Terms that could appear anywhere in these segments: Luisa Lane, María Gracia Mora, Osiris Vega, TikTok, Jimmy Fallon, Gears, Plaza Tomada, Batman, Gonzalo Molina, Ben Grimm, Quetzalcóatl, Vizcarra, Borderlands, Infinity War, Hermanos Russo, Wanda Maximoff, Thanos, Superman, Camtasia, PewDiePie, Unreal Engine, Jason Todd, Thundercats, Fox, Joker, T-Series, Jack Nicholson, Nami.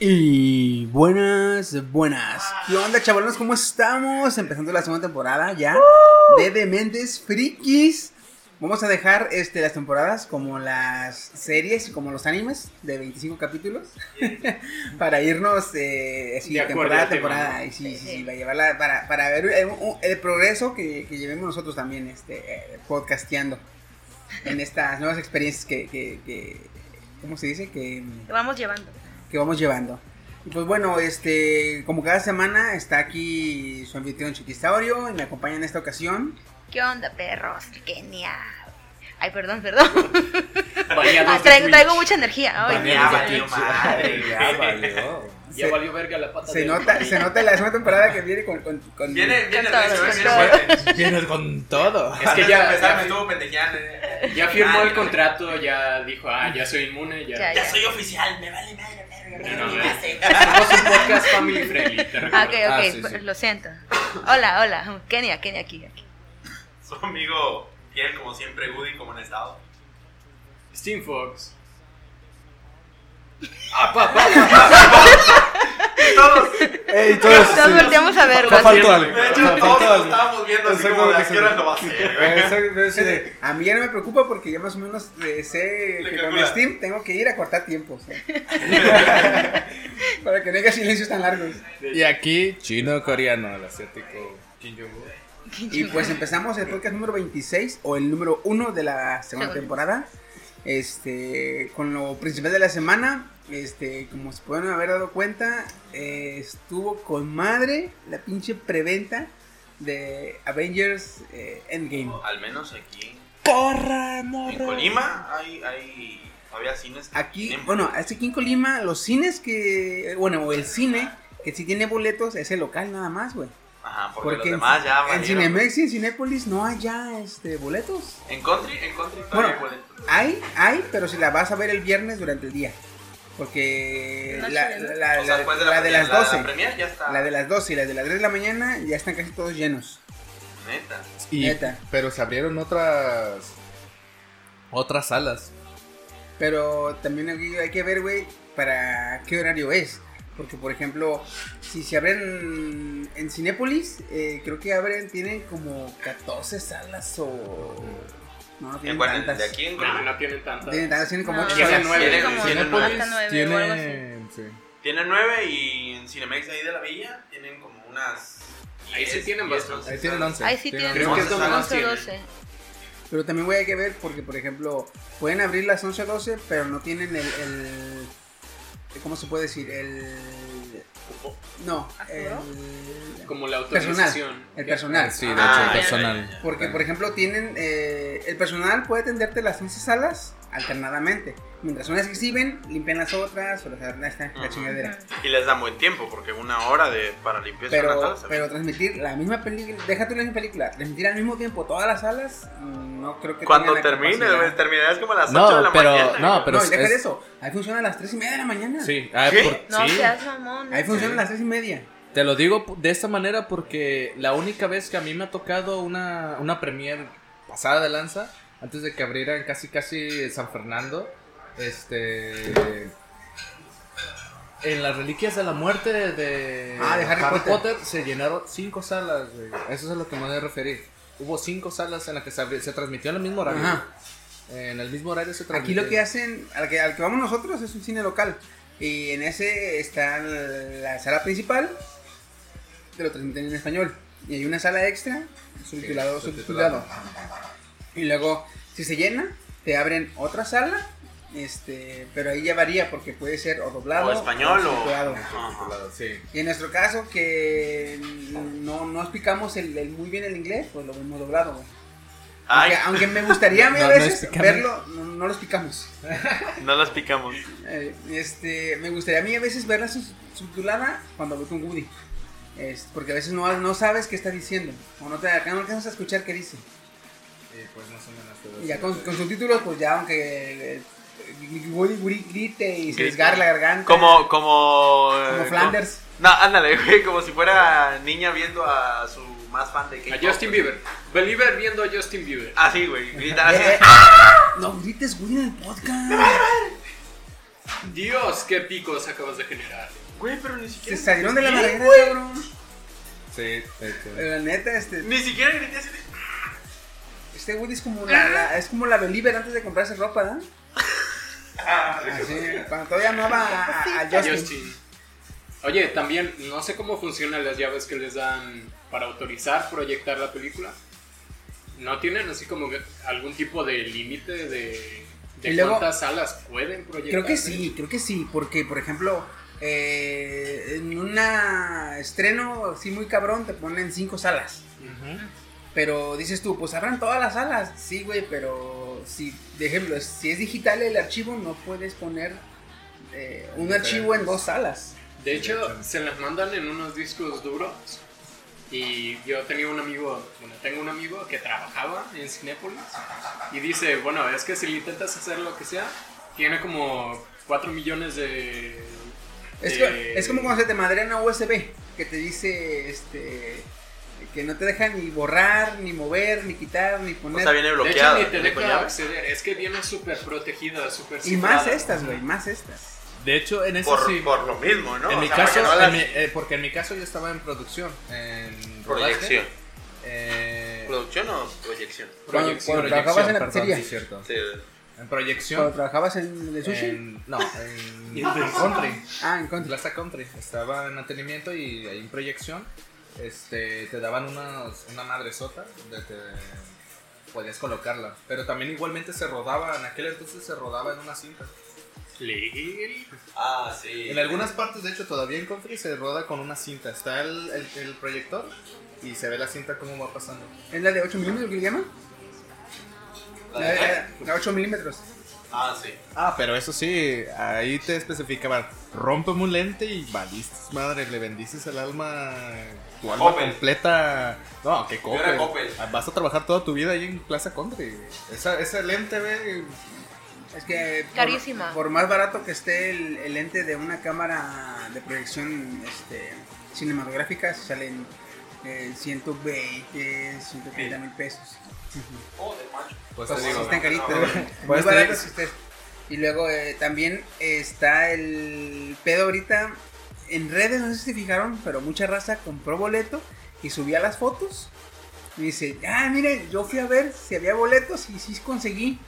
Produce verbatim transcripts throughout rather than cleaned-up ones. Y buenas, buenas. ¿Qué onda, chavalones? ¿Cómo estamos? Empezando la segunda temporada ya uh. de Dementes Frikis. Vamos a dejar este, las temporadas como las series, como los animes de veinticinco capítulos, para irnos eh, así, de temporada a temporada, y sí, sí, sí, sí, para llevarla, para, para ver el, el progreso que, que llevemos nosotros también, este, eh, podcasteando en estas nuevas experiencias que, que, que, ¿cómo se dice? Que vamos llevando. Que vamos llevando. Y pues bueno, este, como cada semana está aquí su anfitrión Chiquisaurio y me acompaña en esta ocasión. ¿Qué onda, perros? Genial. Ay, perdón, perdón. Ah, traigo, traigo mucha energía hoy. Ya valió madre, ya valió. Se, ya valió verga la pata. Se nota, se nota la segunda temporada que viene con con con viene con viene todo, con todo. Viene con todo. Es que ya empezaron, estuvo pendejeando. Ya firmó el contrato, ya dijo, "Ah, ya soy inmune, ya. Ya, ya. ya soy oficial, me vale madre." No, no, somos un podcast family friendly. Ah, ok, ok, ah, sí, sí. Lo siento. Hola, hola, Kenia, Kenia aquí, aquí. Su amigo fiel, como siempre, Woody, como en estado. Steam Fox. Ah, pa, pa, pa, pa, pa. Todos. Ey, todos. Todos volteamos a verlo. No faltó algo. De hecho, todos estábamos viendo así como de qué hora lo va a hacer. A mí ya no me preocupa porque ya más o menos eh, sé que con mi Steam tengo que ir a cortar tiempos. ¿Eh? Para que no haya silencios tan largos. Y aquí, chino, coreano, el asiático, Kim Jong-un. Y pues empezamos el podcast número veintiséis o el número uno de la segunda temporada. Este, con lo principal de la semana, este, como se pueden haber dado cuenta, eh, estuvo con madre la pinche preventa de Avengers eh, Endgame. O al menos aquí. ¡Corra, morra! En Colima hay, hay, había cines. Que aquí, tienen... bueno, aquí en Colima, los cines que, bueno, o el cine que sí tiene boletos es el local nada más, güey. Ajá, porque, porque los demás en, ya en Cinemex y en Cinépolis no hay ya este, boletos. En Country, en Country bueno, hay, hay, pero si la vas a ver el viernes durante el día. Porque no, la, la, la, o sea, la, de, la, la de las doce, la, ya está. La de las doce y la de las tres de la mañana ya están casi todos llenos. Neta. Y, Neta. Pero se abrieron otras otras salas. Pero también hay que ver, güey, para qué horario es. Porque, por ejemplo, si se abren en Cinépolis, eh, creo que abren, tienen como catorce salas o... No, no tienen tantas. ¿De aquí en Colima? No, no tienen tantas. Tienen tantas, tienen como ocho salas. Tienen nueve. Tienen, sí. Tienen nueve y en Cinemex ahí de la Villa tienen como unas... Ahí sí tienen bastantes. Ahí tienen once. Ahí sí tienen once. Creo que son once o doce. Pero también voy a que ver porque, por ejemplo, pueden abrir las once o doce, pero no tienen el... el ¿cómo se puede decir? El... No, el... Como la autorización. Personal, el personal. Sí, de hecho, ah, el personal. Porque, por ejemplo, tienen... Eh, el personal puede atenderte las once salas alternadamente. Mientras unas exhiben, limpian las otras o las están en la chingadera. Y les dan buen tiempo, porque una hora de para limpieza pero, una sala. Pero transmitir la misma película... Déjate la misma película. Transmitir al mismo tiempo todas las salas... No creo que... Cuando termine, terminarás como a las ocho no, de la pero, mañana. No, pero... No, es, deja de eso. Ahí funciona a las tres y media de la mañana. Sí. Ah, ¿sí? Por, no sí. seas mamón. Ahí funciona a las tres y media. Te lo digo de esta manera porque la única vez que a mí me ha tocado una, una premiere pasada de lanza, antes de que abrieran casi casi San Fernando, este... En las Reliquias de la Muerte de, ah, de Harry, Harry Potter. Potter se llenaron cinco salas, güey. Eso es a lo que me voy a referir. Hubo cinco salas en las que se, abri- se transmitió en el mismo horario. Ajá. En el mismo horario se transmitió. Aquí lo que hacen, al que, al que vamos nosotros es un cine local. Y en ese está la sala principal, que lo transmiten en español. Y hay una sala extra, subtitulado, sí, subtitulado. Y luego, si se llena, te abren otra sala. Este, pero ahí ya varía porque puede ser o doblado o español o subtitulado. O... Sí. Y en nuestro caso que no, no explicamos el, el muy bien el inglés, pues lo vemos doblado. Aunque, aunque me gustaría no, a veces no verlo, no, no las picamos. No las picamos. Eh, este, me gustaría a mí a veces verla subtitulada cuando voy con Woody. Es porque a veces no, no sabes qué está diciendo. O no te acá no alcanzas a escuchar qué dice. Eh, pues más o menos todo. Y ya con, con subtítulos, pues ya aunque eh, Woody, Woody grite y se desgarre la garganta. Como, como. Como Flanders. Como, no, ándale, güey, como si fuera niña viendo a su más fan de K-pop. A Justin Bieber. Belieber viendo a Justin Bieber. Ah, sí, güey. Grita así. No grites, güey, en el podcast. Dios, qué picos acabas de generar. Güey, pero ni siquiera. Se salieron de la margarita, cabrón. Sí, perfecto. La neta, este. Ni siquiera grité así. Este Woody es como la, la, es como la Belieber antes de comprarse ropa, ¿no? Ah, así, cuando todavía no va a, a, a Justin. Justin. Oye, también no sé cómo funcionan las llaves que les dan para autorizar proyectar la película. ¿No tienen así como algún tipo de límite de, de luego, cuántas salas pueden proyectar? Creo que sí, creo que sí, porque por ejemplo eh, en un estreno así muy cabrón te ponen cinco salas. Uh-huh. Pero dices tú, pues abran todas las salas. Sí, güey, pero si, de ejemplo, si es digital el archivo, no puedes poner eh, un archivo en dos salas. De hecho, se las mandan en unos discos duros. Y yo tenía un amigo, bueno, tengo un amigo que trabajaba en Cinépolis. Y dice, bueno, es que si le intentas hacer lo que sea, tiene como cuatro millones de... de... Es, que, es como cuando se te madrean una U S B, que te dice, este... que no te deja ni borrar, ni mover, ni quitar, ni poner. O sea, viene bloqueado. De hecho, ni te deja acceder. Es que viene súper protegida, súper cifrada. Y más estas, güey, más estas. De hecho, en eso por, sí. Por lo mismo, ¿no? En mi sea, caso, no las... en mi, eh, porque en mi caso yo estaba en producción. En proyección. Eh... ¿Producción o proyección? Proyección. Cuando trabajabas en la pizzería. Sí, cierto. Sí. En proyección. ¿Cuando trabajabas en el sushi? En, no, en, en country. Ah, en country. Plaza Country. Estaba en mantenimiento y ahí en proyección. Este, te daban unos, una madresota donde te podías colocarla, pero también igualmente se rodaba, en aquel entonces se rodaba en una cinta. ¿Legal? Ah, sí. En algunas partes, de hecho, todavía en country se roda con una cinta. Está el, el, el proyector y se ve la cinta cómo va pasando. ¿Es la de ocho milímetros que le llaman? ¿La de, la, la de ocho milímetros? Ah, sí. Ah, pero eso sí, ahí te especificaban, rómpeme un lente y valiste, madre, le bendices el alma, tu alma Opel. Completa. No, que Opel. Opel. Vas a trabajar toda tu vida ahí en Plaza Country. Esa, ese lente, ve, es que carísima. Por, por más barato que esté el, el lente de una cámara de proyección este, cinematográfica, salen eh, ciento veinte, ciento treinta sí. mil pesos. Oh, de macho. Pues, pues digo, están caritos, no, no, no. Muy baratos ustedes. Y luego eh, también está el pedo ahorita en redes, no sé si se fijaron, pero mucha raza compró boleto y subía las fotos y dice, ah, miren, yo fui a ver si había boletos y sí conseguí,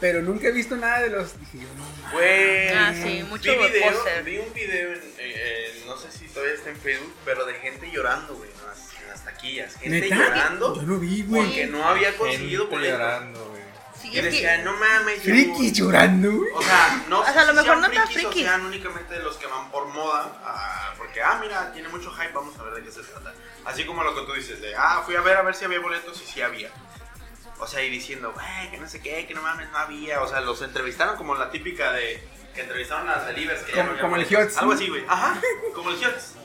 pero nunca he visto nada de los. Dije yo, no. Güey, ah, sí, mucho vi, video, vi un video, en, eh, eh, no sé si todavía está en Facebook, pero de gente llorando, güey, no así. Las taquillas, gente ¿Neta? Llorando. Yo lo vi, güey. Porque no había conseguido gente llorando, güey. Sí, y decía, que... no mames, yo. Friki llorando, güey. O sea, no o sea, a lo mejor no está friki. Sean únicamente de los que van por moda. Ah, porque, ah, mira, tiene mucho hype, vamos a ver de qué se trata. Así como lo que tú dices, de, ah, fui a ver a ver si había boletos y sí había. O sea, y diciendo, güey, que no sé qué, que no mames, no había. O sea, los entrevistaron como la típica de que entrevistaron a las delivers que como, ya no como el Hiots. Algo así, güey. Ajá, como el Hiots.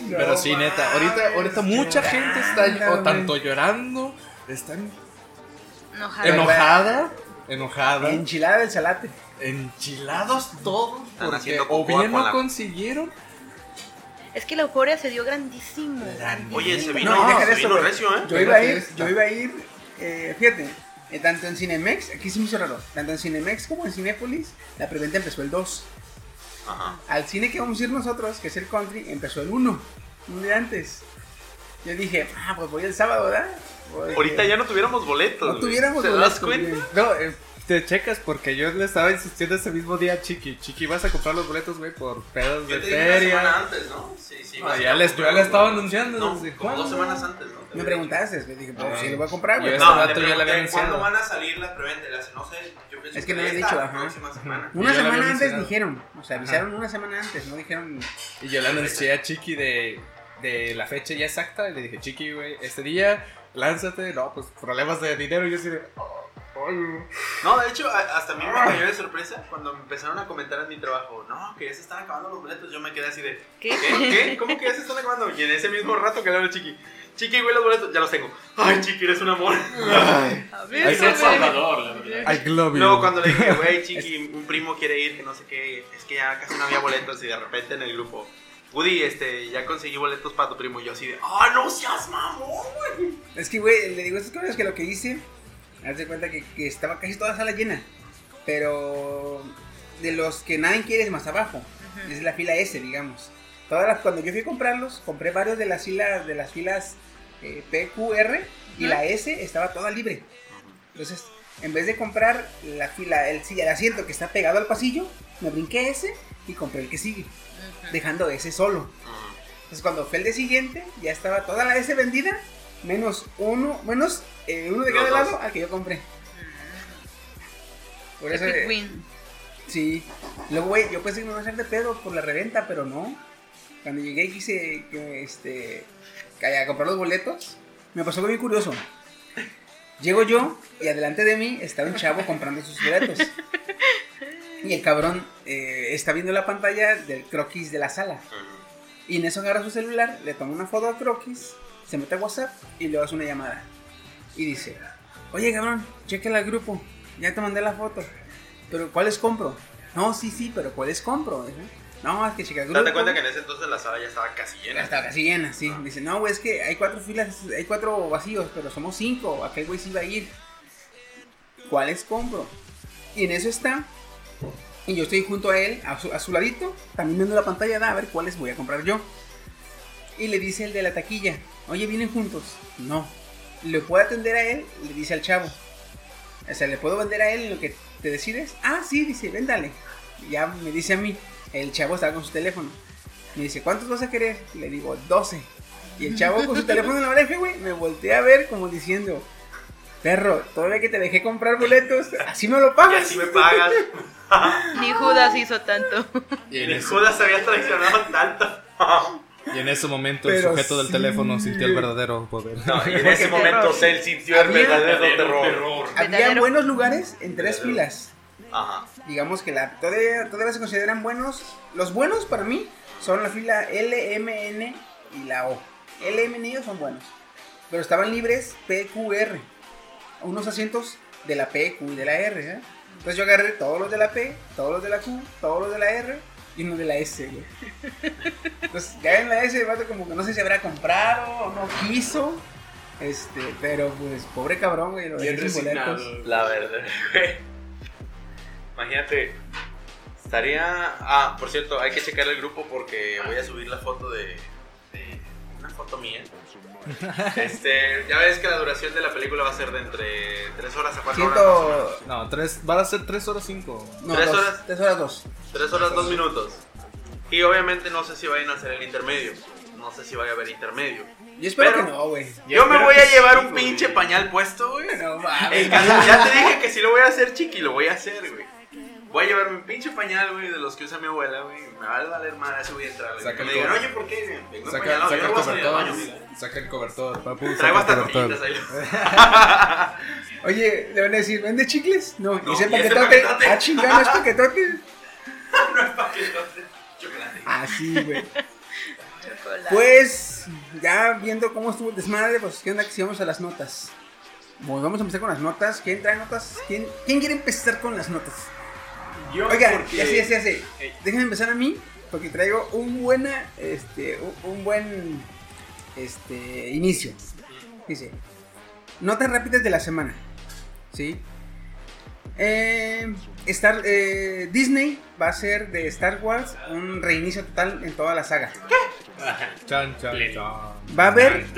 No, pero sí, neta, ahorita, ahorita mucha gente está o tanto llorando, están enojada, enojada, enojada. Enchilada del salate. Enchilados todos porque o bien no la... consiguieron. Es que la euforia se dio grandísimo. grandísimo. Oye, se vino, no, deja de eso, recio, ¿eh? Yo iba a ir, yo iba a ir, eh, fíjate, eh, tanto en Cinemex, aquí se me hizo raro, tanto en Cinemex como en Cinépolis, la preventa empezó el dos. Ajá. Al cine que vamos a ir nosotros, que es el Country, empezó el uno, un día antes. Yo dije, ah, pues voy el sábado, ¿verdad? Voy, ahorita eh, ya no tuviéramos boletos. No tuviéramos ¿Te boletos. ¿Te das cuenta? Güey. No, eh, te checas porque yo le estaba insistiendo ese mismo día a Chiqui. Chiqui, vas a comprar los boletos, güey, por pedos yo de feria. Una semana antes, ¿no? Sí, sí. Ah, ya le estaba anunciando. No, desde como dos semanas antes, ¿no? Me preguntaste, güey, dije, pues si lo voy a comprar, güey. No, le pregunté, ¿cuándo van a salir las preventas? No sé, yo pensé es que, que me habían dicho, ajá. Semana. Una semana antes dijeron, o sea, avisaron ajá. una semana antes, no dijeron... Y yo le anuncié a Chiqui de, de la fecha ya exacta, y le dije, Chiqui, güey, este día, lánzate, no, pues problemas de dinero, y yo así de... Oh, LOL. No, de hecho, hasta a mí me cayó de sorpresa cuando me empezaron a comentar en mi trabajo, no, que ya se están acabando los boletos. Yo me quedé así de, ¿qué? ¿Qué? ¿Qué? ¿Cómo que ya se están acabando? Y en ese mismo rato que le hablo Chiqui, Chiqui, güey, los boletos, ya los tengo. Ay, Chiqui, eres un amor. Ay, es el salvador, la verdad. I love you. Luego cuando le dije, güey, Chiqui, un primo quiere ir, que no sé qué, es que ya casi no había boletos y de repente en el grupo, Woody, este, ya conseguí boletos para tu primo. Y yo así de, ¡ah, no seas mamón, güey! Es que, güey, le digo a estos cabrones que lo que hice, haz de cuenta que, que estaba casi toda la sala llena, pero de los que nadie quiere es más abajo, uh-huh. Es la fila S, digamos. Todas las, cuando yo fui a comprarlos, compré varios de las filas, de las filas eh, P, Q, R, uh-huh. Y la S estaba toda libre. Entonces, en vez de comprar la fila, el, el asiento que está pegado al pasillo, me brinqué ese y compré el que sigue. Dejando ese solo. Uh-huh. Entonces cuando fue el de siguiente, ya estaba toda la S vendida, menos uno, menos eh, uno de cada lado dos. Al que yo compré. Uh-huh. Por eso, eh, win. Sí. Luego, güey, yo pensé que me iba a hacer de pedo por la reventa, pero no. Cuando llegué y quise que, este, a comprar los boletos, me pasó algo bien curioso. Llego yo y adelante de mí estaba un chavo comprando sus boletos. Y el cabrón eh, está viendo la pantalla del croquis de la sala. Uh-huh. Y en eso agarra su celular, le toma una foto al croquis, se mete a WhatsApp y luego hace una llamada. Y dice, oye cabrón, chequela al grupo, ya te mandé la foto. ¿Pero cuáles compro? No, sí, sí, pero ¿cuáles compro? Uh-huh. No, es que checa el grupo. Date cuenta que en ese entonces la sala ya estaba casi llena. Ya estaba casi llena, sí. Uh-huh. Dice, no, güey, es que hay cuatro filas, hay cuatro vacíos, pero somos cinco, aquel güey sí va a ir. ¿Cuáles compro? Y en eso está... Y yo estoy junto a él, a su, a su ladito, también viendo la pantalla, da, a ver cuáles voy a comprar yo. Y le dice el de la taquilla, oye, ¿vienen juntos? No. ¿Le puedo atender a él? Le dice al chavo. O sea, ¿le puedo vender a él en lo que te decides? Ah, sí, dice, véndale. Ya me dice a mí, el chavo estaba con su teléfono. Me dice, ¿cuántos vas a querer? Le digo, doce. Y el chavo con su teléfono en la oreja, güey, me volteé a ver como diciendo, perro, todavía que te dejé comprar boletos, así no lo pagas. Y así me pagas. Ni Judas hizo tanto. Ni Judas había traicionado tanto. Y en ese momento pero el sujeto sí. del teléfono sintió el verdadero poder. No, y en ese momento él sintió el verdadero terror. terror. Había ¿verdadero? Buenos lugares en tres filas. Ajá. Digamos que la, todavía, todavía se consideran buenos. Los buenos para mí son la fila L, M, N y la O. L, M, N y O son buenos. Pero estaban libres P, Q, R. Unos asientos de la P, Q y de la R, ¿eh? Entonces yo agarré todos los de la P, todos los de la Q, todos los de la R y uno de la S, güey. Entonces ya en la S el vato como que no sé si habrá comprado o no quiso. Este, pero pues pobre cabrón, güey, los boletos. La verdad, güey. Imagínate. Estaría. Ah, por cierto, hay que checar el grupo porque voy a subir la foto de. de... una foto mía. Este, ya ves que la duración de la película va a ser de entre tres horas a cuatro Ciento... horas. No, tres, van a ser tres horas cinco No, tres horas, horas dos. tres horas dos minutos Y obviamente no sé si vayan a hacer el intermedio. No sé si vaya a haber intermedio. Yo espero pero que no, güey. Yo me voy a llevar sí, un pinche wey. Pañal puesto, güey. No mames. Ya te dije que si lo voy a hacer, Chiqui, lo voy a hacer, güey. Voy a llevarme un pinche pañal, güey, de los que usa mi abuela, güey. Me va a valer madre si voy a entrar, güey. Me digan, oye, ¿por qué? Vengo saca, pañal, no, saca, el no cobertor, baño, saca el cobertor, papu. Traigo hasta cobertor. Oye, le van a decir, ¿vende chicles? No, no, ¿y ese paquetote? Ah, chingado, ¿es paquetote? No es paquetote, chocolate. Ah, sí, güey. Pues, ya viendo cómo estuvo el desmadre, pues, ¿qué onda que si vamos a las notas? Pues vamos a empezar con las notas. ¿Quién trae notas? ¿Quién, quién quiere empezar con las notas? Yo oigan, porque... así, así, así. Déjenme empezar a mí, porque traigo un buena, este, un buen, este, inicio. Dice, notas rápidas de la semana, ¿sí? Eh, Star, eh, Disney va a hacer de Star Wars un reinicio total en toda la saga. ¿Qué? Va a haber,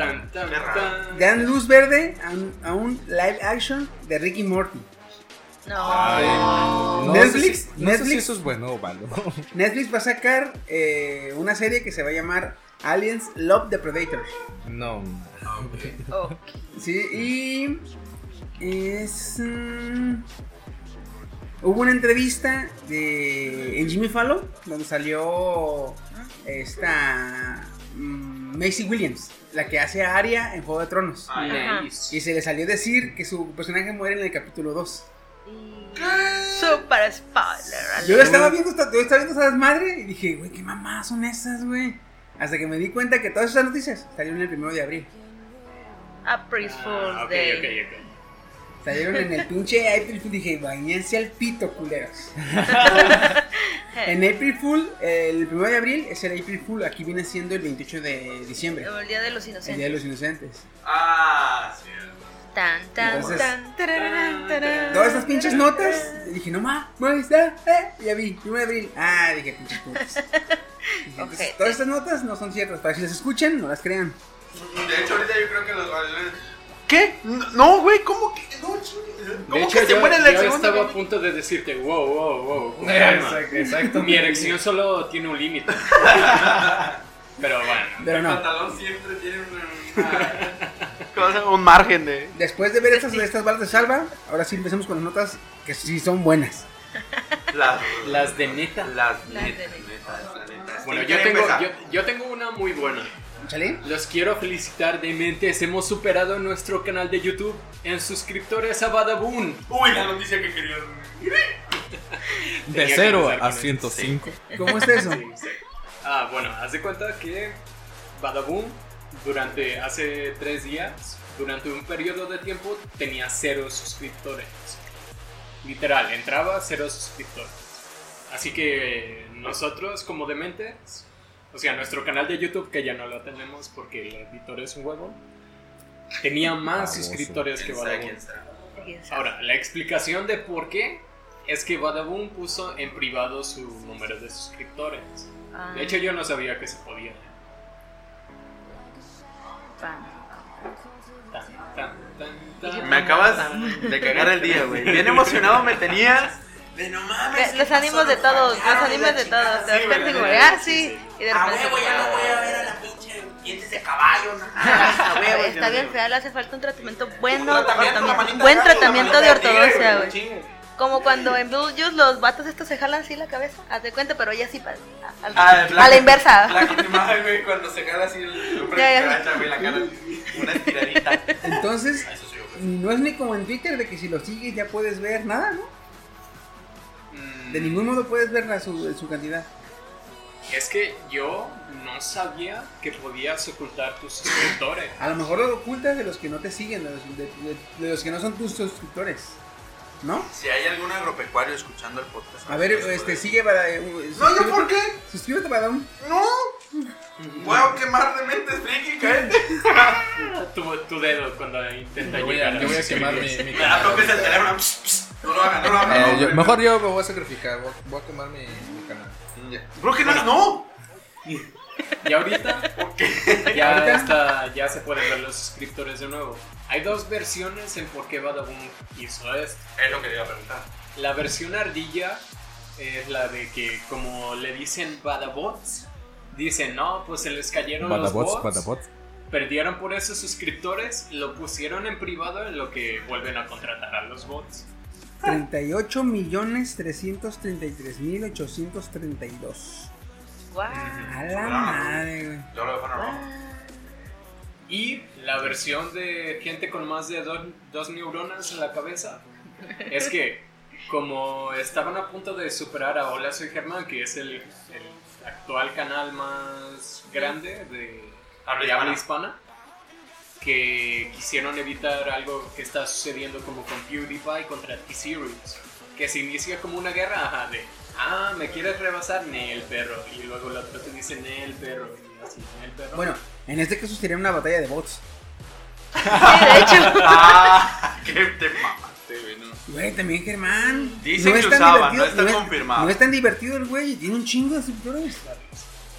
dan luz verde a, a un live action de Rick y Morty. No. Ay, no. Netflix, no sé si, no Netflix sé si eso es bueno o malo. Netflix va a sacar eh, una serie que se va a llamar Aliens Love the Predator. No. Okay. Okay. Sí, y es um, hubo una entrevista de en Jimmy Fallon donde salió esta um, Maisie Williams, la que hace a Arya en Juego de Tronos. Ajá. Y se le salió decir que su personaje muere en el capítulo dos. Super spoiler. Yo lo estaba viendo, yo estaba viendo esa desmadre y dije, güey, qué mamás son esas, güey. Hasta que me di cuenta que todas esas noticias salieron el primero de abril. April Fool's ah, okay, Day. Okay, okay. Salieron en el pinche April Fool, dije, bañense al pito, culeros. En April Fool, el primero de abril es el April Fool, aquí viene siendo el veintiocho de diciembre. El Día de los Inocentes. El Día de los Inocentes. Ah, sí. Tan, tan, entonces, tan, tararán, tararán, todas esas pinches notas, dije, no más, está, eh, ya vi, primero de abril. Ah, dije, pinches putas. Okay. Todas estas notas no son ciertas, para que las escuchen, no las crean. De hecho, ahorita yo creo que los valores. ¿Qué? No, güey, ¿cómo que? No, ¿cómo de hecho, que se yo, muere la erección? Yo estaba a punto de decirte, wow, wow, wow. Exacto, exacto. Mi erección solo tiene un límite. Pero bueno. Pero no. El pantalón siempre tiene una, una, un margen de. Después de ver estas, estas balas de salva, ahora sí empecemos con las notas que sí son buenas. Las, las de neta. Las, las neta, de neta. neta, neta. Bueno, yo tengo, yo, yo tengo una muy buena. ¿Chale? Los quiero felicitar de mentes, hemos superado nuestro canal de YouTube en suscriptores a Badabun. Uy, la noticia que quería. De cero que a ciento cinco. Sí. ¿Cómo es eso? Sí, sí. Ah, bueno, haz de cuenta que Badabun durante hace tres días, durante un periodo de tiempo, tenía cero suscriptores. Literal, entraba cero suscriptores. Así que nosotros como de mentes, o sea, nuestro canal de YouTube, que ya no lo tenemos porque el editor es un huevo, tenía más ah, suscriptores sí. que Badabun. Ahora, la explicación de por qué es que Badabun puso en privado su número de suscriptores. Ah. De hecho, yo no sabía que se podía. Tan, tan, tan, tan, tan. Me acabas de cagar el día, güey. Bien emocionado me tenías. De no mames, los ánimos de todos, los ánimos de todos. Te vas a configurar, sí. Y de repente. A huevo, ya no voy a ver a la pinche dientes de caballo. A huevo. Está bien fea, le hace falta un tratamiento bueno. Buen tratamiento de ortodoncia, güey. Como cuando en Blue Juice los vatos estos se jalan así la cabeza. Haz de cuenta, pero ella sí. A la inversa. La última, güey, cuando se jala así el hombre se agacha, güey, la cara. Una estiradita. Entonces, no es ni como en Twitter de que si lo sigues ya puedes ver nada, ¿no? De ningún modo puedes verla su, su cantidad. Es que yo no sabía que podías ocultar tus suscriptores. A lo mejor lo ocultas de los que no te siguen, de los, de, de, de los que no son tus suscriptores, ¿no? Si hay algún agropecuario escuchando el podcast. A ver, este, sigue para... No, ¿yo por qué? Suscríbete para un... ¡No! Voy a quemar de mentes friki, cállate. tu, tu dedo cuando intenta no, llegar. Yo voy a quemar mi... mi ah, toques el teléfono. No lo hagan, no lo hagan. Eh, no, yo, mejor yo me voy a sacrificar, voy a, voy a quemar mi, mi canal. Bro, que no, no. Y ahorita, okay. ya, ¿Ahorita? Está, ya se pueden ver los suscriptores de nuevo. Hay dos versiones en por qué Badabun hizo esto. Es lo que te iba a preguntar. La versión ardilla es la de que, como le dicen Badabots, dicen, no, pues se les cayeron Badabots, los bots. Badabots. Perdieron por esos suscriptores, lo pusieron en privado en lo que vuelven a contratar a los bots. treinta y ocho millones trescientos treinta y tres mil ochocientos treinta y dos. ¡Guau! ¡A la madre, güey! Yo lo dejo en el rojo. Y la versión de gente con más de do, dos neuronas en la cabeza es que, como estaban a punto de superar a Hola Soy Germán, que es el, el actual canal más grande de habla hispana, que quisieron evitar algo que está sucediendo como con PewDiePie contra T-Series, que se inicia como una guerra de ah, me quieres rebasar, ne el perro, y luego el otro te dice ne el perro, y así, ne el perro. Bueno, en este caso sería una batalla de bots. Sí, de hecho. Ah, que te mamaste, güey, ¿no? Güey, también Germán. Dicen no que usaban, no está no confirmado. No es tan divertido el güey, y tiene un chingo de suscriptores.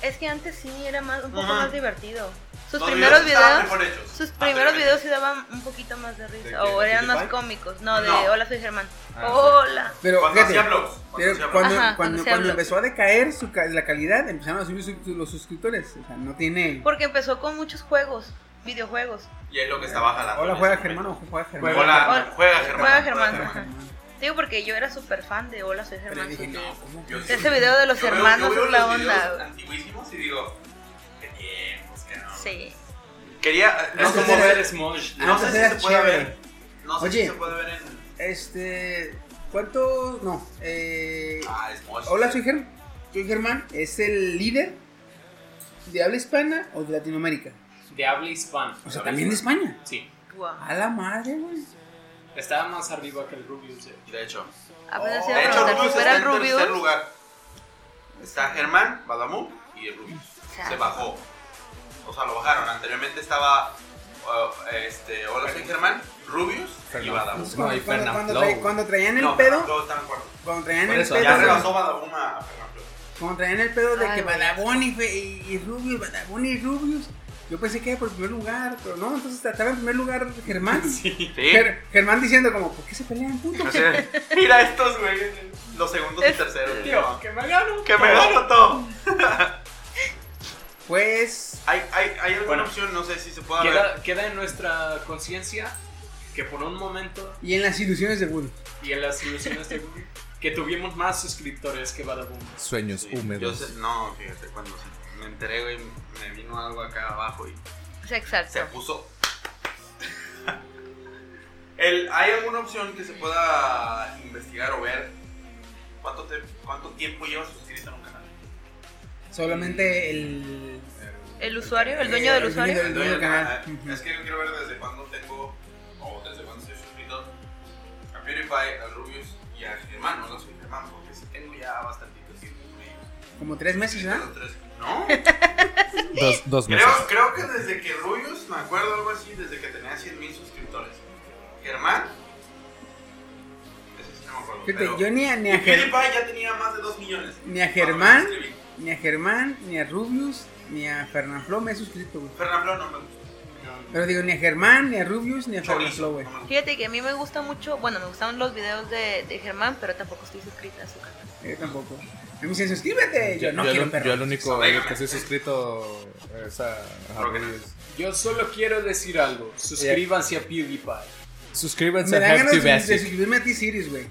Es que antes sí era más, un poco uh-huh. más divertido. Sus Los primeros videos, videos sus primeros videos se daban un poquito más de risa, ¿De o eran PewDiePie? Más cómicos, no, de no. Hola Soy Germán, ah, hola. Pero cuando, fíjate, blogs, cuando, pero cuando, Ajá, cuando, cuando, cuando empezó a decaer su, la calidad, empezaron a subir su, su, los suscriptores, o sea, no tiene... Porque empezó con muchos juegos, videojuegos. Y es lo que estaba jalando. Hola juega Germán o juega Germán. Hola juega Germán. Juega Germán. Digo, porque yo era súper fan de Hola Soy Germán. Dije, no, ¿cómo? Ese video de los yo hermanos veo, yo veo es la onda. Antiguísimos y digo, qué tiempos, que no. Sí. Quería... No, como ver Smosh. No sé si se puede ver. No sé si se puede ver en... Este... ¿Cuántos? No. Eh, ah, Smosh. Hola, soy Germán. Soy Germán. ¿Es el líder de habla hispana o de Latinoamérica? De habla hispana. O sea, también de España. Sí. Wow. A la madre, güey. Estaba más arriba que el Rubius, eh. De hecho. Ah, pues oh. De hecho, Rubius está en Rubius? tercer lugar. Está Germán, Badabun y el Rubius. Se bajó. O sea, lo bajaron. Anteriormente estaba... Uh, este, hola, soy Germán, Rubius Fernando. Y Badabun. No, y cuando, cuando, tra- cuando traían el no, pedo, cuando traían el eso, pedo, ya rebasó Badabun a Fernando. Cuando traían el pedo de Ay, que Badabun y, y Rubius, Badabun y Rubius, yo pensé que era por primer lugar, pero no, entonces estaba en primer lugar Germán. Sí. Ger- Germán diciendo como, ¿por qué se pelean, puto? No sé. Mira estos güeyes, los segundos y terceros. Tío, tío, que me gano, que me gano todo. Pues hay, hay, hay alguna bueno, opción, no sé si se puede queda, ver. Queda en nuestra conciencia que por un momento y en las ilusiones de Google y en las ilusiones de Google que tuvimos más suscriptores que Badabun. Sueños sí, húmedos. Yo sé, no, fíjate, cuando me enteré, güey, me vino algo acá abajo y se exaltó. Se puso. El, ¿hay alguna opción que se pueda investigar o ver cuánto te, cuánto tiempo llevas suscrito en un canal? Solamente el ¿El usuario? ¿El dueño eh, del el usuario? Dueño, el dueño del canal. Uh-huh. Es que yo quiero ver desde cuándo tengo, o desde cuándo estoy suscrito a PewDiePie, a Rubius y a Germán. No, no soy Germán, porque sí tengo ya bastante tiempo con ellos. ¿Como tres meses, sí, ¿no? Tres, no. dos, dos meses. Creo, creo que desde que Rubius, me acuerdo algo así, desde que tenía cien mil suscriptores. Germán, eso sí no me acuerdo. Fíjate, yo ni a, ni a PewDiePie ya tenía más de dos millones. Ni a Germán, ni a Germán, ni a Rubius... Ni a Fernanfloo me he suscrito, güey. Fernanfloo no me gusta. Pero digo, ni a Germán, ni a Rubius, ni a Fernanfloo, güey. Fíjate que a mí me gusta mucho, bueno, me gustaban los videos de, de Germán, pero tampoco estoy suscrita a su canal. Yo tampoco. A mí me dicen, suscríbete. Yo, yo no yo quiero lo, perro. Yo el único el que estoy suscrito es a, a Rubius. Yo solo quiero decir algo. Suscríbanse yeah. a PewDiePie. Suscríbanse a Have to Basic. Me dan ganas de suscribirme a T-Series, güey.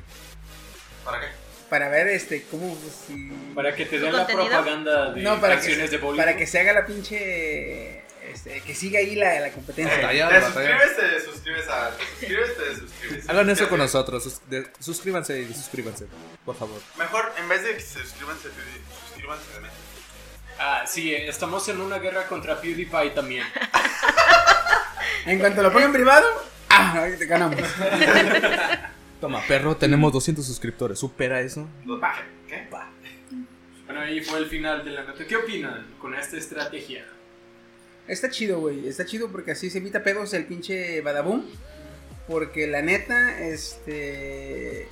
¿Para qué? Para ver este, cómo si... Para que te den la propaganda de no, acciones se, de Bollywood. Para que se haga la pinche... Este, que siga ahí la, la competencia. Batalla, te, suscribes, te suscribes a... Te suscribes, te suscribes. Hagan eso con nosotros. Sus, de, suscríbanse y suscríbanse, por favor. Mejor, en vez de que se suscriban, se suscriban también. Ah, sí, estamos en una guerra contra PewDiePie también. En cuanto lo pongan privado, ah, te ganamos. Toma, perro, tenemos doscientos suscriptores. ¿Supera eso? Pa, ¿qué? Pa. Bueno, ahí fue el final de la nota. ¿Qué opinan con esta estrategia? Está chido, güey. Está chido porque así se evita pedos el pinche Badabun. Porque la neta, este...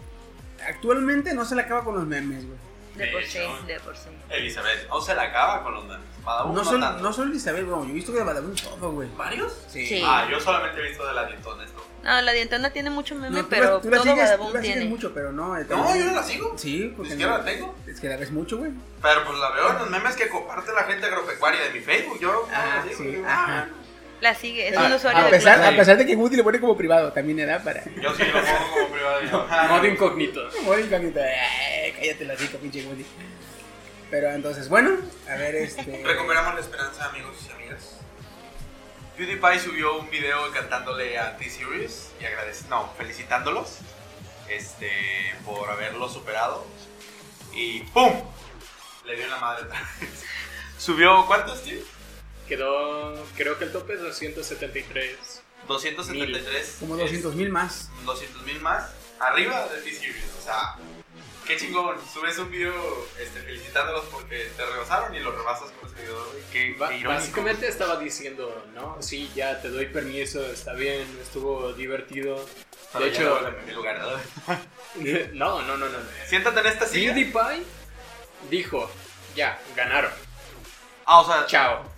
Actualmente no se la acaba con los memes, güey. De por sí, de por sí. Elizabeth, no se la acaba con los memes. Badabun no solo, no solo Elizabeth, güey. Yo he visto que de Badabun todo, güey. ¿Varios? Sí. sí. Ah, yo solamente he visto de la dientona esto. No, la dientona tiene mucho meme, no, pero tú la, tú todo la sigues, tú la tiene. Sigues mucho, pero no. No, yo no la sigo. Sí, porque es que no la tengo. Es que la ves mucho, güey. Pero pues la veo en los memes que comparte la gente agropecuaria de mi Facebook. Yo ah, no la sigo. Sí, yo, ajá. La sigue, es ah, un usuario a pesar, de a pesar de que Woody le pone como privado, también era para. Yo sí lo pongo como privado. No, ah, modo incógnito. Modo incógnito. Ay, cállate la rica, pinche Woody. Pero entonces, bueno, a ver, este. Recuperamos la esperanza, amigos y amigas. PewDiePie subió un video cantándole a T-Series y agradec- no, felicitándolos este, por haberlo superado y ¡pum! Le dio la madre otra vez. ¿Subió cuántos, tío? Quedó, creo que el tope es doscientos setenta y tres. doscientos setenta y tres. Como doscientos mil más. doscientos mil más arriba de T-Series, o sea, qué chingón. Subes un video este, felicitándolos porque te rebasaron y lo rebasas con ese video. Qué, ba- qué irónico. Básicamente estaba diciendo, no, sí, ya te doy permiso, está bien, estuvo divertido. Pero de hecho, no, en mi lugar, ¿no? no, no, no, no. Siéntate en esta silla. PewDiePie dijo, ya, ganaron. Ah, o sea, chao.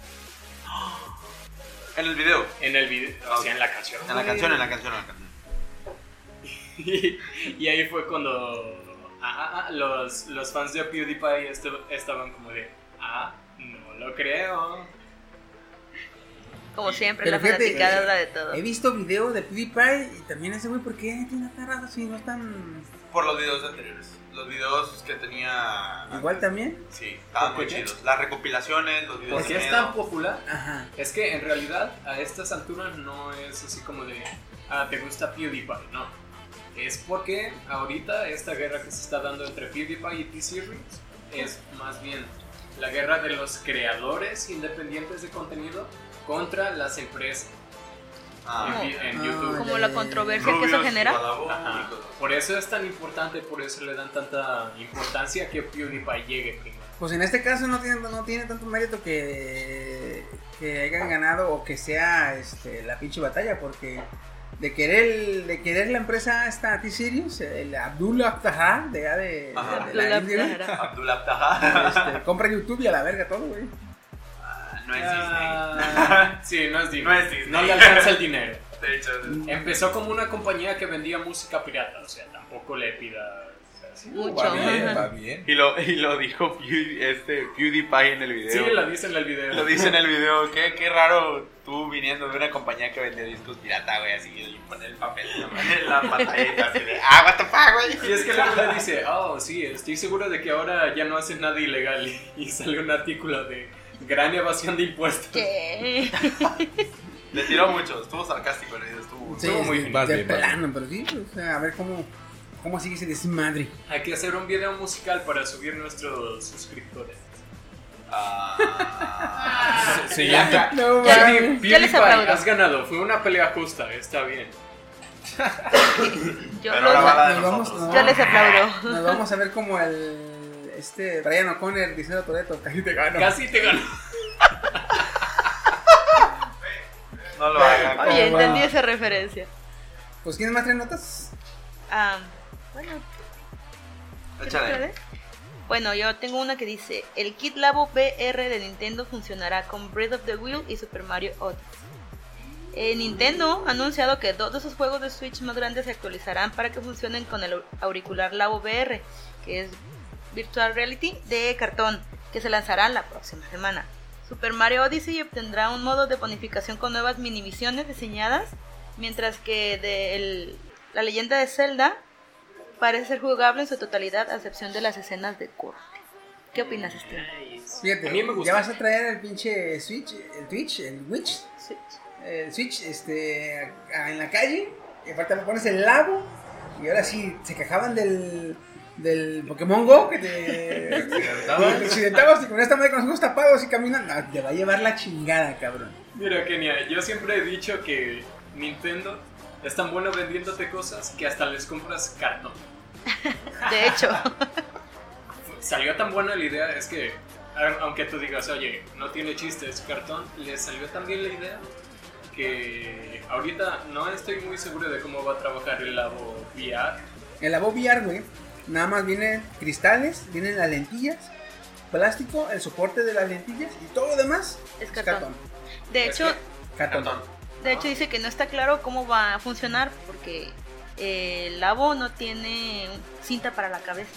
En el video. En el video, o sea, en la canción. En la canción, en la canción, en la canción. y, y ahí fue cuando... Ah, los, los fans de PewDiePie est- estaban como de ah, no lo creo. Como siempre, pero la fanaticada habla de todo. He visto videos de PewDiePie y también ese güey, ¿por qué tiene una cara así? No es tan... por los videos anteriores. Los videos que tenía... ¿Igual también? Sí, estaban muy chidos. Las recopilaciones, los videos... ¿Por qué es tan popular? Ajá. Es que en realidad a estas alturas no es así como de... Ah, ¿te gusta PewDiePie? No. Es porque ahorita esta guerra que se está dando entre PewDiePie y T-Series es más bien la guerra de los creadores independientes de contenido contra las empresas. Ah, en, en YouTube. Como la controversia Rubius, que eso genera. Ajá. Por eso es tan importante, por eso le dan tanta importancia que PewDiePie llegue primero. Pues en este caso no tiene, no tiene tanto mérito que, que hayan ganado o que sea este, la pinche batalla, porque de querer de querer la empresa esta T-Series, el Abdullah Taha de, de, de, de la India, Abdullah Taha este, compra YouTube y a la verga todo, güey. No es Disney. Uh, sí, no es Disney. No es Disney. No le alcanza el dinero. De hecho, es... empezó como una compañía que vendía música pirata, o sea, tampoco le pida. O sea, sí, mucho. Va bien, va bien. Y lo, y lo dijo Pewdie, este, PewDiePie en el video. Sí, lo dice en el video. Lo dice en el video. Qué, qué raro tú viniendo de una compañía que vendía discos pirata, güey, así que le pone el papel en la pantalla así de, ah, what the fuck, güey. Y es que luego le dice, oh, sí, estoy seguro de que ahora ya no haces nada ilegal. Y sale un artículo de... gran evasión de impuestos. ¿Qué? Le tiró mucho, estuvo sarcástico el video, estuvo, sí, estuvo muy bien. Te plano, pero sí, o sea, a ver cómo, cómo sigue ese desmadre. Hay que hacer un video musical para subir nuestros suscriptores. Ah, se, se llama. No, P- P- P- has ganado, fue una pelea justa, está bien. Yo, pero ahora va a nos vamos, nos yo les aplaudo. Nos vamos a ver como el... Este, Brian O'Connor diciendo a Toretto, casi te gano. Casi te gano. No lo hagan. Oye, no, entendí no. Esa referencia. Pues, ¿quiénes más traen notas? Ah, bueno. Échale. Bueno, yo tengo una que dice: el Kit Labo V R de Nintendo funcionará con Breath of the Wild y Super Mario Odyssey. Eh, Nintendo ha anunciado que dos de sus juegos de Switch más grandes se actualizarán para que funcionen con el auricular Labo V R, que es Virtual Reality de cartón, que se lanzará la próxima semana. Super Mario Odyssey obtendrá un modo de bonificación con nuevas minivisiones diseñadas, mientras que de el, la leyenda de Zelda parece ser jugable en su totalidad, a excepción de las escenas de corte. ¿Qué opinas, Steve? Fíjate, a mí me gusta. ¿Ya vas a traer el pinche Switch, el Twitch, el Witch? Switch. El Switch, este, en la calle, y aparte me pones el lago, y ahora sí, se quejaban del... del Pokémon Go que te accidentabas y con esta madre con los ojos tapados y caminando, no, te va a llevar la chingada, cabrón. Mira, Kenia, yo siempre he dicho que Nintendo es tan bueno vendiéndote cosas que hasta les compras cartón. De hecho, salió tan buena la idea, es que aunque tú digas, oye, no tiene chiste, es cartón, les salió tan bien la idea que ahorita no estoy muy seguro de cómo va a trabajar el Labo V R. El Labo V R, güey. Nada más vienen cristales, vienen las lentillas, plástico, el soporte de las lentillas y todo lo demás es cartón. Es cartón. De hecho, cartón. De hecho dice que no está claro cómo va a funcionar porque eh, el Labo no tiene cinta para la cabeza.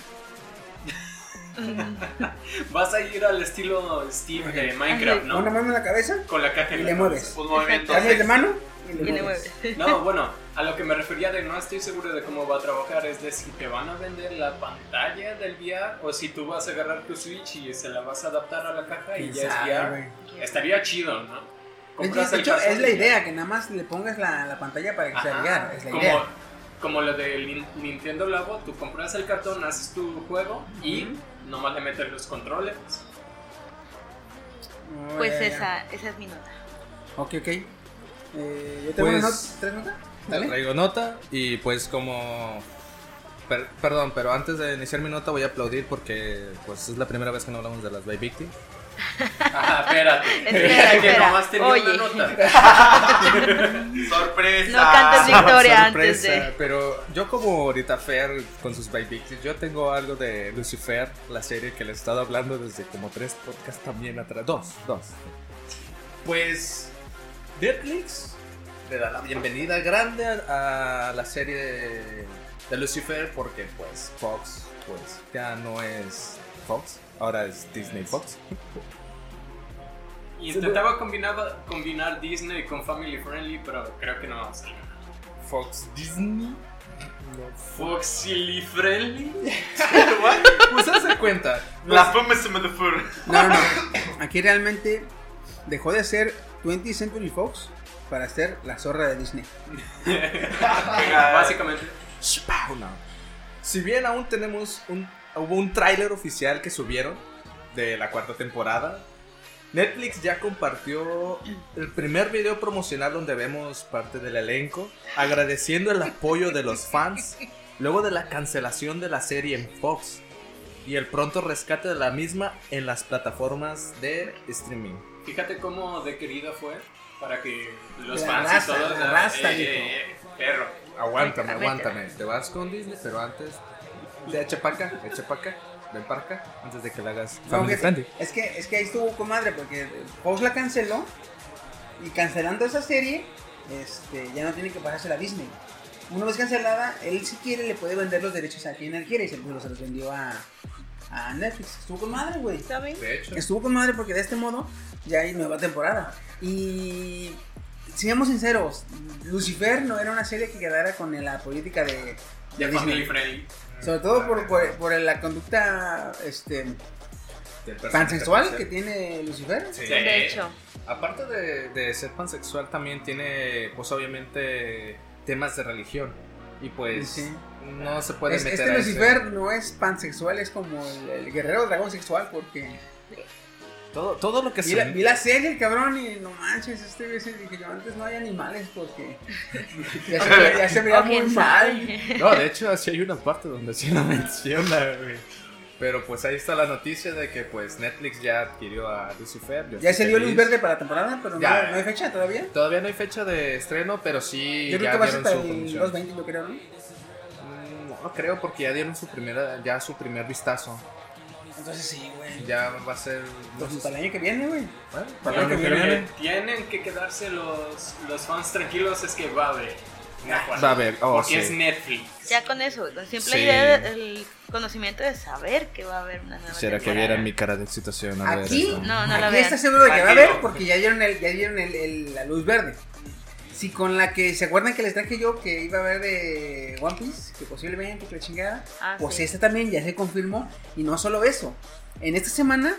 Vas a ir al estilo Steve de Minecraft, ¿no? Con una mano en la cabeza con la caja y le mueves. Un movimiento de mano y le, y le mueves. No, bueno, a lo que me refería de no estoy seguro de cómo va a trabajar es de si te van a vender la pantalla del V R o si tú vas a agarrar tu Switch y se la vas a adaptar a la caja y ya es V R. Estaría chido, ¿no? Compras de hecho, el es la idea, que nada más le pongas la, la pantalla para que ajá, sea V R. Es la como, idea. Como lo del Nintendo Labo, tú compras el cartón, haces tu juego y... Mm-hmm. Nomás le metes los controles. Pues eh, esa, esa es mi nota. Ok, ok. Eh, yo tengo pues, not- tres notas. Dale. Traigo nota y pues como... Per- perdón, pero antes de iniciar mi nota voy a aplaudir porque pues es la primera vez que no hablamos de las By Victim. Ah, espérate. Espera, espera. Que nomás tenía oye. Una nota. Sorpresa. No cantes victoria antes de. Pero yo como ahorita Fer con sus babies, yo tengo algo de Lucifer, la serie que le he estado hablando desde como tres podcasts también atrás, dos, dos. Pues Netflix le da la bienvenida grande a la serie de, de Lucifer porque pues Fox, pues ya no es Fox. Ahora es Disney Fox. Intentaba combinar, combinar Disney con Family Friendly, pero creo que no va a salir. Fox Disney. Foxily friendly. Pues hace cuenta. La fama se me deforma. No, no, no. Aquí realmente dejó de ser twentieth Century Fox para ser la zorra de Disney. Básicamente. Si bien aún tenemos un hubo un tráiler oficial que subieron de la cuarta temporada. Netflix ya compartió el primer video promocional donde vemos parte del elenco agradeciendo el apoyo de los fans luego de la cancelación de la serie en Fox y el pronto rescate de la misma en las plataformas de streaming. Fíjate cómo de querida fue para que los la fans raza, y todos la raza, eh, eh, eh, perro, aguántame, aguántame, te vas con Disney, pero antes de echa pa' acá, echa pa' acá. Ven para acá antes de que la hagas family no, friendly. Es que, es que ahí estuvo comadre, porque Fox la canceló. Y cancelando esa serie, este, ya no tiene que pasarse la Disney. Una vez cancelada, él si quiere le puede vender los derechos a quien él quiere. Y se los vendió a, a Netflix. Estuvo comadre, güey. Está bien. De hecho. Estuvo comadre porque de este modo ya hay nueva temporada. Y seamos sinceros, Lucifer no era una serie que quedara con la política de, de Disney. Friendly. Sobre todo por, por, por la conducta este pansexual que tiene Lucifer. Sí, de hecho. Aparte de, de ser pansexual, también tiene, pues obviamente, temas de religión. Y pues, sí. no se puede es, meter Este a Lucifer ese. No es pansexual, es como el, el guerrero dragón sexual, porque... Todo, todo lo que vi, se... la, vi la serie, el cabrón, y no manches, este veces dije yo antes no hay animales porque ya se, ya se veía muy mal. No, de hecho, así hay una parte donde sí lo menciona, güey. Pero pues ahí está la noticia de que pues Netflix ya adquirió a Lucifer. Ya se dio luz verde para la temporada, pero ya, no, no hay fecha todavía. Todavía no hay fecha de estreno, pero sí. Yo creo ya que va hasta el dos veinte, yo creo, ¿no? No, no creo, porque ya dieron su primera, ya su primer vistazo. Entonces sí, güey. Ya va a ser... Pues para el año que viene, güey. Bueno, para el año que viene. Tienen que quedarse los, los fans tranquilos, es que va a haber. Va a haber, oh, porque sí. es Netflix. Ya con eso, la simple sí. idea, el conocimiento de saber que va a haber una nueva ¿Será temporada? Que vieran mi cara de excitación? A ¿Aquí? Ver, no, no, no la vean. ¿Estás seguro de que va a haber? Porque ya dieron, el, ya dieron el, el, la luz verde. Si con la que, ¿se acuerdan que les traje yo que iba a ver de One Piece? Que posiblemente, que la chingada. Ah, pues sí. Esta también ya se confirmó. Y no solo eso. En esta semana,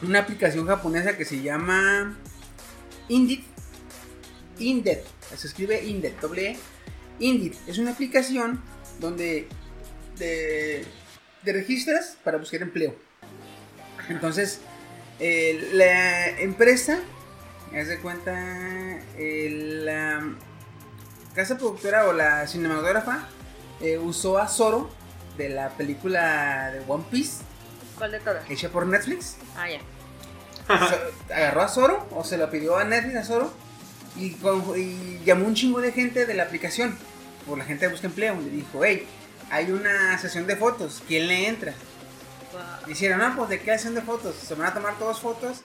una aplicación japonesa que se llama Indeed. Indeed. Se escribe Indeed, doble E. Indeed. Es una aplicación donde te, te registras para buscar empleo. Entonces, eh, la empresa... Haz de cuenta, eh, la casa productora o la cinematógrafa eh, usó a Zoro de la película de One Piece. ¿Cuál de todas? Hecha por Netflix. Ah, ya. So, agarró a Zoro o se lo pidió a Netflix a Zoro y, con, y llamó un chingo de gente de la aplicación. Por la gente de busca empleo. Le dijo, hey, hay una sesión de fotos, ¿quién le entra? Wow. Hicieron, ah, pues de qué sesión de fotos. Se van a tomar todas fotos.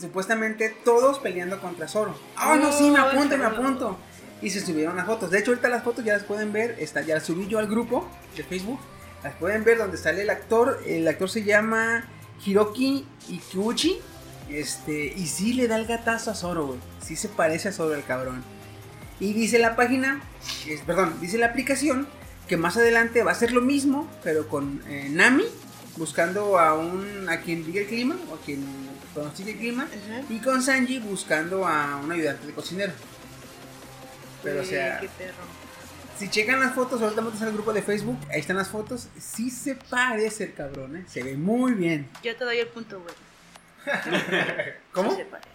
Supuestamente todos peleando contra Zoro. Ah, oh, no, sí, me apunto, me apunto. Y se subieron las fotos. De hecho, ahorita las fotos ya las pueden ver. Está, ya las subí yo al grupo de Facebook. Las pueden ver donde sale el actor. El actor se llama Hiroki Ikuchi. Este, y sí le da el gatazo a Zoro, güey. Sí se parece a Zoro el cabrón. Y dice la página, es, perdón, dice la aplicación que más adelante va a ser lo mismo, pero con eh, Nami buscando a un a quien diga el clima o a quien pronostique el clima, uh-huh. y con Sanji buscando a un ayudante de cocinero. Pero uy, o sea, qué perro. Si checan las fotos, ahorita vamos al grupo de Facebook, ahí están las fotos, sí se parece el cabrón, ¿eh? Se ve muy bien. Yo te doy el punto, güey. ¿Cómo? Sí se parece.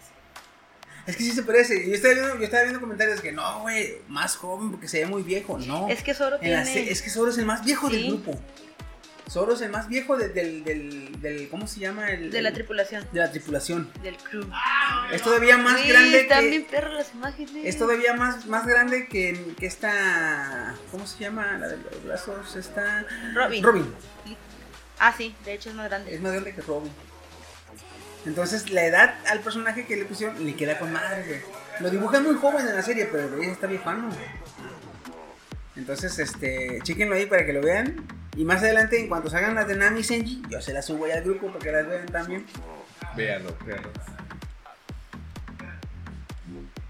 Es que sí se parece. Yo estaba viendo, yo estaba viendo comentarios que no, güey, más joven porque se ve muy viejo. No. Es que Zoro tiene... se- es que Zoro es el más viejo ¿Sí? del grupo. Zoro es el más viejo de, del, del, del, ¿cómo se llama? El, de la tripulación. De la tripulación. Del crew. Es todavía más sí, grande también que... perro las imágenes. Es todavía más, más grande que, que esta, ¿cómo se llama? La de los brazos, esta... Robin. Robin. Ah, sí, de hecho es más grande. Es más grande que Robin. Entonces, la edad al personaje que le pusieron le queda con madre, güey. Lo dibujan muy joven en la serie, pero ella está viejano, güey. Entonces, este, chéquenlo ahí para que lo vean. Y más adelante, en cuanto salgan las de Nami y Senji, yo se las subo ya al grupo para que las vean también. Véanlo, véanlo.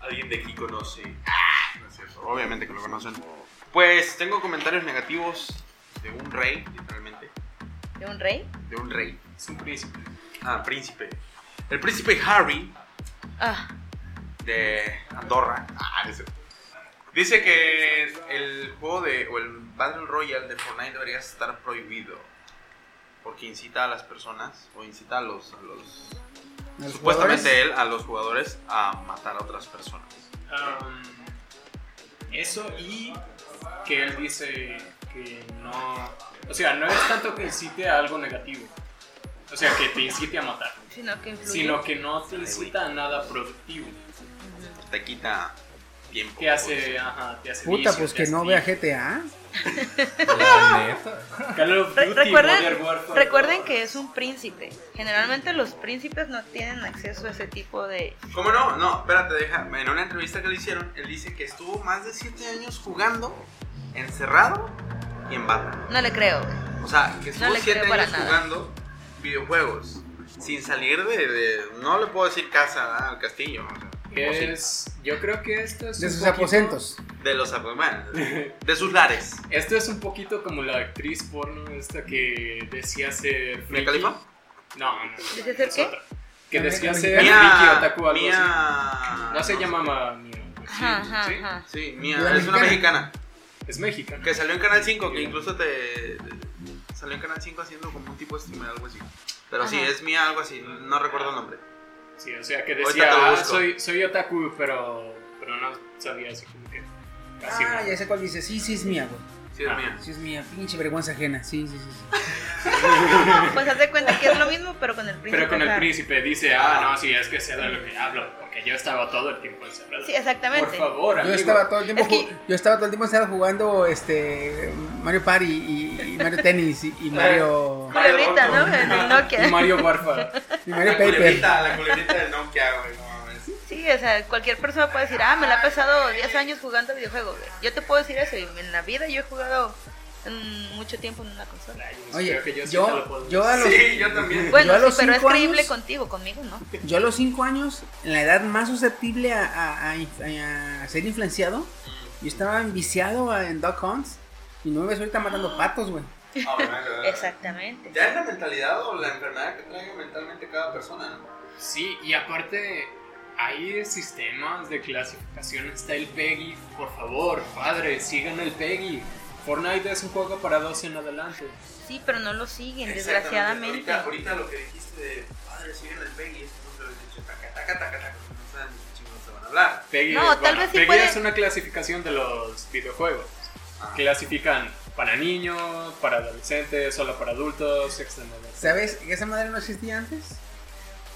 ¿Alguien de aquí conoce? Ah, no es cierto. Obviamente que lo conocen. Pues tengo comentarios negativos de un rey, literalmente. ¿De un rey? De un rey. Es un príncipe. Ah, príncipe. El príncipe Harry ah. de Andorra. Ah, ese. Dice que el juego de o el Battle Royale de Fortnite debería estar prohibido porque incita a las personas o incita a los, a los supuestamente jugadores? él a los jugadores a matar a otras personas. Um, eso y que él dice que no, o sea, no es tanto que incite a algo negativo, o sea, que te incite a matar, sino que, sino que no te incita a nada productivo. Te quita tiempo. Te hace, ajá, te hace Puta, vicio, pues que no vea G T A. Recuerden, recuerden que es un príncipe. Generalmente los príncipes no tienen acceso a ese tipo de... ¿Cómo no? No, espérate, deja. En una entrevista que le hicieron, él dice que estuvo más de siete años jugando, encerrado y en Batman. No le creo. O sea, que estuvo siete años jugando videojuegos sin salir de, de... No le puedo decir casa, al castillo, o sea. Es, yo creo que esto es de sus aposentos, de los aposentos, de sus lares. Esto es un poquito como la actriz porno esta que decía ser ¿Mia Khalifa? No, no, no. ¿Decía ser qué? Que decía ser Miki Otaku algo así. No se llama Mia. Sí, sí, Mia es una mexicana. Es mexicana. Que salió en Canal cinco, que incluso te salió en Canal cinco haciendo como un tipo de streamer algo así. Pero sí, es Mia algo así, no recuerdo el nombre. Sí, o sea, que decía, ah, soy, soy otaku, pero, pero no sabía así como que... Casi ah, ya sé cuál dice, sí, sí es mía, güey. Sí es ah, mía. Sí es mía, pinche vergüenza ajena, sí, sí, sí. sí. Pues haz de cuenta que es lo mismo, pero con el príncipe. Pero con el príncipe dice, ah, no, sí, es que sé de lo que hablo, porque yo estaba todo el tiempo encerrado. Sí, exactamente. Por favor, amigo. Yo estaba todo el tiempo, es que... yo estaba todo el tiempo encerrado jugando este, Mario Party y, y Mario Tennis y, y Mario... Culebrita, ¿no? En Nokia. Y Mario Warfare. Y Mario Paper. La culebrita, la culebrita de Nokia, güey, no mames. Sí, o sea, cualquier persona puede decir, ah, me la he pasado diez años jugando videojuegos, güey. Yo te puedo decir eso, y en la vida yo he jugado mucho tiempo en una consola. Oye, creo que yo, yo, sí lo puedo yo a los... Sí, yo también. Bueno, yo sí, pero es creíble años, contigo, conmigo no. Yo a los cinco años, en la edad más susceptible a, a, a, a ser influenciado, yo estaba enviciado en Duck Hunts, y no me ves ahorita matando patos, güey. Oh, exactamente. Ya es la mentalidad o la enfermedad que trae mentalmente cada persona, ¿no? Sí, y aparte hay sistemas de clasificación. Está el PEGI, por favor, padres, sigan el PEGI. Fortnite es un juego para doce en adelante. Sí, pero no lo siguen, desgraciadamente. Ahorita, ahorita lo que dijiste de padres, sigan el PEGI, es como se lo he dicho, taca, taca, taca, taca. No saben ni chingos se van a hablar. PEGI, no, bueno, tal vez sí PEGI puede... es una clasificación de los videojuegos. Ah. Clasifican para niños, para adolescentes, solo para adultos, extremadamente. ¿Sabes? ¿Esa madre no existía antes?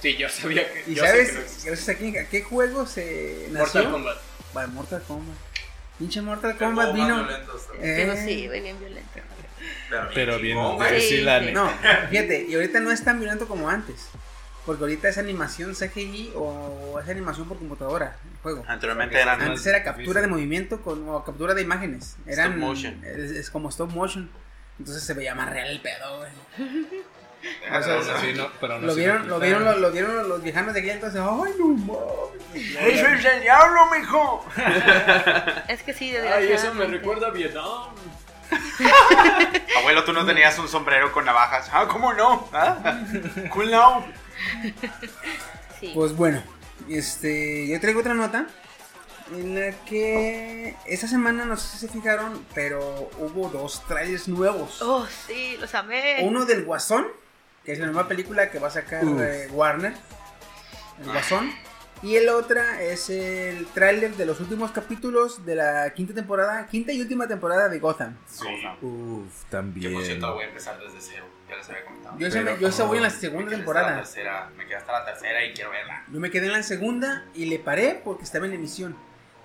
Sí, yo sabía que... ¿Y yo sabes? Que no ¿Gracias a quién? ¿A qué juego se nació? Mortal Kombat. Vale, Mortal Kombat. Pinche Mortal Kombat pero vino. Eh, pero sí, fue bien violento. Pero, pero bien, sí, sí, sí, la neta. No, fíjate, y ahorita no es tan violento como antes. Porque ahorita es animación C G I o es animación por computadora, el juego. Anteriormente eran Antes era captura difícil. de movimiento con, o captura de imágenes. Eran, stop motion. Es, es como stop motion. Entonces se veía más real el pedo, güey. O sea, no, sí, no, pero no lo, vieron, lo, vieron, lo, lo vieron los, los viejanos de aquí, entonces, ¡ay, no mames! ¡Eso es el diablo, mijo! Es que sí, de verdad. Ay, eso me recuerda a Vietnam. Abuelo, tú no tenías un sombrero con navajas. Ah, ¿cómo no? ¿Ah? Cool now. Sí. Pues bueno, este, yo traigo otra nota en la que esta semana, no sé si se fijaron, pero hubo dos trailers nuevos. Oh, sí, los amé. Uno del Guasón, que es la nueva película que va a sacar eh, Warner, el Guasón. Y el otra es el tráiler de los últimos capítulos de la quinta temporada, quinta y última temporada de Gotham. Sí. Uf, también. Yo por cierto voy a empezar desde cero, ya les había comentado. Yo, Pero, me, yo oh, voy en la segunda me temporada. La tercera, me quedé hasta la tercera y quiero verla. Yo me quedé en la segunda y le paré porque estaba en emisión.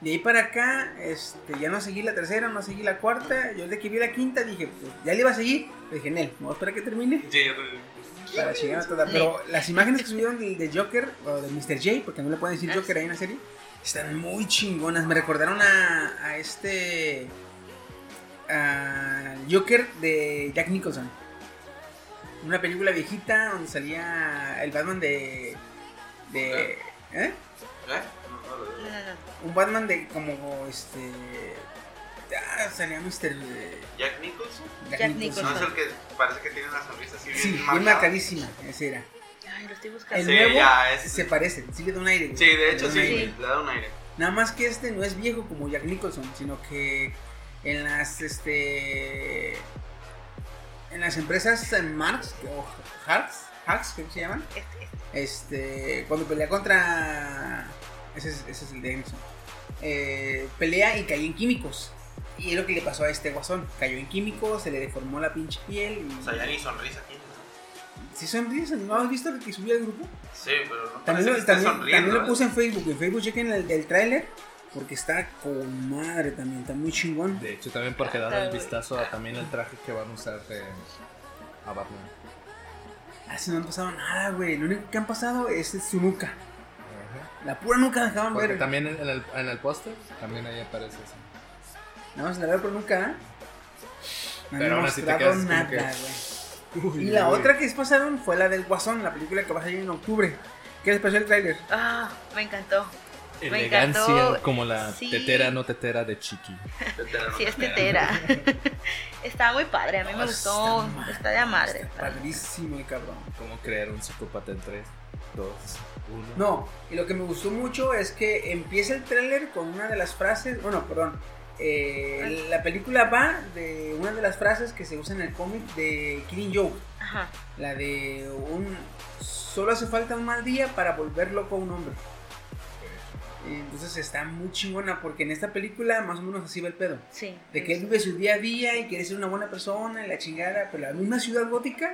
De ahí para acá, este, ya no seguí la tercera, no seguí la cuarta. Yo desde que vi la quinta dije, pues, ya le iba a seguir. Le dije, Nel, vamos a esperar que termine. Sí, yo te... Para chingar toda, pero las imágenes que subieron de, de Joker o de míster J, porque no le pueden decir Joker ahí en la serie, están muy chingonas. Me recordaron a, a este a Joker de Jack Nicholson, una película viejita donde salía el Batman de, de ¿eh? Un Batman de como este Ah, salía mister Jack Nicholson. Jack, Jack Nicholson. No es el que parece que tiene una sonrisa así bien, sí, marcada. Bien marcadísima, ese era. Ay, lo estoy buscando. El sí, nuevo ya, es... se parece, sí le da un aire. Sí, de hecho sí, aire. Le da un aire. Nada más que este no es viejo como Jack Nicholson, sino que en las este en las empresas Marx o Hartz, Hartz, ¿qué se llaman? Este, este. este cuando pelea contra ese es, ese es el de Emerson. Eh, pelea y cae en químicos. Y es lo que le pasó a este guasón. Cayó en químicos, se le deformó la pinche piel. Y... o sea, ya ni sonrisa tiene. ¿Sí sonrisa? ¿No has visto el que subí al grupo? Sí, pero no también, lo, también, también lo puse en Facebook. En Facebook chequen el, el tráiler porque está con madre también, está muy chingón. De hecho, también porque dan el vistazo a también el traje que van a usar de, a Batman. Ah, si no han pasado nada, güey. Lo único que han pasado es su nuca. La pura nuca dejaban ver. Porque también en el, en el póster, también ahí aparece eso. Nada más la veo por nunca. No han mostrado nada, güey. Que... y la uy. Otra que pasaron fue la del Guasón, la película que va a salir en octubre. ¿Qué les pareció el tráiler? Ah, me encantó. Elegancia, me encantó. Como la sí. tetera, no tetera de Chiqui. Tetera, no sí, es tetera. Está muy padre, a mí no, me gustó. Está, mal, está de madre. Está padrísimo el cabrón. ¿Cómo crear un psicópata en tres, dos, uno? No, y lo que me gustó mucho es que empieza el tráiler con una de las frases. Bueno, perdón. Eh, la película va de una de las frases que se usa en el cómic de Killing Joke. Ajá. La de un solo hace falta un mal día para volver loco a un hombre. Entonces está muy chingona porque en esta película más o menos así va el pedo. Sí. De que él vive su día a día y quiere ser una buena persona y la chingada, pero la misma ciudad gótica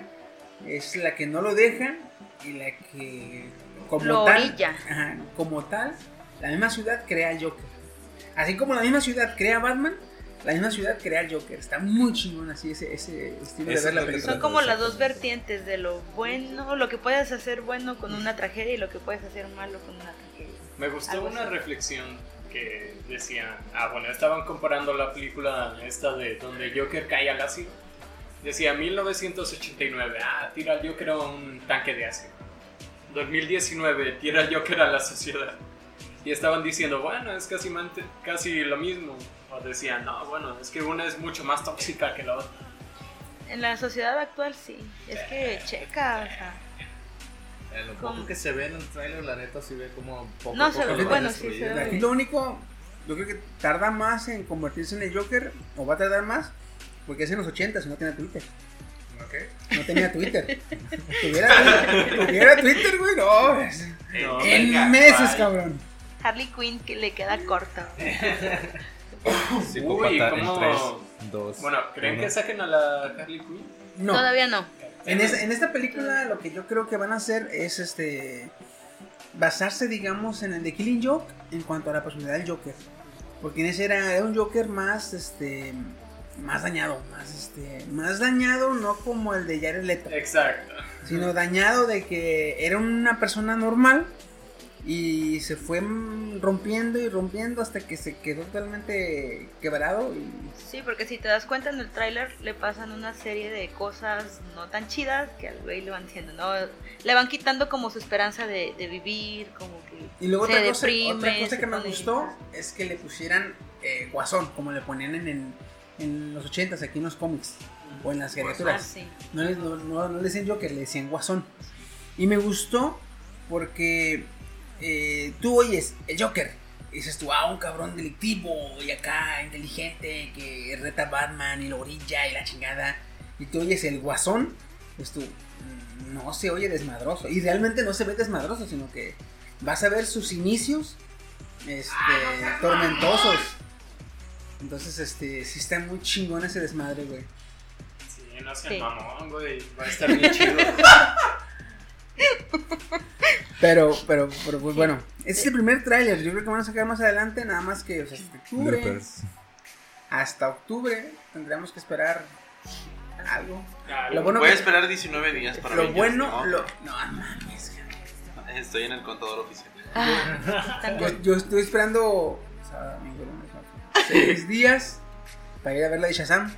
es la que no lo deja y la que como lo tal, orilla. Ajá, como tal, la misma ciudad crea al Joker. Así como la misma ciudad crea Batman, la misma ciudad crea el Joker. Está muy chingón así ese, ese estilo de ver la película. Son como las dos vertientes de lo bueno, lo que puedes hacer bueno con una tragedia y lo que puedes hacer malo con una tragedia. Me gustó una reflexión que decían, ah bueno, estaban comparando la película esta de donde Joker cae al ácido. Decía mil novecientos ochenta y nueve, ah, tira al Joker a un tanque de ácido. dos mil diecinueve, tira al Joker a la sociedad. Y estaban diciendo, bueno, es casi, mante- casi lo mismo. O decían, no, bueno, es que una es mucho más tóxica que la otra. En la sociedad actual, sí. Es que checa, o sea. Lo poco que se ve en el trailer, la neta, se ve como poco no, a poco. Lo bueno, sí, aquí lo único, yo creo que tarda más en convertirse en el Joker, o va a tardar más, porque es en los ochenta, si no tiene Twitter. Okay. No tenía Twitter. ¿Tuviera, tuviera Twitter, güey? No. no en venga, meses, vale. Cabrón. Harley Quinn que le queda corta. Uy, ¿cómo? tres, dos, bueno, ¿creen uno. Que saquen a la Harley Quinn? No. Todavía no. En, es, en esta película lo que yo creo que van a hacer es este basarse, digamos, en el de Killing Joke en cuanto a la personalidad del Joker. Porque en ese era, era un Joker más este más dañado, más este más dañado no como el de Jared Leto. Exacto. Sino dañado de que era una persona normal. Y se fue rompiendo y rompiendo hasta que se quedó totalmente quebrado. Y... sí, porque si te das cuenta en el tráiler le pasan una serie de cosas no tan chidas que al güey le van diciendo, no, le van quitando como su esperanza de, de vivir, como que y luego se otra cosa, deprime. Otra cosa que me gustó es que le pusieran eh, guasón, como le ponían en, en, en los ochentas aquí en los cómics o en las caricaturas. Ah, sí. No le no, no, no decían Joker, le decían guasón. Y me gustó porque... Eh, tú oyes el Joker y dices tú, ah, un cabrón delictivo y acá inteligente que reta a Batman y la orilla y la chingada. Y tú oyes el Guasón, pues tú, no se oye desmadroso. Y realmente no se ve desmadroso, sino que vas a ver sus inicios este, tormentosos. Entonces, este, sí está muy chingón ese desmadre, güey. Sí, no es el mamón, güey, va a estar bien chido. Pero, pero, pero, pues bueno, este es el primer tráiler, yo creo que van a sacar más adelante, nada más que o sea, hasta octubre, hasta octubre tendremos que esperar algo. Ah, lo bueno voy que, a esperar diecinueve días para lo Avengers, bueno, ¿no? Lo, no mames, estoy en el contador oficial. Ah, yo, yo estoy esperando o sea, seis días para ir a ver la de Shazam.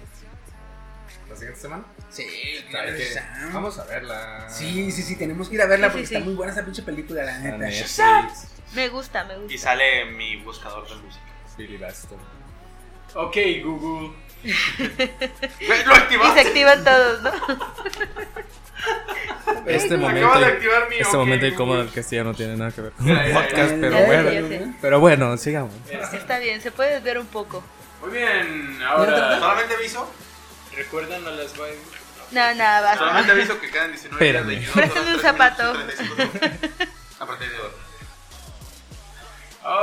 ¿La siguiente semana? Sí, claro que Shazam. Vamos a verla. Sí, sí, sí, tenemos que ir a verla sí, porque sí, está sí. muy buena esa pinche película, la neta. Shazam. Me gusta, me gusta. Y sale mi buscador de música. Billy Baston. Ok, Google. Lo activaste. Y se activan todos, ¿no? Este momento, este okay, momento incómodo en el que sí ya no tiene nada que ver con el podcast, pero bueno, pero bueno, sigamos. Está bien, se puede desviar un poco. Muy bien, ahora solamente aviso. Recuerdan a las vibes. No, nada, basta. Solamente aviso que quedan diecinueve días de ayuda. Préstame un zapato. A partir de ahora.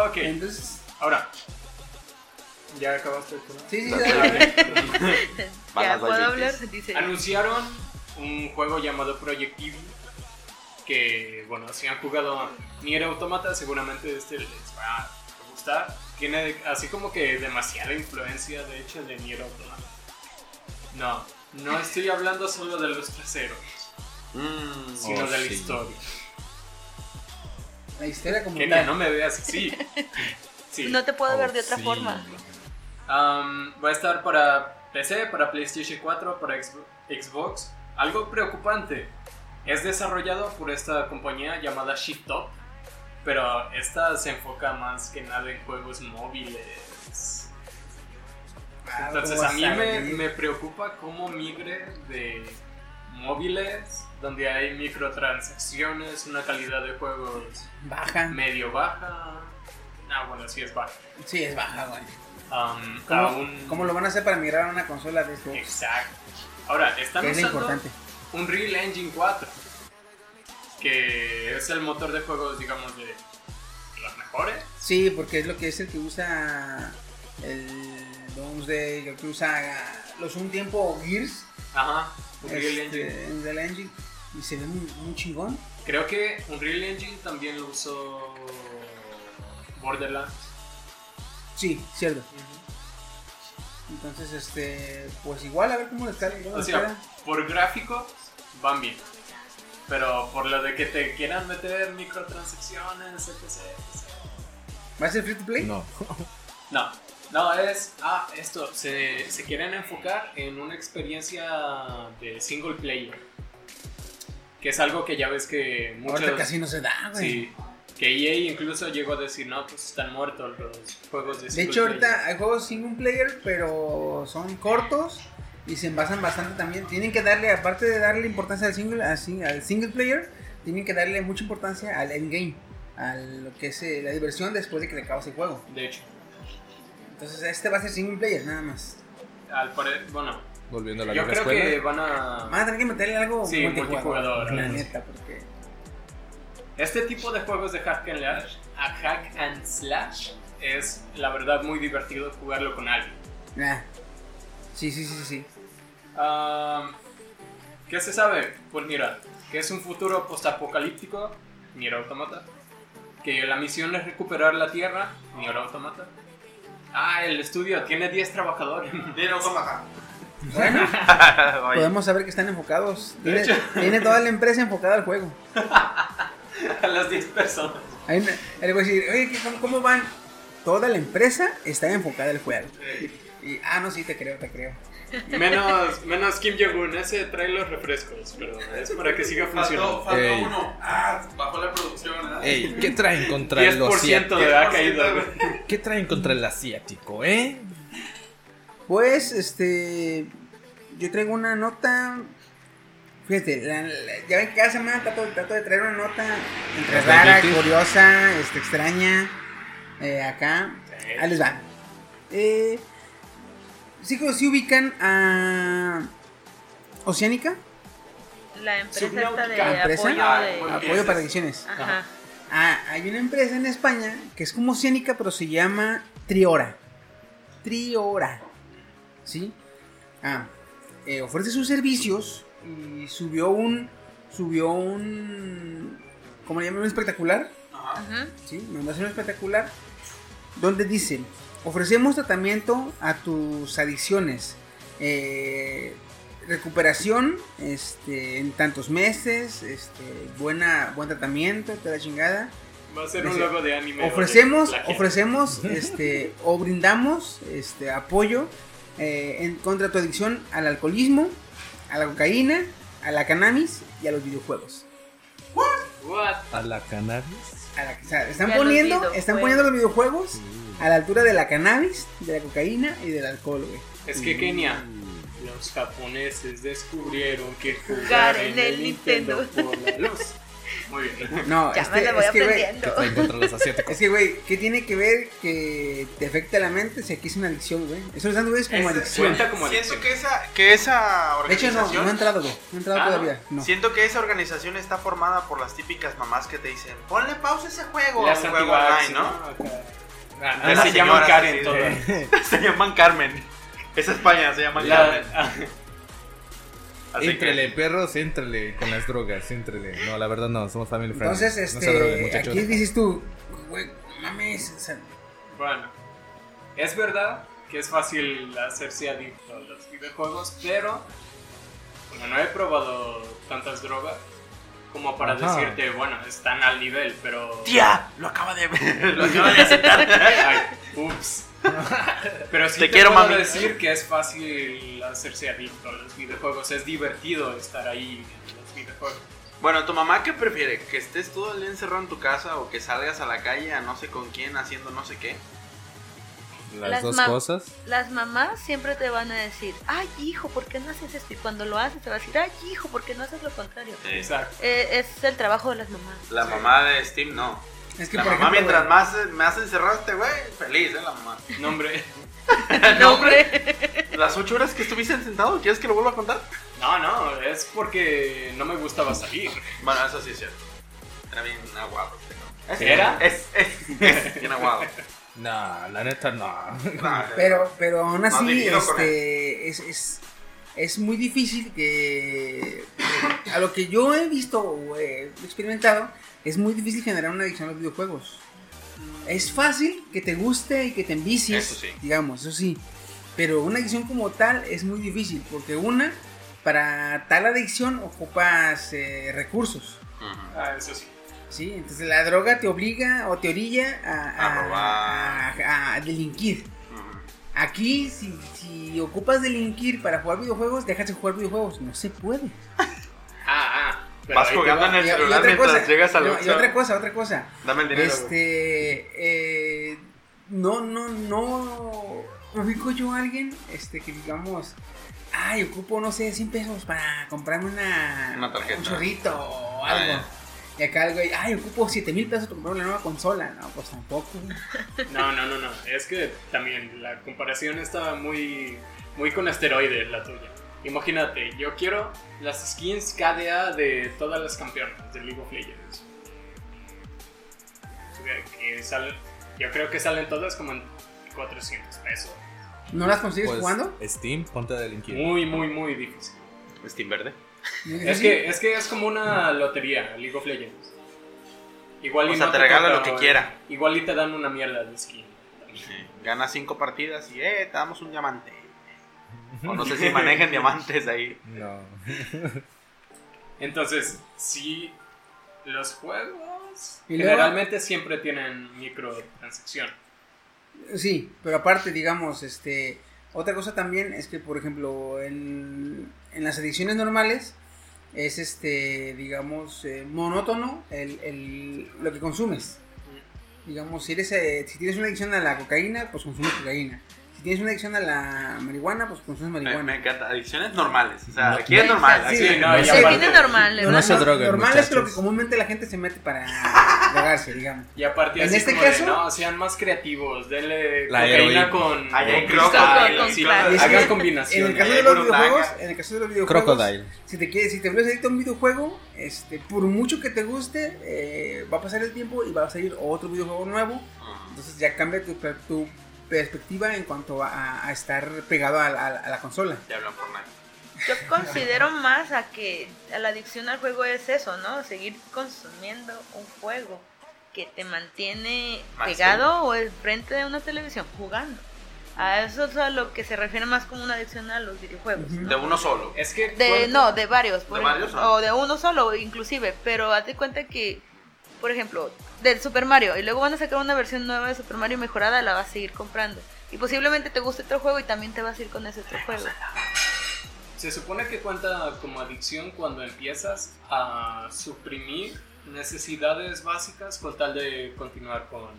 Ok, entonces, ahora. Ya acabaste esto, ¿no? Sí, sí, sí. Ya, ¿puedo hablar? Dice. Anunciaron un juego llamado Project Evil, que, bueno, si han jugado Nier Automata, seguramente este les va a gustar. Tiene así como que demasiada influencia, de hecho, de Nier Automata. No, no estoy hablando solo de los traseros, mm, sino oh, de la sí. historia. La historia como tal. No me veas así. Sí. No te puedo oh, ver de otra sí. forma. Um, va a estar para P C, para PlayStation cuatro, para Xbox. Algo preocupante, es desarrollado por esta compañía llamada Shift Up, pero esta se enfoca más que nada en juegos móviles. Ah, entonces a mí me, me preocupa cómo migre de móviles, donde hay microtransacciones, una calidad de juegos baja, medio baja. Ah, bueno, sí es baja. Sí es baja, güey. Um, ¿Cómo, un... ¿Cómo lo van a hacer para migrar a una consola de Xbox? Exacto. Ahora, están usando Unreal Engine cuatro, que es el motor de juegos, digamos, de los mejores. Sí, porque es lo que es el que usa el Doomsday, el que usa los un tiempo Gears. Ajá, Unreal este, Engine. Unreal Engine, y se ve muy, muy chingón. Creo que Unreal Engine también lo usó Borderlands. Sí, cierto. Uh-huh. Entonces, este, pues igual a ver cómo les sale. O sea, queda. Por gráfico van bien, pero por lo de que te quieran meter microtransacciones, etcétera, etcétera. ¿Va a ser free to play? No. No, no, es, ah, esto, se, se quieren enfocar en una experiencia de single player, que es algo que ya ves que muchos... Ahorita casi no se da, güey. Sí. Que E A incluso llegó a decir, no, pues están muertos los juegos de single player. De hecho, ahorita hay juegos single player, pero son cortos y se envasan bastante también. Tienen que darle, aparte de darle importancia al single, al single player, tienen que darle mucha importancia al endgame, a lo que es eh, la diversión después de que le acabas el juego. De hecho. Entonces este va a ser single player, nada más. Al parecer, bueno, volviendo a la yo creo escuela, que van a... Van a tener que meterle algo sí, multijugador, la neta, porque... Este tipo de juegos de hack and slash, a hack and slash es la verdad muy divertido jugarlo con alguien. Ah, sí, sí, sí, sí. Uh, ¿Qué se sabe? Pues mira, que es un futuro postapocalíptico, Nier Automata. Que la misión es recuperar la Tierra, Nier Automata. Ah, el estudio tiene diez trabajadores. Nier Automata. Bueno, podemos saber que están enfocados. Tiene, tiene toda la empresa enfocada al juego. A las diez personas. Ahí me, él va a decir, oye, ¿cómo, ¿cómo van? Toda la empresa está enfocada al juego. Y, y ah, no, sí, te creo, te creo. Menos, menos Kim Jong-un, ese trae los refrescos, pero es para que siga funcionando. Faltó uno. Ah, bajó la producción. Ey, ¿qué traen contra el asiático? diez por ciento de ha caído. ¿Qué traen contra el asiático, eh? Pues, este. Yo traigo una nota. Fíjate, la, la, ya ven que cada semana trato, trato de traer una nota entre rara, curiosa, este, extraña, eh, acá, sí. Ahí les va. Eh, ¿sí, ¿sí ubican a Oceánica? La empresa esta de, ¿La empresa? Apoyo, ah, de... apoyo para adicciones. Ajá. Ah, hay una empresa en España que es como Oceánica, pero se llama Triora. Triora, ¿sí? Ah, eh, ofrece sus servicios... Y subió un, subió un, ¿cómo le llaman? Un espectacular. Ajá. Sí, mandó hacer un espectacular donde dicen, ofrecemos tratamiento a tus adicciones, eh, recuperación este, en tantos meses, este, buena, buen tratamiento, toda la chingada. Va a ser un logo de anime. Ofrecemos, ofrecemos, este, o brindamos este, apoyo eh, en contra tu adicción al alcoholismo, a la cocaína, a la cannabis y a los videojuegos. What? A la cannabis. A la, o sea, están Qué poniendo, olvido, están poniendo los videojuegos sí. a la altura de la cannabis, de la cocaína y del alcohol, güey. Es que Kenia, mm. los japoneses descubrieron que jugar en el Nintendo, Nintendo por la luz. Muy bien. No, ya es me que, la voy es aprendiendo. Que, güey, los es que, güey, ¿qué tiene que ver que te afecta la mente si aquí es una adicción, güey? Eso los dan, güey, como adicción. Como siento adicción. Que esa, que esa organización... De hecho, no, no ha entrado, güey. No ha entrado ah, todavía. No. Siento que esa organización está formada por las típicas mamás que te dicen, ponle pausa a ese juego. Las juego online, ¿no? Ah, ah, se llaman Karen todas. Se llaman Carmen. Es España, se llaman la... Carmen. Ah. Éntrele, que... perros, éntrele con las drogas, éntrele. No, la verdad no, somos family friends. Entonces, este, no drogues, aquí dices tú, güey, mames. O sea... Bueno, es verdad que es fácil hacerse adicto a los videojuegos, pero bueno, no he probado tantas drogas como para Ajá. decirte, bueno, están al nivel, pero... ¡Tía! Lo acaba de ver, lo acaba de aceptar. Ay, ups. Pero sí te, te quiero, puedo mami. Decir que es fácil hacerse adicto a los videojuegos. Es divertido estar ahí en los videojuegos. Bueno, ¿tu mamá qué prefiere? ¿Que estés todo el día encerrado en tu casa o que salgas a la calle a no sé con quién haciendo no sé qué? Las, las dos ma- cosas. Las mamás siempre te van a decir, ay hijo, ¿por qué no haces esto? Y cuando lo haces te va a decir, ay hijo, ¿por qué no haces lo contrario? Exacto. Eh, es el trabajo de las mamás. La sí. mamá de Steam no. Es que la por mamá ejemplo, mientras más me hace encerrar este güey, feliz, ¿eh? La mamá. No, hombre. No, hombre. ¿Las ocho horas que estuviste sentado? ¿Quieres que lo vuelva a contar? No, no, es porque no me gustaba salir. Bueno, eso sí es cierto. Era bien aguado. ¿no? ¿Era? Es, es, es bien aguado. Nah, la neta no. Nah, pero, pero aún así, este, es, es, es muy difícil que... A lo que yo he visto o he experimentado... Es muy difícil generar una adicción a los videojuegos. Es fácil que te guste y que te envicies, eso sí. digamos, eso sí. Pero una adicción como tal es muy difícil, porque una, para tal adicción ocupas eh, recursos. Uh-huh. Ah, eso sí. Sí, entonces la droga te obliga o te orilla a, a, a, robar. a, a, a delinquir. Uh-huh. Aquí, si, si ocupas delinquir para jugar videojuegos, dejas de jugar videojuegos. No se puede. ah, ah. Pero vas jugando en el celular mientras cosa, llegas al Oxxo. Y otra cosa, otra cosa. Dame el dinero. Este, eh, no, no, no. Ubico yo a alguien, este, que digamos, ay, ocupo no sé cien pesos para comprarme una, una tarjeta, un chorrito o algo. Ay. Y acá algo, ay, ocupo siete mil pesos para comprar una nueva consola. No, pues tampoco. No, no, no, no. Es que también la comparación está muy, muy con asteroides la tuya. Imagínate, yo quiero las skins K D A de todas las campeonas de League of Legends. Que salen, yo creo que salen todas como en cuatrocientos pesos. ¿No las consigues pues jugando? Steam, ponte a delinquir. Muy, muy, muy difícil. Steam verde. Es que es, que es como una lotería, League of Legends. Igual o sea, no te, te regala lo que quiera. Igual y te dan una mierda de skin. Sí. Ganas cinco partidas y eh, te damos un diamante. O no sé si manejan diamantes ahí. No. Entonces, sí, los juegos y generalmente luego, siempre tienen microtransacción. Sí, pero aparte, digamos, este, otra cosa también es que, por ejemplo, en, en las adicciones normales es, este, digamos, eh, monótono el, el, lo que consumes. Digamos, si eres, eh, si tienes una adicción a la cocaína, pues consumes cocaína. Tienes una adicción a la marihuana, pues consumes marihuana. Me, me encanta, adicciones normales. O sea, aquí es normal. Sí, aquí no, sí, viene normal. No se droga. Normal es lo que comúnmente la gente se mete para drogarse, digamos. Y aparte, en así este como caso, de, no, sean más creativos. Denle la cocaína con. Hagan combinaciones. En el caso de los videojuegos, en el caso de los videojuegos. Crocodile. Si te quieres, si te vuelves adicto a un videojuego, este, por mucho que te guste, eh, va a pasar el tiempo y va a salir otro videojuego nuevo. Entonces ya cambia tu. tu perspectiva en cuanto a, a estar pegado a, a, a la consola. Te hablan por mal. Yo considero más a que a la adicción al juego es eso, ¿no? Seguir consumiendo un juego que te mantiene más pegado que... o el frente de una televisión jugando. A eso es a lo que se refiere más como una adicción a los videojuegos. Uh-huh. ¿No? De uno solo. Es que de, no, de varios. Por ¿De ejemplo, varios o de uno solo, inclusive. Pero hazte cuenta que, por ejemplo, del Super Mario, y luego van a sacar una versión nueva de Super Mario mejorada, la vas a seguir comprando. Y posiblemente te guste otro juego y también te vas a ir con ese otro juego. Se supone que cuenta como adicción cuando empiezas a suprimir necesidades básicas con tal de continuar con,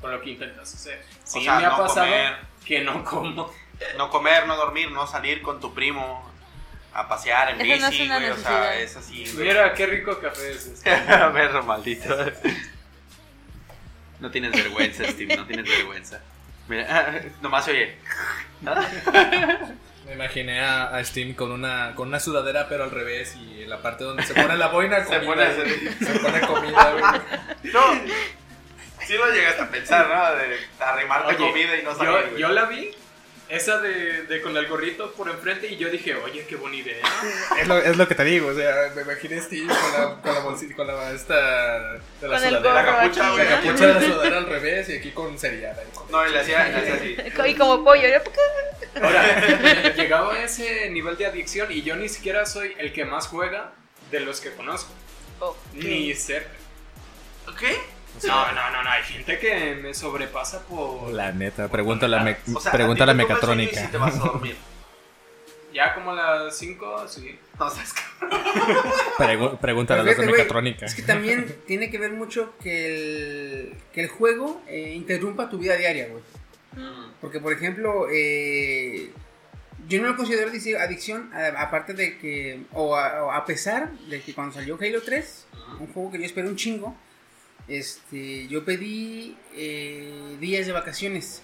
con lo que intentas hacer. Sí, o sea, me ha no pasado comer, que no como. No comer, no dormir, no salir con tu primo a pasear en eso bici, no güey, o sea, es así. Mira, qué rico café es este. A ver, maldito. No tienes vergüenza, Steve, no tienes vergüenza. Mira, nomás se oye. Me imaginé a, a Steam con una con una sudadera pero al revés y en la parte donde se pone la boina comida, se, pone a hacer, se pone comida, güey. No, sí lo llegaste a pensar, ¿no? De arrimarte oye, comida y no salir, yo, güey. Yo la vi, esa de, de con el gorrito por enfrente y yo dije, oye, qué buena idea. Es lo, es lo que te digo, o sea, me imaginé a Steam con la, con la bolsita, con la esta, de la sudadera. La capucha, güey. La capucha de la sudadera al revés y aquí con cereal. No, y le hacía, le hacía así. Y como pollo, ¿no? Ahora, llegaba a ese nivel de adicción y yo ni siquiera soy el que más juega de los que conozco. Oh, ni cerca. ¿Qué? O sea, no, no, no, no, hay gente que me sobrepasa por... La neta, pregunta la, me, o sea, pregunta a la mecatrónica. Si te vas a dormir. Ya como a las cinco, sí. No, sabes que... Pregúntale a los de mecatrónica. Es que también tiene que ver mucho que el, que el juego eh, interrumpa tu vida diaria, güey. Porque, por ejemplo, eh, yo no lo considero adicción, aparte de que, o a, o a pesar de que cuando salió Halo tres, un juego que yo esperé un chingo, este, yo pedí eh, días de vacaciones.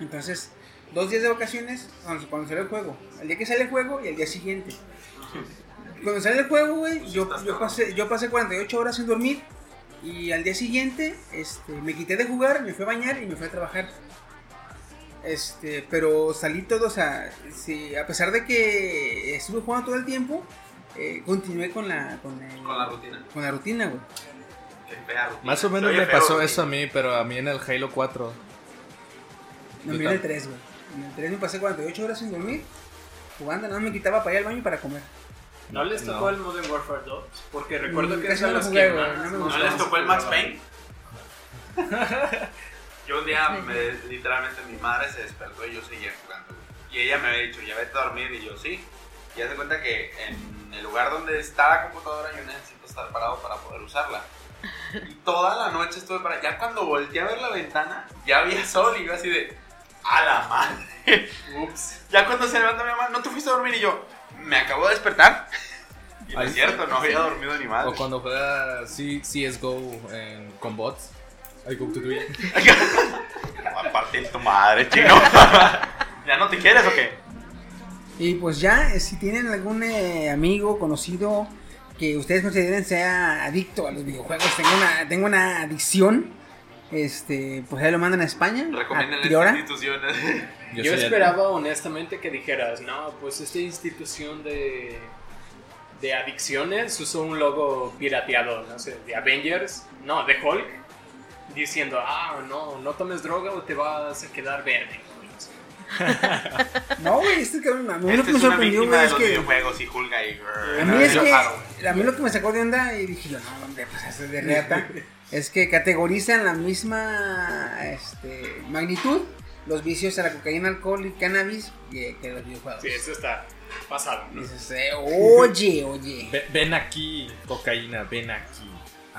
Entonces, dos días de vacaciones cuando, cuando salió el juego, el día que sale el juego y el día siguiente. Cuando sale el juego, güey, yo, yo, pasé, yo pasé cuarenta y ocho horas sin dormir y al día siguiente este, me quité de jugar, me fui a bañar y me fui a trabajar. Este, pero salí todo, o sea, sí, a pesar de que estuve jugando todo el tiempo, eh, continué con la, con, el, con la rutina. Con la rutina, güey. Más o menos me pasó eso a mí, pero a mí en el Halo cuatro. No, en el tres, güey. En el tres me pasé cuarenta y ocho horas sin dormir, jugando, nada más me quitaba para ir al baño y para comer. ¿No les tocó no. el Modern Warfare dos? Porque recuerdo no, que eso no los jugué, que más, no, me gustó, ¿no les tocó el Max Payne? Yo un día, me, literalmente, mi madre se despertó y yo seguía jugando, güey. Y ella me había dicho, ya vete a dormir, y yo, sí. Y hace cuenta que en el lugar donde está la computadora yo necesito estar parado para poder usarla. Y toda la noche estuve parado. Ya cuando volteé a ver la ventana, ya había sol, y yo así de, a la madre. Ups. Ya cuando se levanta mi mamá, ¿no te fuiste a dormir? Y yo, me acabo de despertar. Y no es cierto, no había dormido ni madre. O cuando juega C S G O eh, con bots. I go to do it. A partir tu madre, chino. ¿Ya no te quieres o qué? Y pues ya, si tienen algún eh, amigo, conocido, que ustedes consideren sea adicto a los videojuegos, tengo una, tengo una adicción, este, pues ahí lo mandan a España. Recomiéndenle instituciones. Yo, Yo esperaba honestamente que dijeras, no, pues esta institución de... de adicciones usó un logo pirateado, no sé, de Avengers, no, de Hulk. Diciendo, ah, no, no tomes droga o te vas a quedar verde. No, güey, este cabrón, a mí este lo que me sorprendió, güey, es que. Y Hulga y... A mí es que. A mí lo que me sacó de onda y dije, no, hombre, pues haces de reata. Es que categorizan la misma este, magnitud los vicios a la cocaína, alcohol y cannabis que, que los videojuegos. Sí, eso está pasado, ¿no? Dices, eh, oye, oye. Ven aquí, cocaína, ven aquí.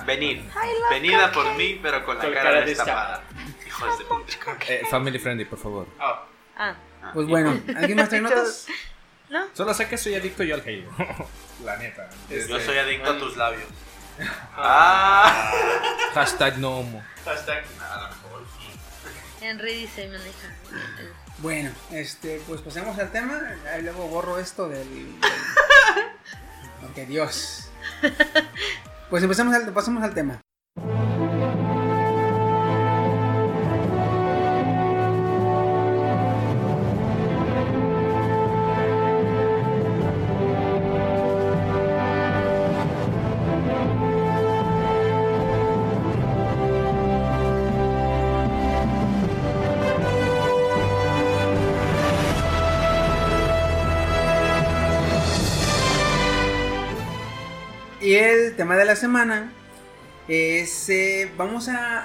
Venid, venida por mí, pero con la con cara, cara destapada. Hijos de puta. Eh, family friendly, por favor. Oh. Ah. Pues bueno, ¿alguien más trae notas? No. Solo sé que soy adicto yo al Halo. La neta. Desde... Yo soy adicto a tus labios. Ah. Hashtag no homo. Hashtag nada, por fin. Henry dice, me deja. Bueno, este, pues pasemos al tema. Ahí luego borro esto del. Aunque del... Dios. Pues empezamos al, pasamos al tema. Y el tema de la semana es, eh, vamos a,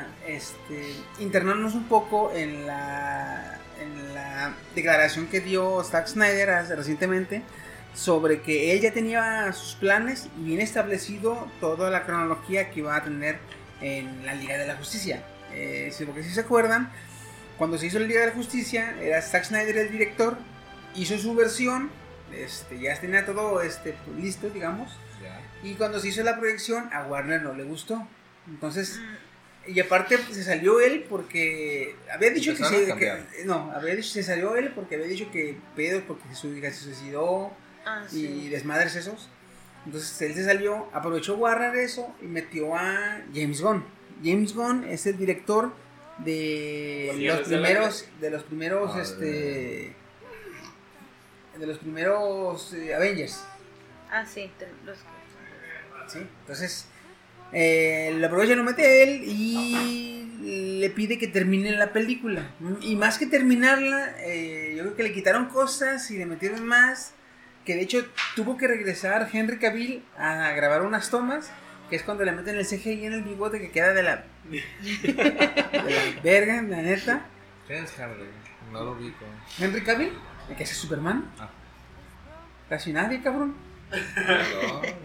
a este, internarnos un poco en la, en la declaración que dio Zack Snyder recientemente sobre que él ya tenía sus planes y bien establecido toda la cronología que iba a tener en la Liga de la Justicia. Eh, porque si se acuerdan, cuando se hizo la Liga de la Justicia, era Zack Snyder el director, hizo su versión, este, ya tenía todo este, listo, digamos, yeah. Y cuando se hizo la proyección, a Warner no le gustó. Entonces... Y aparte se salió él porque había dicho que, se, que no, había dicho se salió él porque había dicho que pedo porque su hija se suicidó ah, y sí. desmadres esos. Entonces él se salió, aprovechó Warner eso y metió a James Gunn. James Gunn es el director de los primeros de los primeros ah, este de los primeros eh, Avengers. Ah, sí, los Sí, entonces Eh, lo aprovecha, lo mete él y le pide que termine la película. Y más que terminarla, eh, yo creo que le quitaron cosas y le metieron más. Que de hecho tuvo que regresar Henry Cavill a grabar unas tomas, que es cuando le meten el C G I en el bigote que queda de la, de la verga, la neta. ¿Quién es Henry? No lo ubico. ¿Henry Cavill? ¿El que hace Superman? Ah. Casi nadie, cabrón.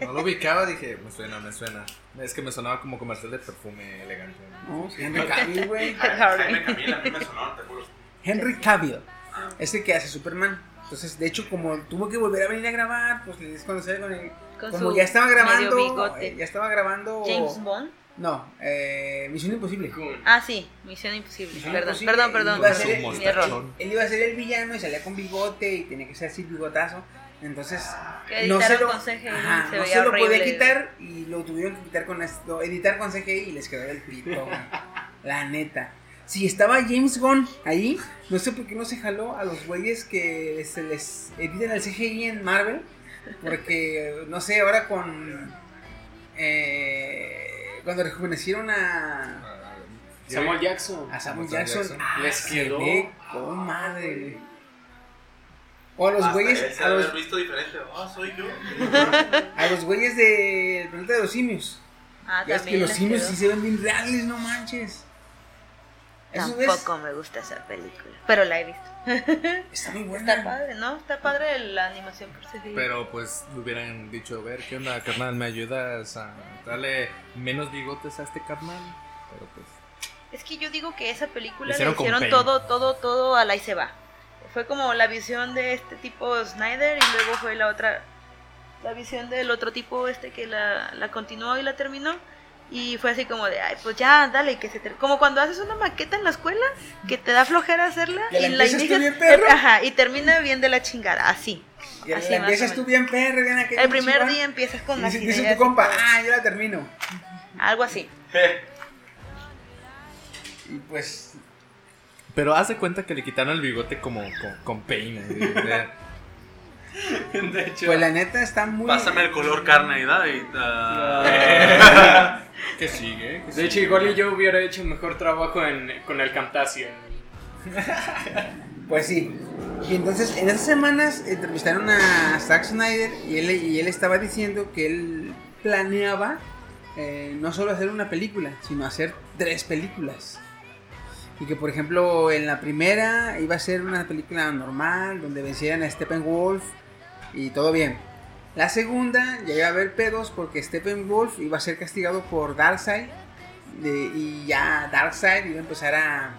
No, no lo ubicaba, dije, me suena, me suena. Es que me sonaba como comercial de perfume elegante. No, Henry Cavill, güey. Henry Cavill, a mí me sonaba, te juro. Henry Cavill, es el que hace Superman. Entonces, de hecho, como tuvo que volver a venir a grabar, pues es cuando sale con el. Con como ya estaba grabando. Eh, ya estaba grabando. ¿James Bond? No, eh, Misión Imposible. Ah, sí, Misión Imposible. Misión perdón, Imposible. perdón, perdón, perdón. Él iba, ser, error. él iba a ser el villano y salía con bigote y tenía que ser así, bigotazo. Entonces no se lo, C G I, ajá, se no se lo podía quitar y lo tuvieron que quitar con esto, editar con C G I y les quedó el pito. La neta. Si estaba James Gunn ahí, no sé por qué no se jaló a los güeyes que se les editan el C G I en Marvel. Porque, no sé, ahora con eh, cuando rejuvenecieron a Samuel Jackson. A Samuel Jackson, Jackson. Ah, les quedó oh, madre. O a los güeyes. A los visto diferente. Oh, soy yo. A los güeyes del planeta de los simios. Ah, ya es que los simios sí se ven bien reales, no manches. Tampoco me gusta esa película, pero la he visto. Está muy buena. Está padre, ¿no? Está padre la animación por sí. Pero pues le hubieran dicho, a ver, ¿qué onda, carnal? ¿Me ayudas a darle menos bigotes a este carnal? Pero pues. Es que yo digo que esa película le hicieron, le hicieron todo, todo, todo a la y se va. Fue como la visión de este tipo Snyder y luego fue la otra, la visión del otro tipo este que la, la continuó y la terminó. Y fue así como de, ay, pues ya, dale, que se termine. Como cuando haces una maqueta en la escuela, que te da flojera hacerla y, y la inicias, bien perro. Ajá, y termina bien de la chingada, así. Y así la empiezas tú bien perro, bien aquel. El primer chivar. Día empiezas con la chingada. Dice tu compa, ah, yo la termino. Algo así. Y pues... Pero haz de cuenta que le quitaron el bigote como con, con peine. De, de hecho, pues la neta está muy. Pásame el color carne y da. Y da. ¿Qué sigue? ¿Qué de sigue? Hecho, igual y yo hubiera hecho mejor trabajo en, con el Camtasia. Pues sí. Y entonces, en esas semanas entrevistaron a Zack Snyder y él, y él estaba diciendo que él planeaba eh, no solo hacer una película, sino hacer tres películas. Y que por ejemplo en la primera iba a ser una película normal donde vencieran a Steppenwolf y todo bien. La segunda ya iba a haber pedos porque Steppenwolf iba a ser castigado por Darkseid de, y ya Darkseid iba a empezar a,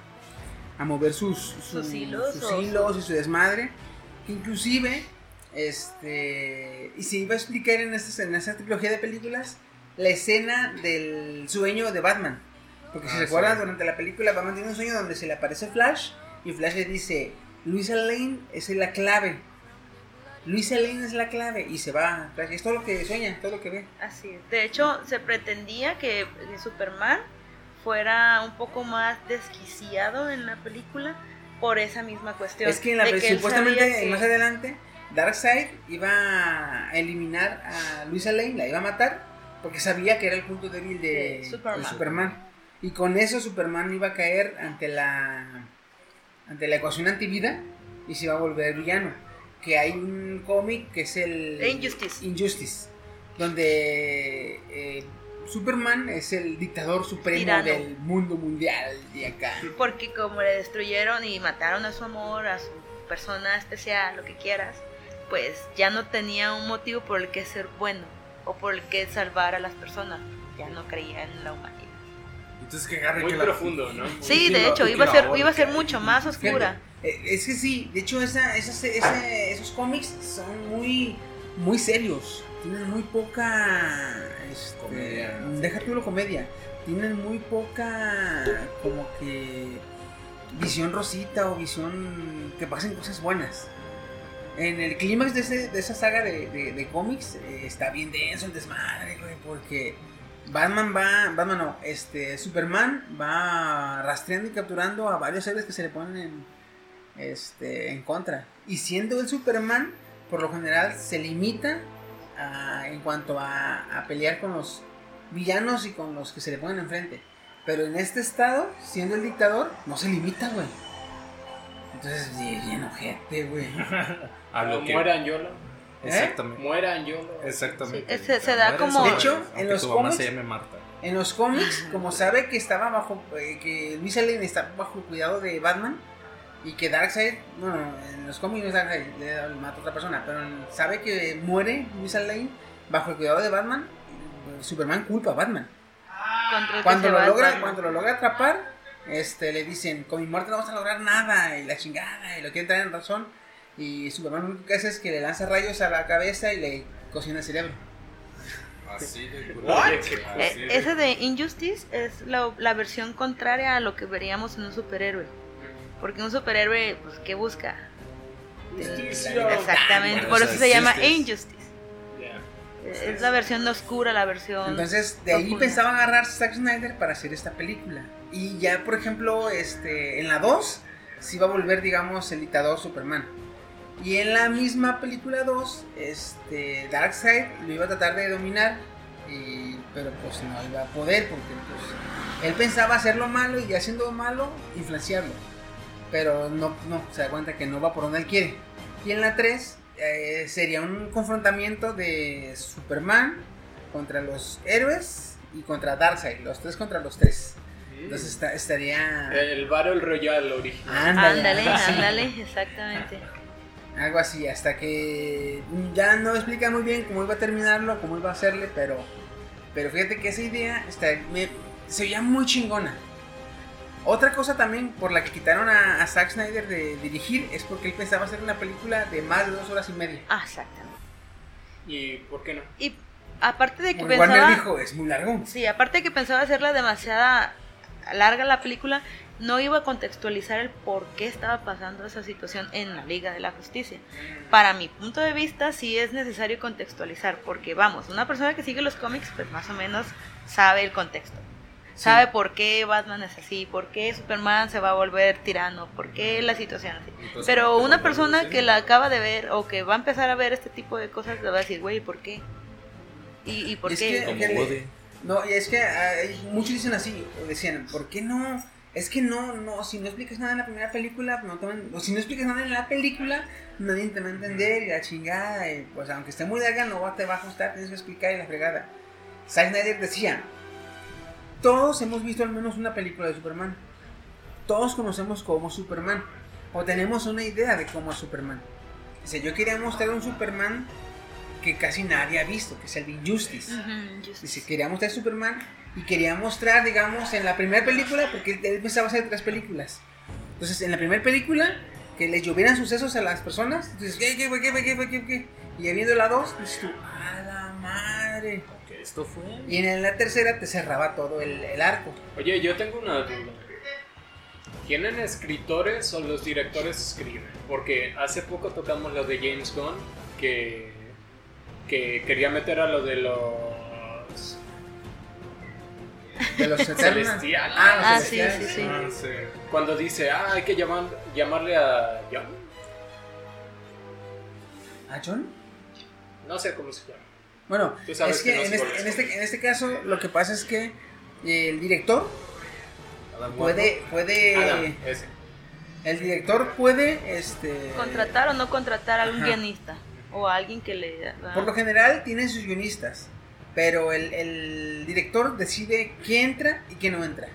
a mover sus, su, sus hilos, sus hilos y su desmadre. Inclusive este y se iba a explicar en esta, en esta trilogía de películas la escena del sueño de Batman. Porque ah, si se acuerdan, sí. Durante la película Batman tiene un sueño donde se le aparece Flash y Flash le dice, Luisa Lane es la clave, Luisa Lane es la clave, y se va, Flash, es todo lo que sueña, todo lo que ve. Así es, de hecho se pretendía que Superman fuera un poco más desquiciado en la película por esa misma cuestión. Es que, en la de que supuestamente que... más adelante Darkseid iba a eliminar a Luisa Lane, la iba a matar, porque sabía que era el punto débil de, de Superman. De Superman. Y con eso Superman iba a caer ante la ante la ecuación antivida y se iba a volver villano. Que hay un cómic que es el... Injustice. Injustice. Donde eh, Superman es el dictador supremo Tirano. Del mundo mundial de acá. Porque como le destruyeron y mataron a su amor, a su persona especial, lo que quieras, pues ya no tenía un motivo por el que ser bueno o por el que salvar a las personas, ya no creía en la humanidad. Entonces que agarre muy que profundo, la... ¿no? Sí, de hecho, iba a ser iba a ser mucho más oscura. Es que sí, de hecho esa, esas, esa, esos cómics son muy muy serios, tienen muy poca este, comedia, deja tú la comedia, tienen muy poca como que visión rosita o visión que pasen cosas buenas. En el clímax de, ese, de esa saga de, de, de cómics eh, está bien denso el desmadre, güey, porque Batman va, Batman no, este, Superman va rastreando y capturando a varios héroes que se le ponen en, este, en contra. Y siendo el Superman, por lo general se limita a, en cuanto a, a pelear con los villanos y con los que se le ponen enfrente. Pero en este estado, siendo el dictador, no se limita, güey. Entonces, bien ojete, güey. A lo que... Mueran YOLO. Exactamente. ¿Eh? Mueran YOLO. Exactamente. Se, se da como... De hecho, en los, cómics, en los cómics, como sabe que estaba bajo... Eh, que Luisa Lane está bajo el cuidado de Batman y que Darkseid... Bueno, en los cómics no es Darkseid, le mata a otra persona, pero sabe que muere Luisa Lane bajo el cuidado de Batman, Superman culpa a Batman. Cuando lo, logra, cuando lo logra atrapar, este, le dicen, con mi muerte no vas a lograr nada, y la chingada, y lo quieren traer en razón. Y Superman lo único que hace es que le lanza rayos a la cabeza y le cocina el cerebro. Así de brutal. Eh, ese de Injustice es la, la versión contraria a lo que veríamos en un superhéroe. Porque un superhéroe, pues, ¿qué busca? Justicia. Exactamente, por eso se llama Injustice. Es la versión oscura, la versión... Entonces, de ahí pensaba agarrar Zack Snyder para hacer esta película. Y ya, por ejemplo, este en la dos, sí va a volver, digamos, el dictador Superman. Y en la misma película dos, este, Darkseid lo iba a tratar de dominar, y, pero pues no iba a poder, porque pues, él pensaba hacerlo malo y ya siendo malo, influenciarlo. Pero no, no se da cuenta que no va por donde él quiere. Y en la tres... Eh, sería un confrontamiento de Superman contra los héroes y contra Darkseid, los tres contra los tres. Sí. Entonces está, estaría... El Battle Royale original. Ándale, ándale, ándale, exactamente. Algo así, hasta que ya no explica muy bien cómo iba a terminarlo, cómo iba a hacerle, pero pero fíjate que esa idea está, me, se veía muy chingona. Otra cosa también por la que quitaron a, a Zack Snyder de, de dirigir es porque él pensaba hacer una película de más de dos horas y media. Ah, exactamente. ¿Y por qué no? Y aparte de que Warner pensaba... dijo, es muy largo. Sí, aparte de que pensaba hacerla demasiada larga la película, no iba a contextualizar el por qué estaba pasando esa situación en la Liga de la Justicia. Para mi punto de vista sí es necesario contextualizar, porque vamos, una persona que sigue los cómics pues más o menos sabe el contexto. Sabe sí. por qué Batman es así, por qué Superman se va a volver tirano, por qué la situación así. Entonces, pero una persona que la acaba de ver o que va a empezar a ver este tipo de cosas le va a decir, güey, ¿por qué? ¿Y, y por es qué? Que, que, no, es que uh, muchos dicen así, decían, ¿por qué no? Es que no, no, si no explicas nada en la primera película, no te van, o si no explicas nada en la película, nadie te va a entender y la chingada, y, pues aunque esté muy larga no te va a ajustar, tienes que explicar y la fregada. Zack Snyder decía... Todos hemos visto al menos una película de Superman. Todos conocemos cómo Superman. O tenemos una idea de cómo es Superman. O sea, yo quería mostrar un Superman que casi nadie ha visto, que es el de Injustice. Uh-huh, Dice, quería mostrar Superman y quería mostrar, digamos, en la primera película, porque él pensaba hacer tres películas. Entonces, en la primera película, que les llovieran sucesos a las personas. Entonces, ¿qué, qué, qué, qué, qué, qué, qué? Y viendo la dos, dices tú, ¡a la madre! Esto fue. Y en la tercera te cerraba todo el, el arco. Oye, yo tengo una duda. ¿Tienen escritores o los directores escriben? Porque hace poco tocamos lo de James Gunn, que, que quería meter a lo de los... De los celestiales. Ah, los ah celestiales. Sí, sí, sí. Ah, sí. Cuando dice, ah, hay que llamar, llamarle a John. ¿A John? No sé cómo se llama. Bueno, es que, que no en, este, en, este, en este caso lo que pasa es que el director puede, puede Adam, el director puede este, contratar o no contratar a algún ajá. guionista o a alguien que le... Ah. Por lo general tienen sus guionistas, pero el, el director decide qué entra y qué no entra.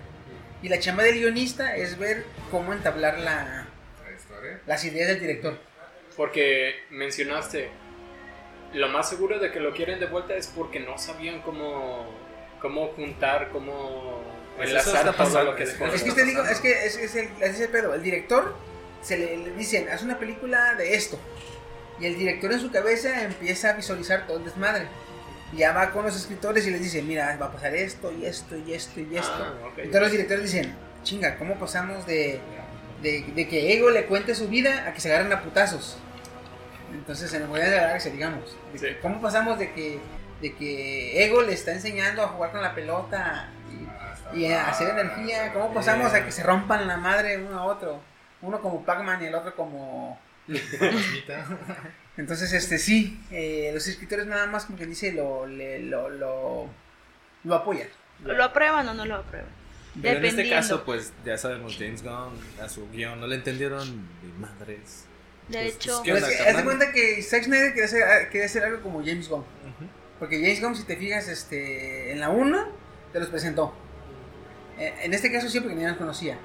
Y la chamba del guionista es ver cómo entablar la, la historia, las ideas del director. Porque mencionaste, lo más seguro de que lo quieren de vuelta es porque no sabían cómo, cómo juntar, cómo enlazar todo lo que se conoce. Es que te digo, es que es, es, el, es el pedo, el director, se le, le dicen, haz una película de esto. Y el director en su cabeza empieza a visualizar todo el desmadre. Ya va con los escritores y les dice, mira, va a pasar esto y esto y esto y esto. Ah, okay. Y todos los directores dicen, chinga, ¿cómo pasamos de, de, de que Ego le cuente su vida a que se agarren a putazos? Entonces se nos voy a agarrarse, digamos. De sí. que, ¿cómo pasamos de que, de que Ego le está enseñando a jugar con la pelota y, y a hacer energía? ¿Cómo pasamos a que se rompan la madre uno a otro? Uno como Pac-Man y el otro como... Entonces este sí, eh, los escritores nada más como que dice lo le, lo lo lo apoyan, lo aprueban o no lo aprueban. Pero en este caso pues ya sabemos, James Gunn a su guión no le entendieron ni madres. De pues, hecho, pues, pues, haz de cuenta que Zack Snyder quería hacer, quería hacer algo como James Gunn, uh-huh. porque James Gunn, si te fijas, este en la uno te los presentó, eh, en este caso siempre que ni los conocía.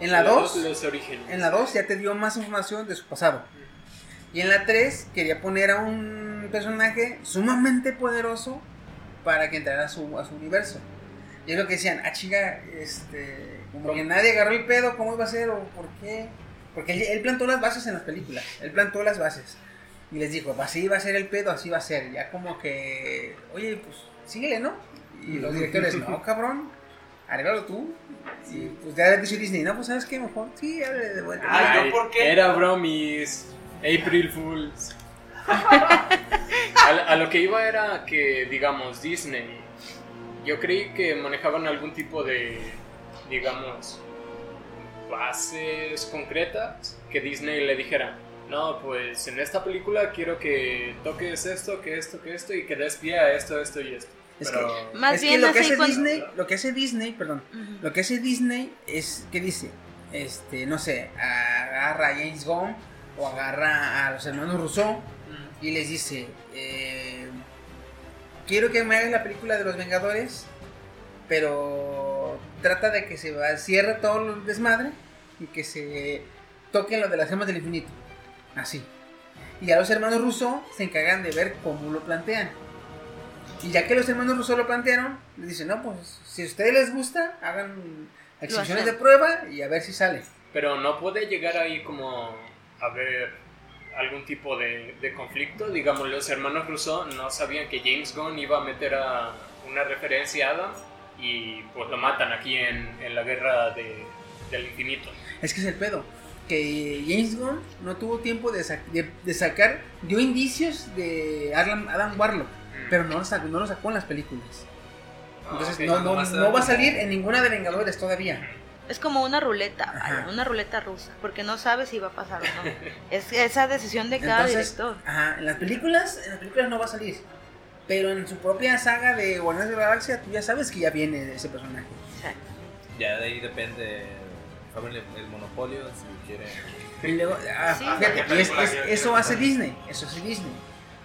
En la dos, ya te dio más información de su pasado. Y en la tres, quería poner a un personaje sumamente poderoso para que entrara a su, a su universo. Y es lo que decían, ah, chica, este, como ¿Cómo? que nadie agarró el pedo, ¿cómo iba a ser? ¿O por qué? Porque él, él plantó las bases en las películas, él plantó las bases. Y les dijo, así va a ser el pedo, así va a ser. Ya como que, oye, pues, síguele, ¿no? Y los directores, no, cabrón, arreglalo tú. Sí, pues ya le dice Disney, no, pues sabes qué, mejor sí, hable de vuelta. Ay, ¿yo por qué? Era bromis, April Fools. a, a lo que iba era que, digamos, Disney, yo creí que manejaban algún tipo de, digamos, bases concretas, que Disney le dijera, no, pues en esta película quiero que toques esto, que esto, que esto, y que des pie a esto, esto y esto. Es Pero... que, Más es bien que lo que hace cuando... Disney, lo que hace Disney, perdón, uh-huh. lo que hace Disney es que dice, este, no sé, agarra a James Gunn o agarra a los hermanos Russo uh-huh. y les dice, eh, quiero que me hagas la película de los Vengadores, pero trata de que se va, cierre todo el desmadre y que se toquen lo de las gemas del infinito, así. Y a los hermanos Russo se encargan de ver cómo lo plantean. Y ya que los hermanos Russo lo plantearon, les dicen, no, pues, si a ustedes les gusta, hagan exhibiciones de prueba y a ver si sale. Pero no puede llegar ahí como a ver algún tipo de, de conflicto. Digamos, los hermanos Russo no sabían que James Gunn iba a meter a una referencia a Adam y pues lo matan aquí en, en la guerra de, del infinito. Es que es el pedo, que James Gunn no tuvo tiempo de, sa- de, de sacar, dio indicios de Adam, Adam Warlock. Pero no lo sacó, no lo sacó en las películas. Entonces ah, okay. no, no, no, no va a salir en ninguna de Vengadores todavía. Es como una ruleta, vaya, una ruleta rusa, porque no sabes si va a pasar o no. Es esa decisión de cada Entonces, director. Ajá, en las películas, en las películas no va a salir. Pero en su propia saga de Guardianes de la Galaxia, tú ya sabes que ya viene ese personaje. Exacto. Ya de ahí depende el, el monopolio, si quiere. Y luego, ah, sí, fíjate, no, es, es, eso hace Disney, eso hace Disney.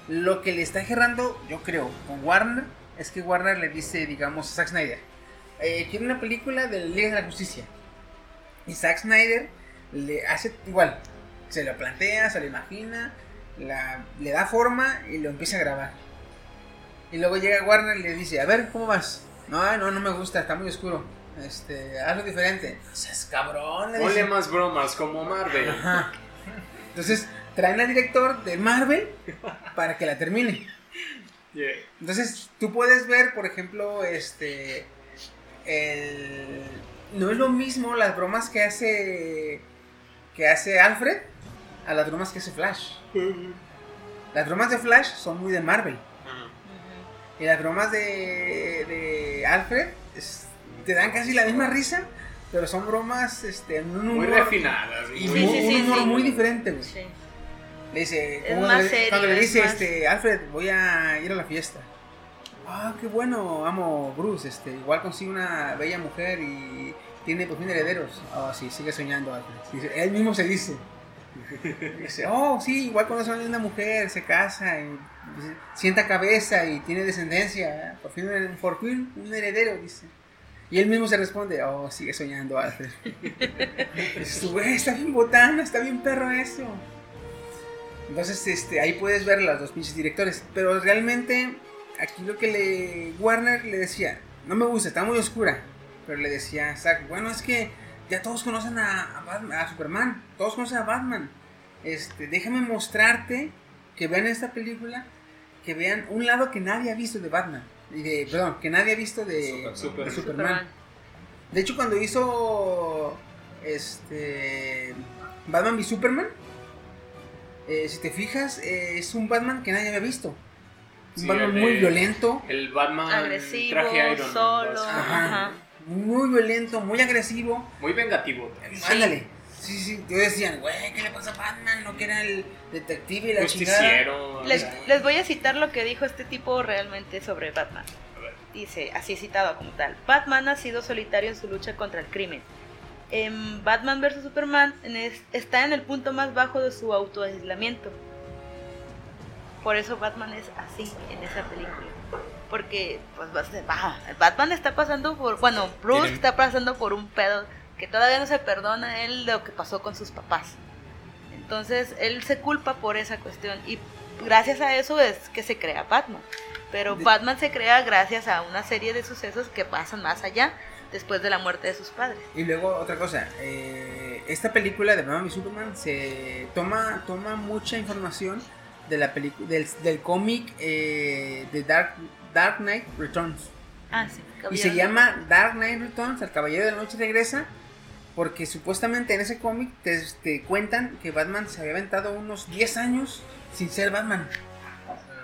Lo que le está gerrando, yo creo, con Warner, es que Warner le dice, digamos, a Zack Snyder, eh, quiero una película de la Liga de la Justicia. Y Zack Snyder le hace igual, se lo plantea, se lo imagina, la, le da forma y lo empieza a grabar. Y luego llega Warner y le dice, a ver, ¿cómo vas? No, no, no me gusta, está muy oscuro. Este, hazlo diferente. O sea, es cabrón. Ponle más bromas, como Marvel. Ajá. Entonces... traen al director de Marvel para que la termine. Yeah. Entonces, tú puedes ver, por ejemplo, este. El, no es lo mismo las bromas que hace. que hace Alfred a las bromas que hace Flash. Uh-huh. Las bromas de Flash son muy de Marvel. Uh-huh. Y las bromas de. de Alfred es, te dan casi la misma risa, pero son bromas este, en un humor, muy refinadas. Y muy, sí, sí, sí, un humor sí, muy sí. diferente, güey. Sí. Le dice, es más le, serio, cuando le dice, es más... este, Alfred, voy a ir a la fiesta. Ah, oh, qué bueno, amo Bruce, este, igual consigue una bella mujer y tiene por fin herederos. Ah, oh, sí, sigue soñando Alfred. Dice, él mismo se dice. Dice, oh, sí, igual conoce a una mujer, se casa, y, dice, sienta cabeza y tiene descendencia. ¿eh? Por fin, por fin, un heredero, dice. Y él mismo se responde, oh, sigue soñando Alfred. Dice, güey, está bien botana, está bien perro eso. Entonces este, ahí puedes ver las dos pinches directores. Pero realmente aquí lo que le Warner le decía, no me gusta, está muy oscura. Pero le decía Zack, bueno, es que ya todos conocen a, a, Batman, a Superman, todos conocen a Batman. Este, déjame mostrarte, que vean esta película, que vean un lado que nadie ha visto de Batman. De, perdón, que nadie ha visto de Superman. Super, de, Superman. Superman. De hecho, cuando hizo este Batman v Superman, eh, si te fijas, eh, es un Batman que nadie había visto. Un sí, Batman de, muy violento. El Batman agresivo, traje Iron solo. Ajá. Ajá. Muy violento, muy agresivo. Muy vengativo. Sí. Ándale. Sí, sí, yo decían, güey, ¿qué le pasa a Batman? No que era el detective y la chingada. Les, les voy a citar lo que dijo este tipo realmente sobre Batman. Dice, así citado como tal: Batman ha sido solitario en su lucha contra el crimen. En Batman versus. Superman está en el punto más bajo de su autoaislamiento. Por eso Batman es así en esa película. Porque, pues, bah, Batman está pasando por... Bueno, Bruce ¿Tiene? está pasando por un pedo que todavía no se perdona él lo que pasó con sus papás. Entonces él se culpa por esa cuestión y gracias a eso es que se crea Batman. Pero Batman se crea gracias a una serie de sucesos que pasan más allá después de la muerte de sus padres. Y luego otra cosa, eh, esta película de Batman y Superman se toma toma mucha información de la película del, del cómic eh, de Dark Dark Knight Returns. Ah, sí, y se llama Dark Knight Returns, el Caballero de la Noche regresa. Porque supuestamente en ese cómic te, te cuentan que Batman se había aventado unos diez años sin ser Batman.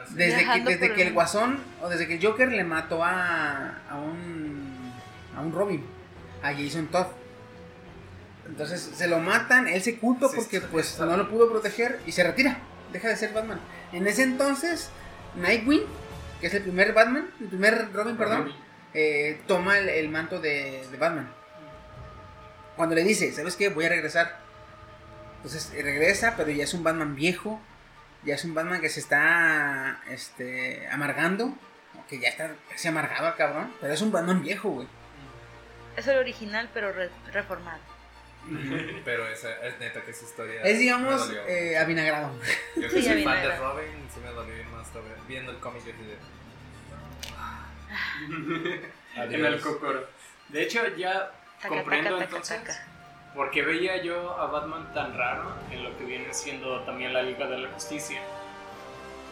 Desde que, desde que el Guasón o desde que el Joker le mató a, a un a un Robin, a Jason Todd. Entonces se lo matan, él se culpa porque pues no lo pudo proteger y se retira, deja de ser Batman. En ese entonces, Nightwing, que es el primer Batman, el primer Robin, perdón, eh, toma el, el manto de, de Batman. Cuando le dice, ¿sabes qué? Voy a regresar. Entonces regresa, pero ya es un Batman viejo. Ya es un Batman que se está este, amargando. Que ya está casi amargado al cabrón. Pero es un Batman viejo, güey. Es el original, pero re- reformado. Uh-huh. Pero esa, es neta que esa historia... Es, digamos, eh, avinagrado. Yo que sí, soy fan de Robin, sí me dolió más todavía. Viendo el cómic de video. En el cocoro. De hecho, ya... Comprendo taca, taca, entonces taca, taca. por qué veía yo a Batman tan raro en lo que viene siendo también la Liga de la Justicia.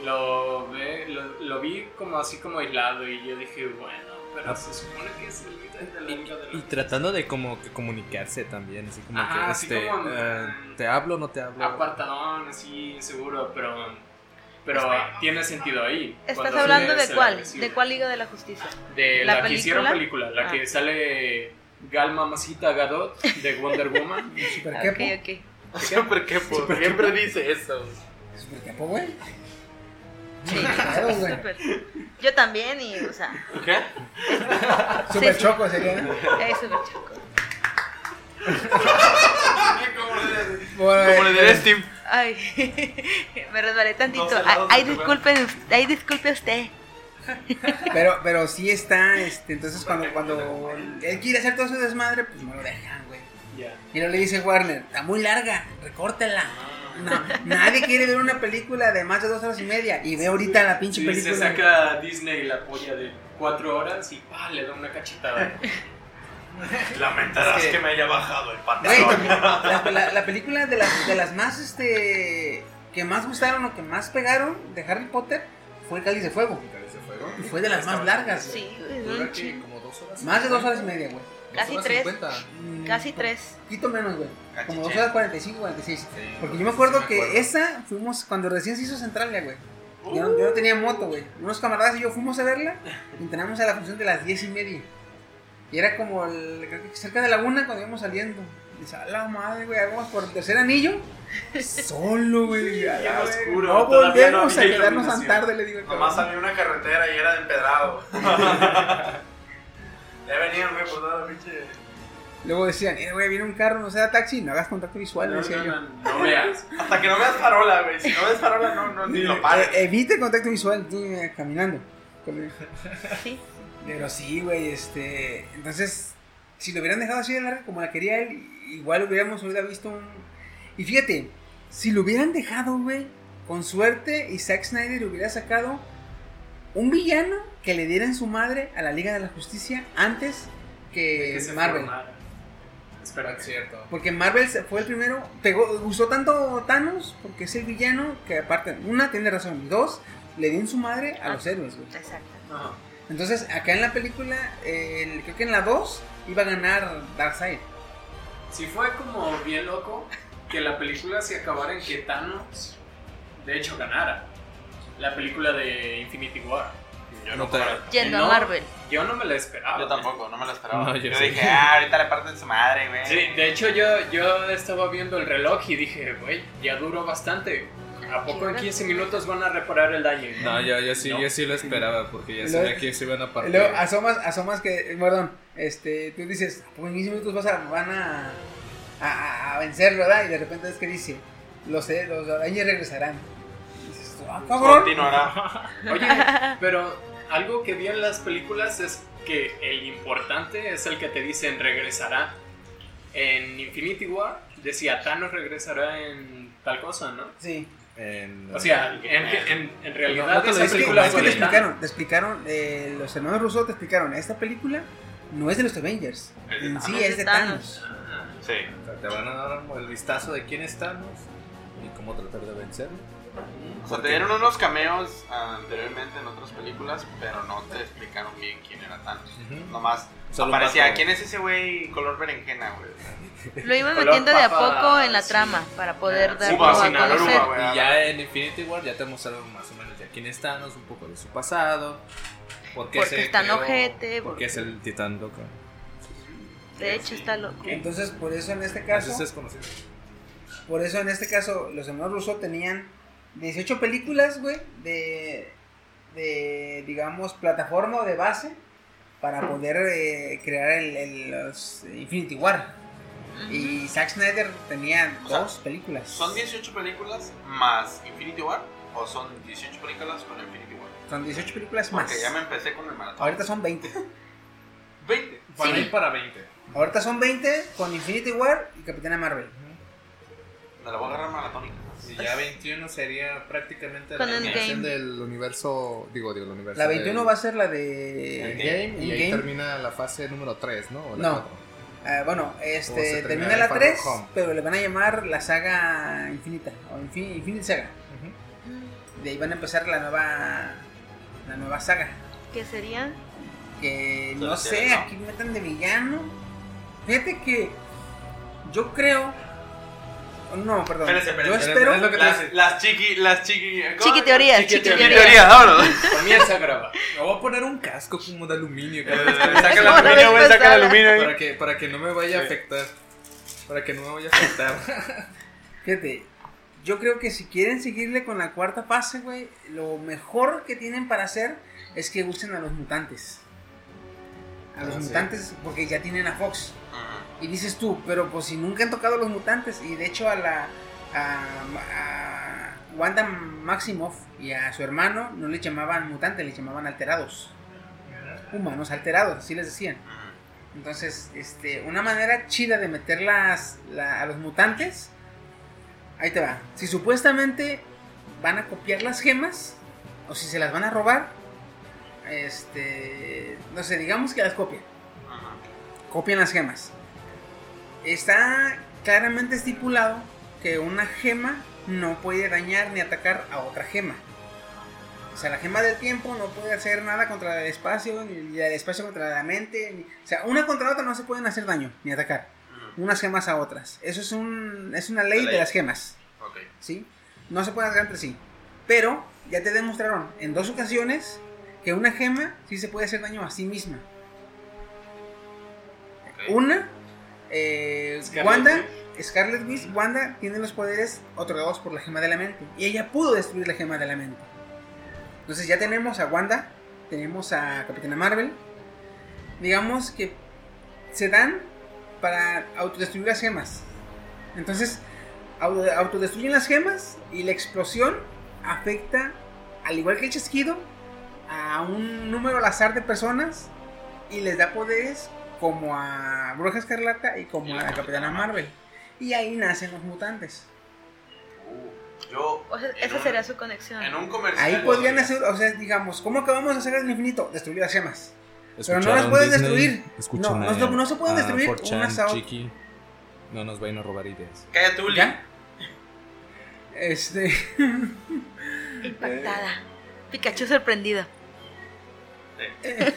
Lo, ve, lo, lo vi como así como aislado y yo dije, bueno, pero ah, se supone que es el líder de la Liga de la Justicia. Y tratando de como que comunicarse también, así como Ajá, que así este, como, uh, te hablo o no te hablo. Apartadón, así seguro, pero... Pero Está, tiene sentido ahí. ¿Estás hablando de cuál? ¿De cuál Liga de la Justicia? De la, la que hicieron película, la ah. que sale... Gal Mamacita Gadot de Wonder Woman. Super Kepo. Okay, okay. Super Kepo. Super Siempre Kepo. dice eso. Super Kepo, güey. Sí, claro, güey. Super. Yo también, y, o sea. ¿Qué? Super sí, Choco sí. sería, ¿no? Eh, Super Choco. Como le diré a Steve. Ay, me resbalé tantito. No, ay, ay disculpen, ay, disculpe usted. Pero pero sí está, este, entonces cuando, cuando él quiere hacer todo su desmadre, pues no lo dejan, güey. Yeah. Y no le dice Warner, está muy larga, recórtela. No, nadie quiere ver una película de más de dos horas y media. Y ve ahorita la pinche sí, película. Se saca a Disney la polla de cuatro horas y pa, le da una cachetada. Lamentarás es que, que me haya bajado el pantalón. La, la, la película de las, de las más, este, que más gustaron o que más pegaron de Harry Potter fue El Cáliz de Fuego. Y fue de las más largas. Sí, güey. Sí, como dos horas. Más de dos horas y media, güey. Casi tres. Mm, Casi tres. Un poquito menos, güey. Como dos horas cuarenta y cinco, cuarenta y seis. Porque yo me acuerdo sí, me que acuerdo. esa fuimos cuando recién se hizo Centralia, güey. Uh. Yo, yo no tenía moto, güey. Unos camaradas y yo fuimos a verla. Y entramos a la función de las diez y media. Y era como el, creo que cerca de la una cuando íbamos saliendo. Dice, a la madre, güey, vamos por el tercer anillo. Solo, güey. Sí, oscuro. No volvemos no a quedarnos tan tarde, le digo. Nomás salió una carretera y era de empedrado. Ya venían, güey, por toda la pinche. Luego decían, eh, güey, viene un carro, no sea taxi, no hagas contacto visual. No, decía no, yo. No, no, no veas. Hasta que no veas farola, güey. Si no ves farola, no, no ni lo pares. Eh, evite el contacto visual, eh, caminando. Sí. Pero sí, güey, este. Entonces, si lo hubieran dejado así de larga como la quería él, igual hubiéramos hubiera visto un... Y fíjate, si lo hubieran dejado, güey, Con suerte y Zack Snyder hubiera sacado un villano que le diera en su madre a la Liga de la Justicia antes que, que se Marvel. Espera, cierto. Porque Marvel fue el primero, pegó, gustó tanto Thanos porque es el villano que aparte, una, tiene razón, dos, le dio en su madre a ah, los héroes. Güey. Exacto. Ajá. Entonces, acá en la película, eh, creo que en la dos iba a ganar Darkseid. Sí, fue como bien loco que la película se acabara en que Thanos, de hecho, ganara. La película de Infinity War. Yo no, no te... Yendo no, a Marvel. Yo no me la esperaba. Yo tampoco, no me la esperaba. No, yo yo sí. dije, ah, ahorita le parten su madre, güey. Sí, de hecho, yo, yo estaba viendo el reloj y dije, güey, ya duró bastante. ¿A poco en quince minutos van a reparar el daño? No, yo, yo, sí, no. yo sí lo esperaba porque ya sabía que se iban a partir. Luego asomas, asomas que, perdón, este, tú dices, pues en quince minutos vas a, van a, a, a vencer, ¿verdad? Y de repente es que dice, los, los daños regresarán. Y dices, ah, cabrón. Continuará. Oye, pero algo que vi en las películas es que el importante es el que te dicen regresará. En Infinity War decía Thanos regresará en tal cosa, ¿no? Sí. En, o sea, en, en, en realidad no, no te esa película es que, es que te explicaron, te explicaron eh, los hermanos Russo te explicaron, esta película no es de los Avengers, es de en sí es de Thanos. Thanos. Sí. Te van a dar el vistazo de quién es Thanos y cómo tratar de vencerlo. O sea, te dieron unos cameos anteriormente en otras películas, pero no te explicaron bien quién era Thanos. Uh-huh. Nomás solo aparecía, ¿quién es ese güey color berenjena, güey? Lo iban metiendo de a poco en la sí. trama para poder uh, dar Uba, a conocer. Uba, y ya en Infinity War ya te mostraron más o menos ya quién es Thanos, un poco de su pasado, por qué porque está ojete, porque, porque es el titán loco. De hecho está loco. Entonces por eso en este caso es conocido. Por eso en este caso los hermanos Russo tenían dieciocho películas, güey, de, de, digamos, plataforma de base para poder eh, crear el, el los Infinity War. Uh-huh. Y Zack Snyder tenía o dos sea, películas. ¿Son dieciocho películas más Infinity War o son dieciocho películas con Infinity War? Son dieciocho películas más. Porque ya me empecé con el maratón. Ahorita son veinte. ¿veinte? Para sí. ir para veinte. Ahorita son veinte con Infinity War y Capitana Marvel. Uh-huh. Me la voy a agarrar maratónica. Si ya veintiuno sería prácticamente con la animación del universo, digo, digo, el universo. La veintiuno del, va a ser la de Endgame, y ahí termina la fase número tres, ¿no? O la no, uh, bueno, este, termina, termina la tres, pero le van a llamar la saga infinita, o infin, Infinite Saga. Uh-huh. De ahí van a empezar la nueva, la nueva saga. ¿Qué sería? Que no sé, series, ¿no? Aquí meten de villano. Fíjate que yo creo... No, perdón. Espérese, espérese, yo espero es lo que las, las chiqui, las chiqui, chiqui teorías, chiqui teorías. Comienza a grabar. Me voy a poner un casco como de aluminio. Saca el aluminio, güey, saca el aluminio. Para que, para que no me vaya a afectar. Para que no me vaya a afectar. Fíjate, yo creo que si quieren seguirle con la cuarta fase, güey, lo mejor que tienen para hacer es que usen a los mutantes. A los ah, mutantes, sí. Porque ya tienen a Fox. Uh-huh. Y dices tú, pero pues si nunca han tocado a los mutantes. Y de hecho a la a, a Wanda Maximoff y a su hermano no le llamaban mutantes, le llamaban alterados. Humanos alterados, así les decían. Uh-huh. Entonces, este, una manera chida de meter las, la, a los mutantes. Ahí te va. Si supuestamente van a copiar las gemas, o si se las van a robar, Este, no sé, digamos que las copian. Ajá. Copian las gemas. Está claramente estipulado que una gema no puede dañar ni atacar a otra gema. O sea, la gema del tiempo no puede hacer nada contra el espacio, ni el espacio contra la mente. Ni, o sea, una contra otra no se pueden hacer daño ni atacar. Ajá. Unas gemas a otras. Eso es, un, es una ley, la ley de las gemas. Okay. ¿Sí? No se pueden hacer entre sí. Pero ya te demostraron en dos ocasiones que una gema sí se puede hacer daño a sí misma. Okay. Una, eh, Scarlet Wanda, Witch. Scarlet Witch, Wanda tiene los poderes otorgados por la gema de la mente. Y ella pudo destruir la gema de la mente. Entonces ya tenemos a Wanda, tenemos a Capitana Marvel. Digamos que se dan para autodestruir las gemas. Entonces, autodestruyen las gemas y la explosión afecta, al igual que el chasquido, a un número al azar de personas y les da poderes como a Bruja Escarlata y como y a Capitana Marvel. Marvel. Y ahí nacen los mutantes. Yo, o sea, esa un, sería su conexión. En un comercial. Ahí podrían hacer, o sea, digamos, ¿cómo acabamos de hacer el infinito? Destruir las gemas. Pero no las puedes Disney, destruir. No, no, no, no se pueden destruir unas a otras. No nos vayan a robar ideas. Cállate, Uli. ¿Ya? Este. Impactada. Pikachu sorprendido. Eh.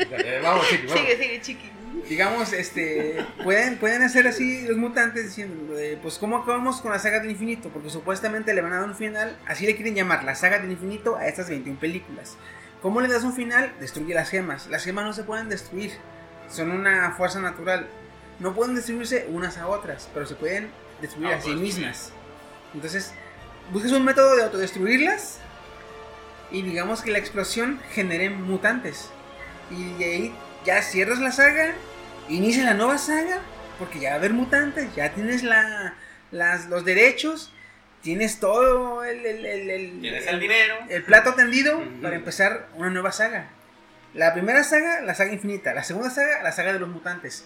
Eh, vamos, Chiqui. Vamos. Sigue, sigue, Chiqui. Digamos, este, pueden, pueden hacer así los mutantes diciendo, eh, pues cómo acabamos con la saga del infinito, porque supuestamente le van a dar un final, así le quieren llamar, la saga del infinito a estas veintiuna películas. ¿Cómo le das un final? Destruye las gemas. Las gemas no se pueden destruir, son una fuerza natural. No pueden destruirse unas a otras, pero se pueden destruir no, a sí mismas. Entonces, busques un método de autodestruirlas y digamos que la explosión genere mutantes. Y de ahí ya cierras la saga, inicia la nueva saga, porque ya va a haber mutantes, ya tienes la, las, los derechos, tienes todo el, el, el, el, tienes el, el dinero, el plato tendido uh-huh. para empezar una nueva saga. La primera saga, la saga infinita, la segunda saga, la saga de los mutantes.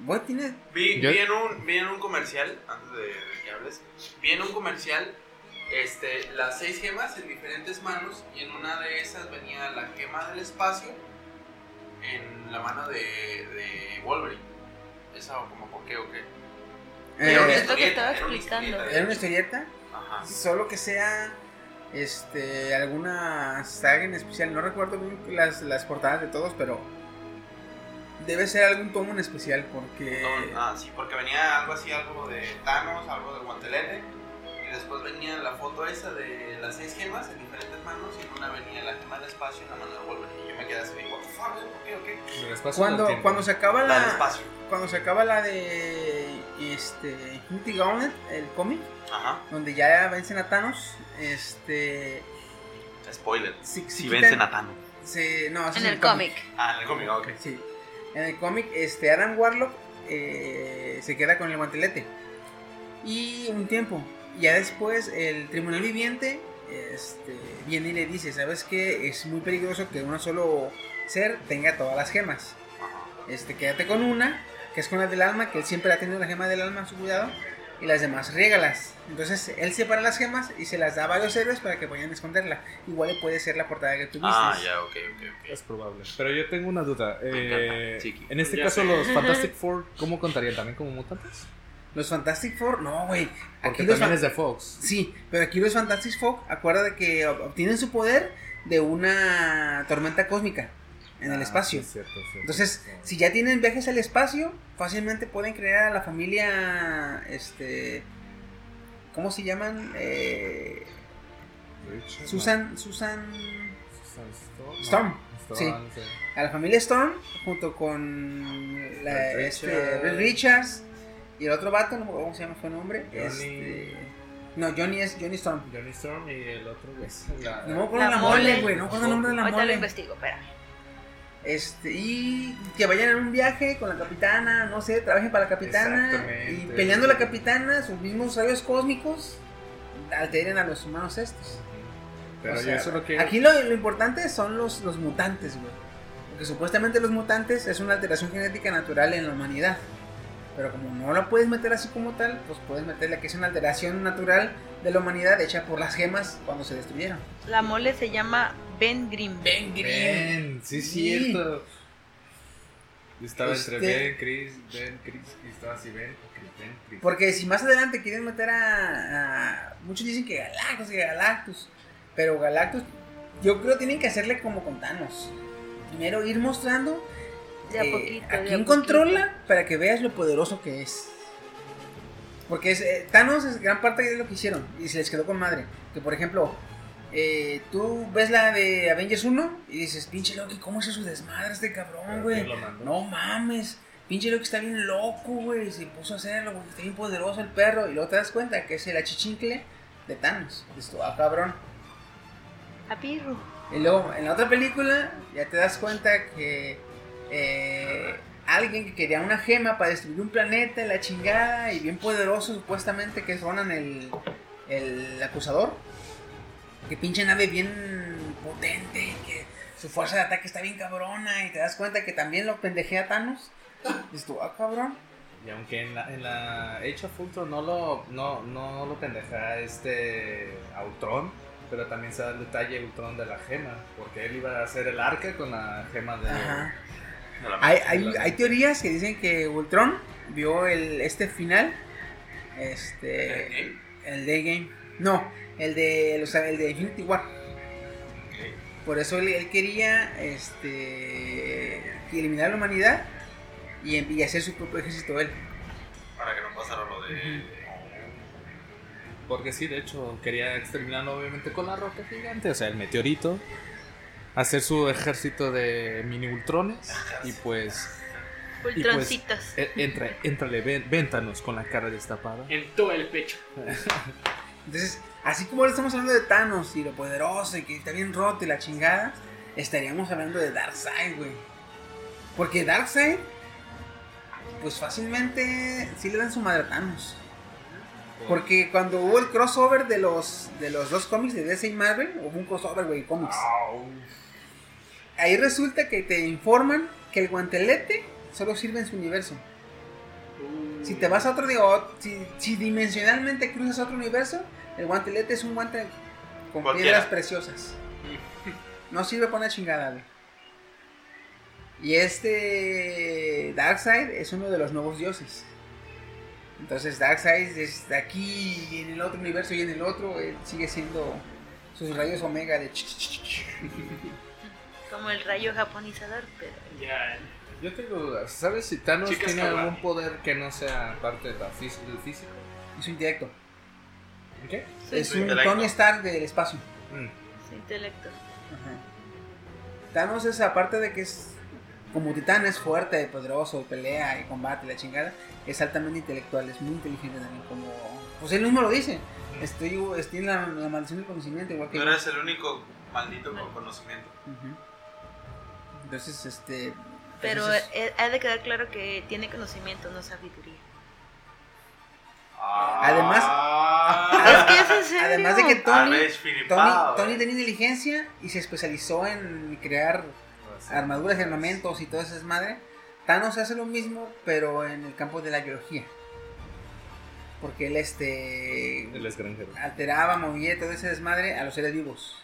Voy tienes vi, vi en un vi en un comercial antes de, de que hables, vi en un comercial este las seis gemas en diferentes manos y en una de esas venía la gema del espacio. En la mano de, de Wolverine. ¿Esa como por qué o qué? Era una historieta. Era una historieta. Ajá. Solo que sea este alguna saga en especial. No recuerdo bien las, las portadas de todos, pero debe ser algún tomo en especial porque. No, ah, sí, porque venía algo así, algo de Thanos, algo del guantelete. Y después venía la foto esa de las seis gemas en diferentes manos. Y en una venía la gema del espacio en la mano de Wolverine. Y yo me quedé así. Okay, okay. Cuando, cuando se acaba la, la cuando se acaba la de este Infinity Gauntlet, el cómic, donde ya vencen a Thanos, este spoiler, si, si, si vencen a Thanos, se, no, en, en el cómic, ah, en el cómic, okay, sí, en el cómic, este Adam Warlock eh, se queda con el guantelete y un tiempo, ya después el Tribunal Viviente, este, viene y le dice, sabes que es muy peligroso que uno solo ser tenga todas las gemas. Este, quédate con una, que es con la del alma, que él siempre ha tenido la gema del alma en su cuidado, y las demás riégalas. Entonces él separa las gemas y se las da a varios héroes para que puedan esconderla. Igual puede ser la portada que tú viste. Ah, ya, ok, ok. Es probable. Pero yo tengo una duda. Eh, en este ya caso, sé. Los Fantastic Four, ¿cómo contarían también como mutantes? Los Fantastic Four, no, güey. Porque aquí también fan- es de Fox. Sí, pero aquí los Fantastic Four, acuérdate que obtienen su poder de una tormenta cósmica en el espacio. Ah, sí, cierto, cierto, entonces, cierto. Si ya tienen viajes al espacio, fácilmente pueden crear a la familia, este, ¿cómo se llaman? Eh, Richard, Susan, no. Susan, Susan Storm. Storm. No, Storm sí. No sé. A la familia Storm junto con la, Richard. Este, Red Richards y el otro vato, no, ¿cómo se llama su nombre? Johnny. Este, no, Johnny es Johnny Storm. Johnny Storm y el otro güey. La, no me acuerdo la mole, güey. No me acuerdo el nombre de la mole. Ahorita lo investigo, espérame. Este, y que vayan en un viaje con la capitana, no sé, trabajen para la capitana y peleando a la capitana, sus mismos rayos cósmicos alteren a los humanos estos. Pero o sea, yo eso lo quiero. Aquí lo, lo importante son los, los mutantes, güey. Porque supuestamente los mutantes es una alteración genética natural en la humanidad. Pero como no la puedes meter así como tal, pues puedes meterla que es una alteración natural de la humanidad hecha por las gemas cuando se destruyeron. La mole se llama Ben Grimm. Ben Grimm. Ben, sí, es sí. Cierto. Yo estaba este... entre Ben, Chris, Ben, Chris, y estaba así Ben, Chris, Ben, Chris. Porque si más adelante quieren meter a, a... Muchos dicen que Galactus, que Galactus. Pero Galactus, yo creo tienen que hacerle como con Thanos. Primero ir mostrando... Eh, poquito, a quién controla para que veas lo poderoso que es. Porque es, eh, Thanos es gran parte de lo que hicieron y se les quedó con madre. Que por ejemplo, eh, tú ves la de Avengers uno y dices, pinche Loki, ¿cómo hizo su desmadre este cabrón, güey? No mames, pinche Loki está bien loco, güey. Se puso a hacerlo porque está bien poderoso el perro. Y luego te das cuenta que es el achichincle de Thanos. Dices, ah, cabrón. A pirro. Y luego en la otra película ya te das cuenta que. Eh, alguien que quería una gema para destruir un planeta, la chingada, y bien poderoso supuestamente, que es Ronan el, el acusador, que pinche nave bien potente, que su fuerza de ataque está bien cabrona, y te das cuenta que también lo pendejea Thanos. Dices tú, ah cabrón, Y aunque en la, en la Age of Ultron no lo, no, no lo pendeja este a Ultron, pero también se da el detalle Ultron de la gema, porque él iba a hacer el arca con la gema de... Ajá. de la, hay, hay, de la... hay teorías que dicen que Ultron vio el este final, este... ¿El, el de Game? No, el de, o sea, el de Infinity War. Okay. Por eso él, él quería este eliminar a la humanidad y, y hacer su propio ejército él. Para que no pasara lo de... Uh-huh. Porque sí, de hecho, quería exterminarlo obviamente con la roca gigante, o sea, el meteorito. Hacer su ejército de mini ultrones y pues... Ultroncitos. Y pues, entra, entrale, ven, véntanos con la cara destapada. En todo el pecho. Entonces, así como ahora estamos hablando de Thanos y lo poderoso y que está bien roto y la chingada, estaríamos hablando de Darkseid, güey. Porque Darkseid, pues fácilmente sí le dan su madre a Thanos. Porque cuando hubo el crossover de los de los dos cómics de D C y Marvel, hubo un crossover, güey, cómics. Ahí resulta que te informan que el guantelete solo sirve en su universo. Si te vas a otro, digo, si, si dimensionalmente cruzas a otro universo, el guantelete es un guante con Cualquiera. piedras preciosas. No sirve para una chingada, güey. Y este Darkseid es uno de los nuevos dioses. Entonces Darkseid es de aquí y en el otro universo y en el otro él sigue siendo sus rayos omega de ch- ch- ch- como el rayo japonizador, pero ya. Yo tengo dudas, ¿sabes si Thanos Chicas tiene cabrón. algún poder que no sea parte del físico? Es un intelecto. ¿Qué? Sí, es un Tony Stark del espacio. Mm. Su intelecto. Ajá. Thanos es, aparte de que es como titán, es fuerte, poderoso, pelea y combate, la chingada, es altamente intelectual, es muy inteligente también, como... Pues él mismo lo dice, estoy, estoy en la, la maldición del conocimiento, igual que... No eres el único maldito con conocimiento. Uh-huh. Entonces, este... Pero entonces... ha de quedar claro que tiene conocimiento, no sabiduría. Ah, además... Ah, es que es en serio. Además de que Tony, Tony, Tony tenía inteligencia y se especializó en crear... Sí, armaduras y armamentos y todo eso es madre. Thanos hace lo mismo, pero en el campo de la biología. Porque él, este. Él es granjero. Alteraba, movía todo ese desmadre a los seres vivos.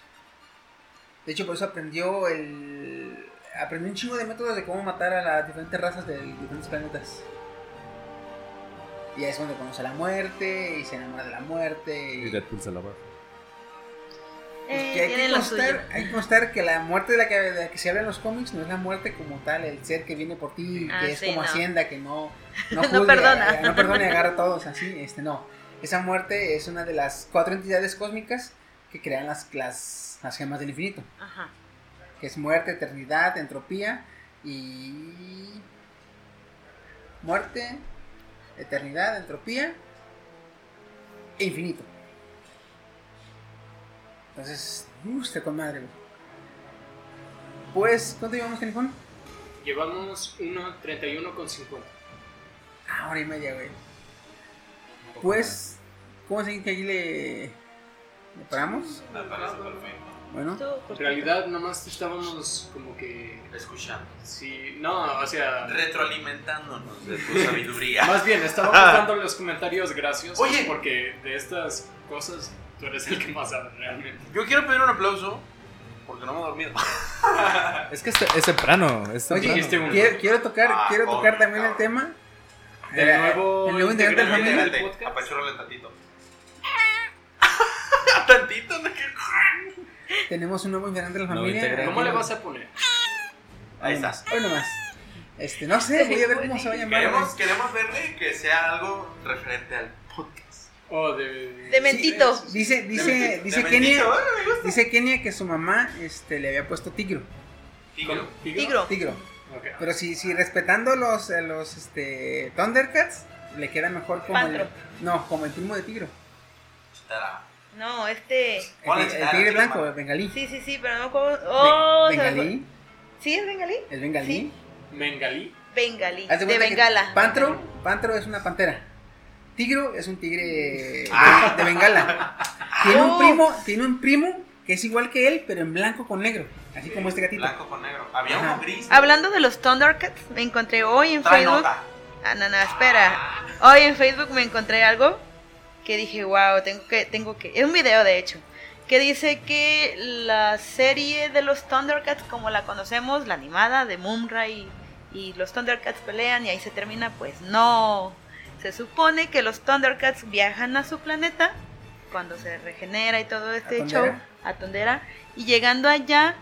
De hecho, por eso aprendió el. Aprendió un chingo de métodos de cómo matar a las diferentes razas de diferentes planetas. Y ahí es donde conoce a la muerte y se enamora de la muerte. Y, y Deadpool se la va. Eh, que hay, que constar, hay que constar que la muerte de la, que, de la que se habla en los cómics no es la muerte como tal, el ser que viene por ti, ah, que es sí, como no. Hacienda, que no no, juzgue, no perdona a, no perdona y agarra a todos así, este no. Esa muerte es una de las cuatro entidades cósmicas que crean las, las, las gemas del infinito. Ajá. Que es muerte, eternidad, entropía y... Muerte, eternidad, entropía e infinito. Entonces, gusta con madre. Pues, ¿cuánto llevamos, Califón? Llevamos uno treinta y uno con cincuenta. Ah, hora y media, güey. Pues, ¿cómo se dice que aquí le... le paramos? Le paramos, perfecto. Bueno, en realidad, nomás estábamos como que... escuchando. Sí, no, o sea... retroalimentándonos de tu sabiduría. Más bien, estábamos dando los comentarios graciosos. Oye, porque de estas cosas... tú eres el que más habla realmente. Yo quiero pedir un aplauso porque no me he dormido. Es que es temprano. Es temprano. Quiero, quiero tocar, ah, quiero tocar también el tema. De eh, nuevo, el nuevo integrante del familia. Del podcast. Apachurrale tantito. Tantito. Tenemos un nuevo integrante de la familia. ¿Cómo le vas a poner? Ahí estás. Hoy nomás. Este, no sé, voy a ver cómo se va a llamar. Queremos, queremos verle que sea algo referente al podcast. Oh, de... Dementito. Sí, dice, dice, Dementito. dice Kenia, oh, dice Kenia que su mamá, este, le había puesto tigro. Tigro. Tigro. Tigro. tigro. Okay. Pero si, si respetando los, los, este, Thundercats, le queda mejor como Pantro. el, no, como el primo de tigro. Chitara. No, este. El, el, el tigre blanco, el bengalí. Sí, sí, sí, pero no como. Oh, bengalí. Sí, es bengalí. Es bengalí. Sí. Bengalí. Bengalí. De Bengala. Pantro, Pantro es una pantera. Tigro es un tigre ah. de, de Bengala. Tiene oh. un primo, tiene un primo que es igual que él, pero en blanco con negro, así sí, como este gatito. Blanco con negro. Había uno gris. Hablando de los Thundercats, me encontré hoy en Trae Facebook nota. Ah, no, no, espera. Hoy en Facebook me encontré algo que dije, wow, tengo que, tengo que... Es un video, de hecho, que dice que la serie de los Thundercats, como la conocemos, la animada de Mumra y, y los Thundercats pelean y ahí se termina, pues no. Se supone que los Thundercats viajan a su planeta cuando se regenera y todo este show, a Tondera, y llegando allá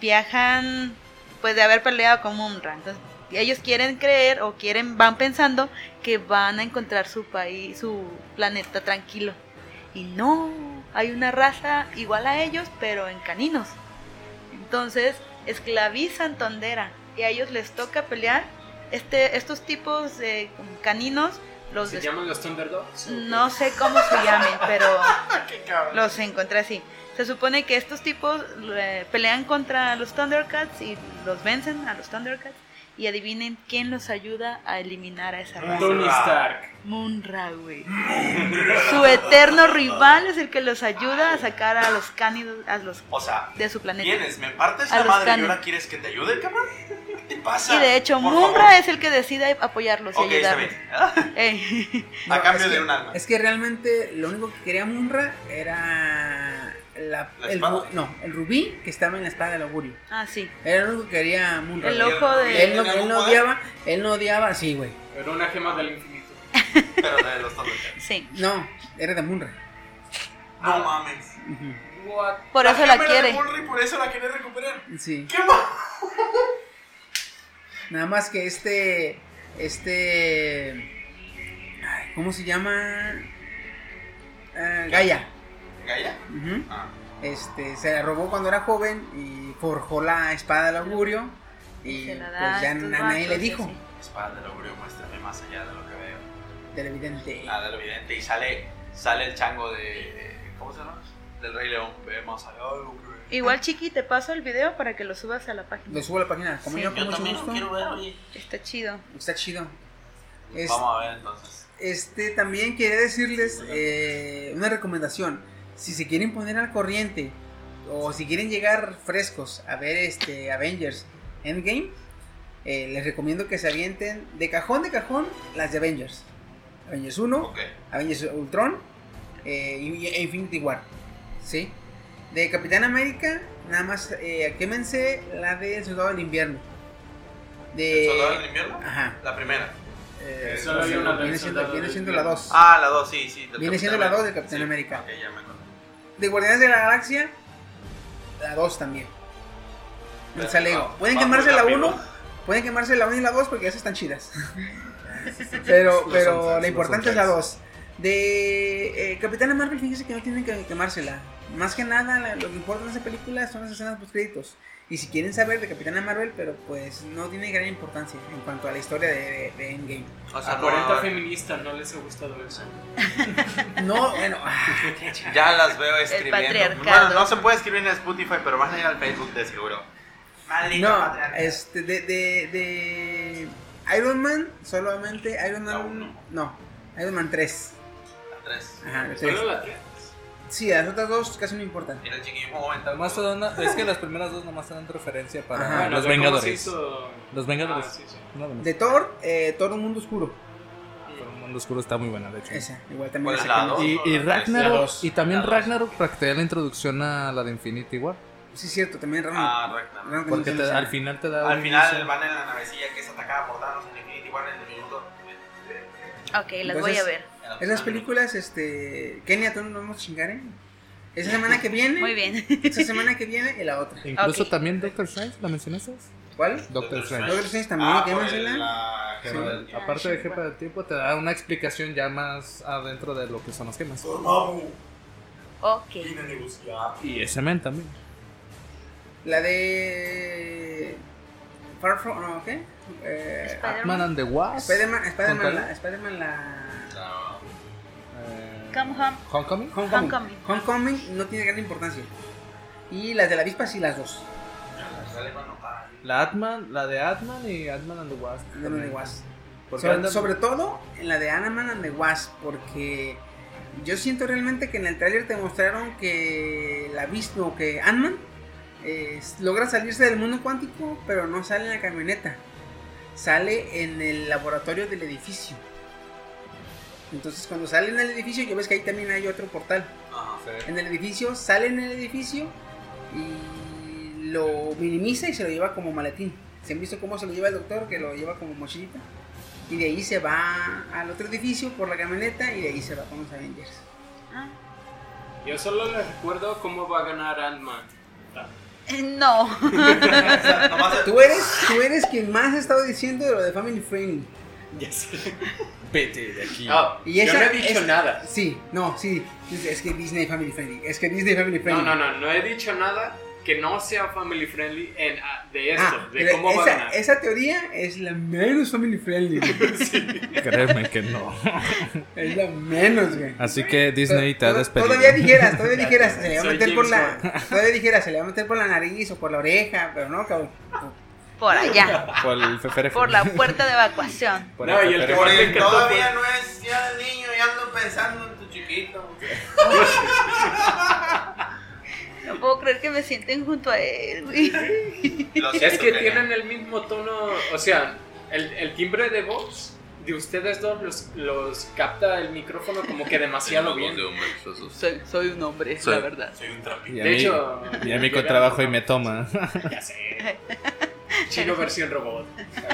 viajan pues de haber peleado con Mumra. Entonces ellos quieren creer o quieren van pensando que van a encontrar su país, su planeta tranquilo. Y no, hay una raza igual a ellos, pero en caninos. Entonces esclavizan Tondera y a ellos les toca pelear este estos tipos de caninos. Los ¿Se des... llaman los Thunderdogs? No sé cómo se llamen, pero los encontré así. Se supone que estos tipos eh, pelean contra los Thundercats y los vencen a los Thundercats. Y adivinen quién los ayuda a eliminar a esa raza. Tony Stark. Mumra, güey. Su eterno rival es el que los ayuda a sacar a los cánidos a los, o sea, de su planeta. ¿Vienes? ¿Me partes a la madre cánidos. Y ahora quieres que te ayude, cabrón? ¿Qué te pasa? Y de hecho, Mumra es el que decide apoyarlos y okay, ayudarlos. Hey. No, a cambio de que, un alma. Es que realmente lo único que quería Mumra era... La, la el, no, el rubí que estaba en la espada del augurio. Ah, sí. Era lo que quería Mumra. El ojo de... Él no, él no odiaba, él no odiaba, sí, güey. Era una gema del infinito. Pero de los Thundercats. Sí. No, era de Mumra. No mames. Uh-huh. What? Por eso la, la quiere. Y por eso la quiere recuperar. Sí. ¿Qué más? Nada más que este... Este... Ay, ¿cómo se llama? Uh, Gaia. ¿Gaia? Uh-huh. Ah. Este, se la robó cuando era joven y forjó la espada del augurio y pues ya a nadie le dijo. Sí, sí. Espada del augurio, muéstrame más allá de lo que veo. Del evidente. Ah, del evidente. Y sale, sale el chango de... ¿Cómo se llama? Del Rey León. Más allá de lo que veo. Igual, Chiqui, te paso el video para que lo subas a la página. Lo subo a la página. Como sí. Yo, yo como también lo quiero ver, oye. Está chido. Está chido. Es, Vamos a ver entonces. Este, también quería decirles eh, una recomendación. Si se quieren poner al corriente o si quieren llegar frescos a ver este Avengers Endgame, eh, les recomiendo que se avienten de cajón de cajón las de Avengers. Avengers uno, okay. Avengers Ultron eh, y Infinity War, ¿sí? De Capitán América, nada más eh, quémense la de El Soldado del Invierno. De, ¿El Soldado del Invierno? Ajá. La primera. Eh, Solo hay una viene siendo, viene siendo la dos. Ah, la dos, sí, sí. Viene siendo la dos de Capitán sí. América. Okay, ya me acuerdo. De Guardianes de la Galaxia, la dos también. El salego. Pueden quemarse la uno, pueden quemarse la uno y la dos porque esas están chidas. Pero pero la importante es la dos. De eh, Capitana Marvel, fíjense que no tienen que quemársela. Más que nada, la, lo que importa en esa película son las escenas post créditos. Y si quieren saber de Capitana Marvel, pero pues no tiene gran importancia en cuanto a la historia de, de, de Endgame. O sea, ah, cuarenta no, feministas no les ha gustado eso. No, bueno. Ya las veo escribiendo. Bueno, no se puede escribir en Spotify, pero van a ir al Facebook de seguro. Maldito no, patriarcado. Este, de, de, de Iron Man, solamente Iron Man uno. No, Iron Man tres. La tres. Ajá, la tres. ¿Solo la tres? Sí, a las otras dos casi no importan. Mira, chiquillo, momento. Más una, es que las primeras dos nomás dan referencia para ajá, los, los Vengadores. Hizo... Los Vengadores. Ah, sí, sí. No, no. De Thor, eh, Thor un mundo oscuro. Ah, Thor un mundo oscuro está muy buena, de hecho. Esa, igual también. Bueno, la dos, y, y Ragnarok, y también Ragnarok practica la introducción a la de Infinity War. Sí, cierto, también Ragnarok. Ah, Ragnarok. Porque te, al final te da. Al final inicio. Van en la navecilla que es atacada por Thanos en Infinity War en el minuto. Ok, las entonces, voy a ver. Esas películas, este. Kenia, tú no nos vamos a chingar, ¿eh? Esa semana que viene. Muy bien. Esa semana que viene y la otra. Incluso okay. También Doctor Strange, ¿la mencionaste? ¿Cuál? Doctor Strange. Doctor Strange también, ah, llámensela. La... Sí. Del... Aparte de Jefa del Tiempo, te da una explicación ya más adentro de lo que son las gemas. Oh, no. Ok. Y ese men también. La de. Far From. No, ¿qué? Eh, Spider-Man and the Wasp. Spider-Man, Spider-Man, la, Spider-Man la. Come home. Homecoming. Homecoming. Homecoming. Homecoming no tiene gran importancia. Y las de la avispa sí, las dos. La Ant-Man, la de Ant-Man y Ant-Man and the Wasp. Ant-Man and the Wasp. So, sobre todo en la de Ant-Man and the Wasp, porque yo siento realmente que en el tráiler te mostraron que la avispa o que Ant-Man eh, logra salirse del mundo cuántico, pero no sale en la camioneta. sale en el laboratorio del edificio. Entonces cuando sale en el edificio, ya ves que ahí también hay otro portal. Ajá, sí. En el edificio, sale en el edificio y lo minimiza y se lo lleva como maletín. ¿Se han visto cómo se lo lleva el doctor? Que lo lleva como mochilita. Y de ahí se va al otro edificio por la camioneta y de ahí se va con los Avengers. Ah. Yo solo les recuerdo cómo va a ganar Ant-Man. No. tú, eres, tú eres quien más ha estado diciendo de lo de Family Friendly. Ya sé. Vete de aquí. Oh, y esa, yo no he dicho es, nada. Sí, no, sí. Es que Disney Family Friendly. Es que Disney Family Friendly. No, no, no, no he dicho nada que no sea Family Friendly en, de esto, ah, de cómo esa, va a ganar. Esa teoría es la menos Family Friendly. Sí. Créeme que no. Es la menos, güey. Así que Disney te ha despedido. Todavía dijeras, todavía dijeras, se le va a meter por la, todavía dijeras, se le va a meter por la nariz o por la oreja, pero no, cabrón. Por allá. Por el feferefe. Por la puerta de evacuación. Por no, el y el que todavía no es ya niño, ya ando pensando en tu chiquito. No puedo creer que me sienten junto a él, güey. Es que tienen el mismo tono, o sea, el, el timbre de voz de ustedes dos los, los capta el micrófono como que demasiado bien. Soy, soy un hombre, soy, la verdad. Soy un trapillo. De hecho, mi amigo trabajo y me toma. Ya sé. Chino versión robot.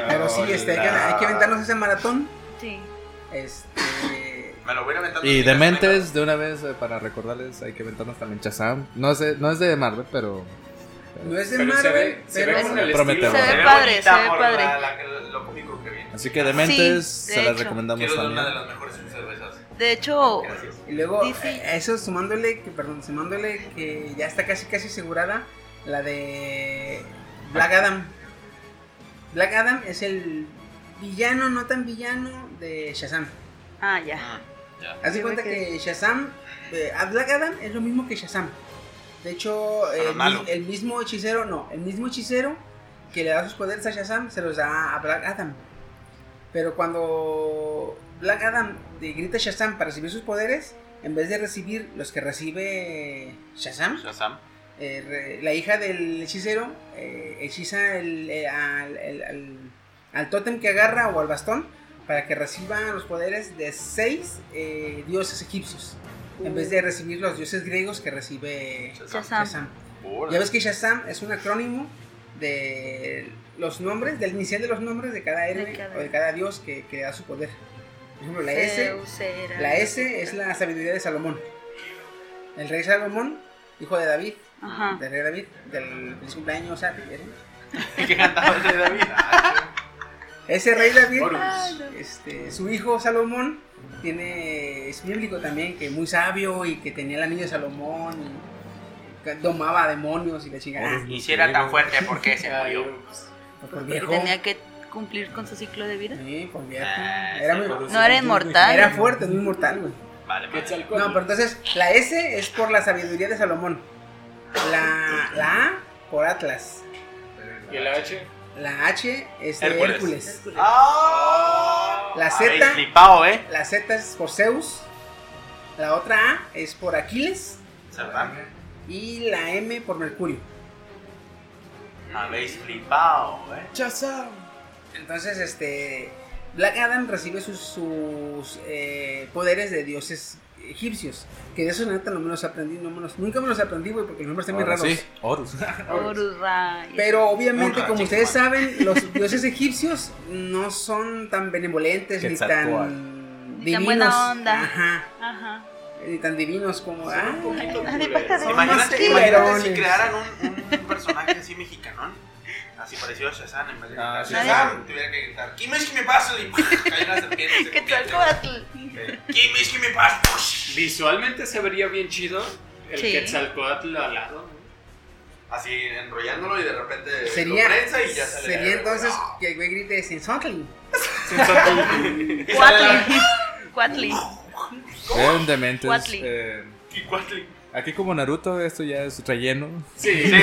Pero sí, este, hay, que, hay que aventarnos ese maratón. Sí. Este. Me lo voy a aventar. Y de mentes, de una vez, para recordarles, hay que aventarnos también Shazam. No sé, no es de Marvel, pero. pero no es de pero Marvel, se ve, pero se ve prometedor. Se ve padre, se ve padre. La, la, lo cómico que viene. Así que de mentes, sí, se las recomendamos. Quiero también. Una de las mejores cervezas. De hecho, gracias. Y luego, eh, eso sumándole, que, perdón, sumándole que ya está casi casi asegurada la de Black Adam. Black Adam es el villano, no tan villano, de Shazam. Ah, ya. Ah, ya. Haz de cuenta que Shazam, eh, Black Adam es lo mismo que Shazam. De hecho, eh, el, el mismo hechicero, no, el mismo hechicero que le da sus poderes a Shazam, se los da a Black Adam. Pero cuando Black Adam grita Shazam para recibir sus poderes, en vez de recibir los que recibe Shazam... Shazam. Eh, re, la hija del hechicero eh, hechiza el, eh, al, el, al, al tótem que agarra o al bastón para que reciba los poderes de seis eh, dioses egipcios uh. en vez de recibir los dioses griegos que recibe Shazam. Shazam. Shazam. Ya ves que Shazam es un acrónimo de los nombres, del inicial de los nombres de cada héroe o de cada dios que, que da su poder. Por ejemplo, la S, la S es la sabiduría de Salomón. El rey Salomón, hijo de David. Ajá. Del rey David, del feliz cumpleaños, o sea, ¿qué cantaba el rey David? Ese rey David, este, su hijo Salomón tiene, es bíblico también, que muy sabio y que tenía el anillo de Salomón y domaba demonios y la chingada. Y si era tan fuerte, ¿por qué se murió? Porque tenía que cumplir con su ciclo de vida. Sí, por viejo. Era muy, no era inmortal. Era fuerte, no inmortal, güey. Vale, no, pero entonces la S es por la sabiduría de Salomón. La, la A por Atlas. ¿Y la H? La H es de Hércules. Hércules. Hércules. Oh, la Z. Ay, flipao, ¿eh? La Z es por Zeus. La otra A es por Aquiles. ¿Sardán? Y la M por Mercurio. Habéis flipado, eh. Chazam. Entonces, este. Black Adam recibe sus, sus eh, poderes de dioses egipcios, que de eso neta no me los aprendí, no me los, nunca me los aprendí, güey, porque los nombres están muy raros. Sí, Horus. Horus. Pero obviamente, Orra, como ustedes man. saben, los dioses egipcios no son tan benevolentes ni tan, ni tan buena onda. Ajá. Ajá. Ni tan divinos como. Sí, ah, un imagínate, imagínate, imagínate si crearan un, un personaje así mexicano. Así pareció Shazam, en vez de ah, Shazam, tuviera que gritar, ¿qué es que me pasa? Y cae una serpiente. Que Quetzalcóatl. ¿Qué es que me pasa? Visualmente se vería bien chido el sí. Quetzalcóatl al lado. Así enrollándolo y de repente sería, lo prensa y ya sale. Sería entonces ¡oh! que el güey grite Sensotli. Sensotli. Cuatli. Cuatli. Son dementes. Cuatli. Eh, y Cuatli. Aquí como Naruto, esto ya es relleno. Sí, sí,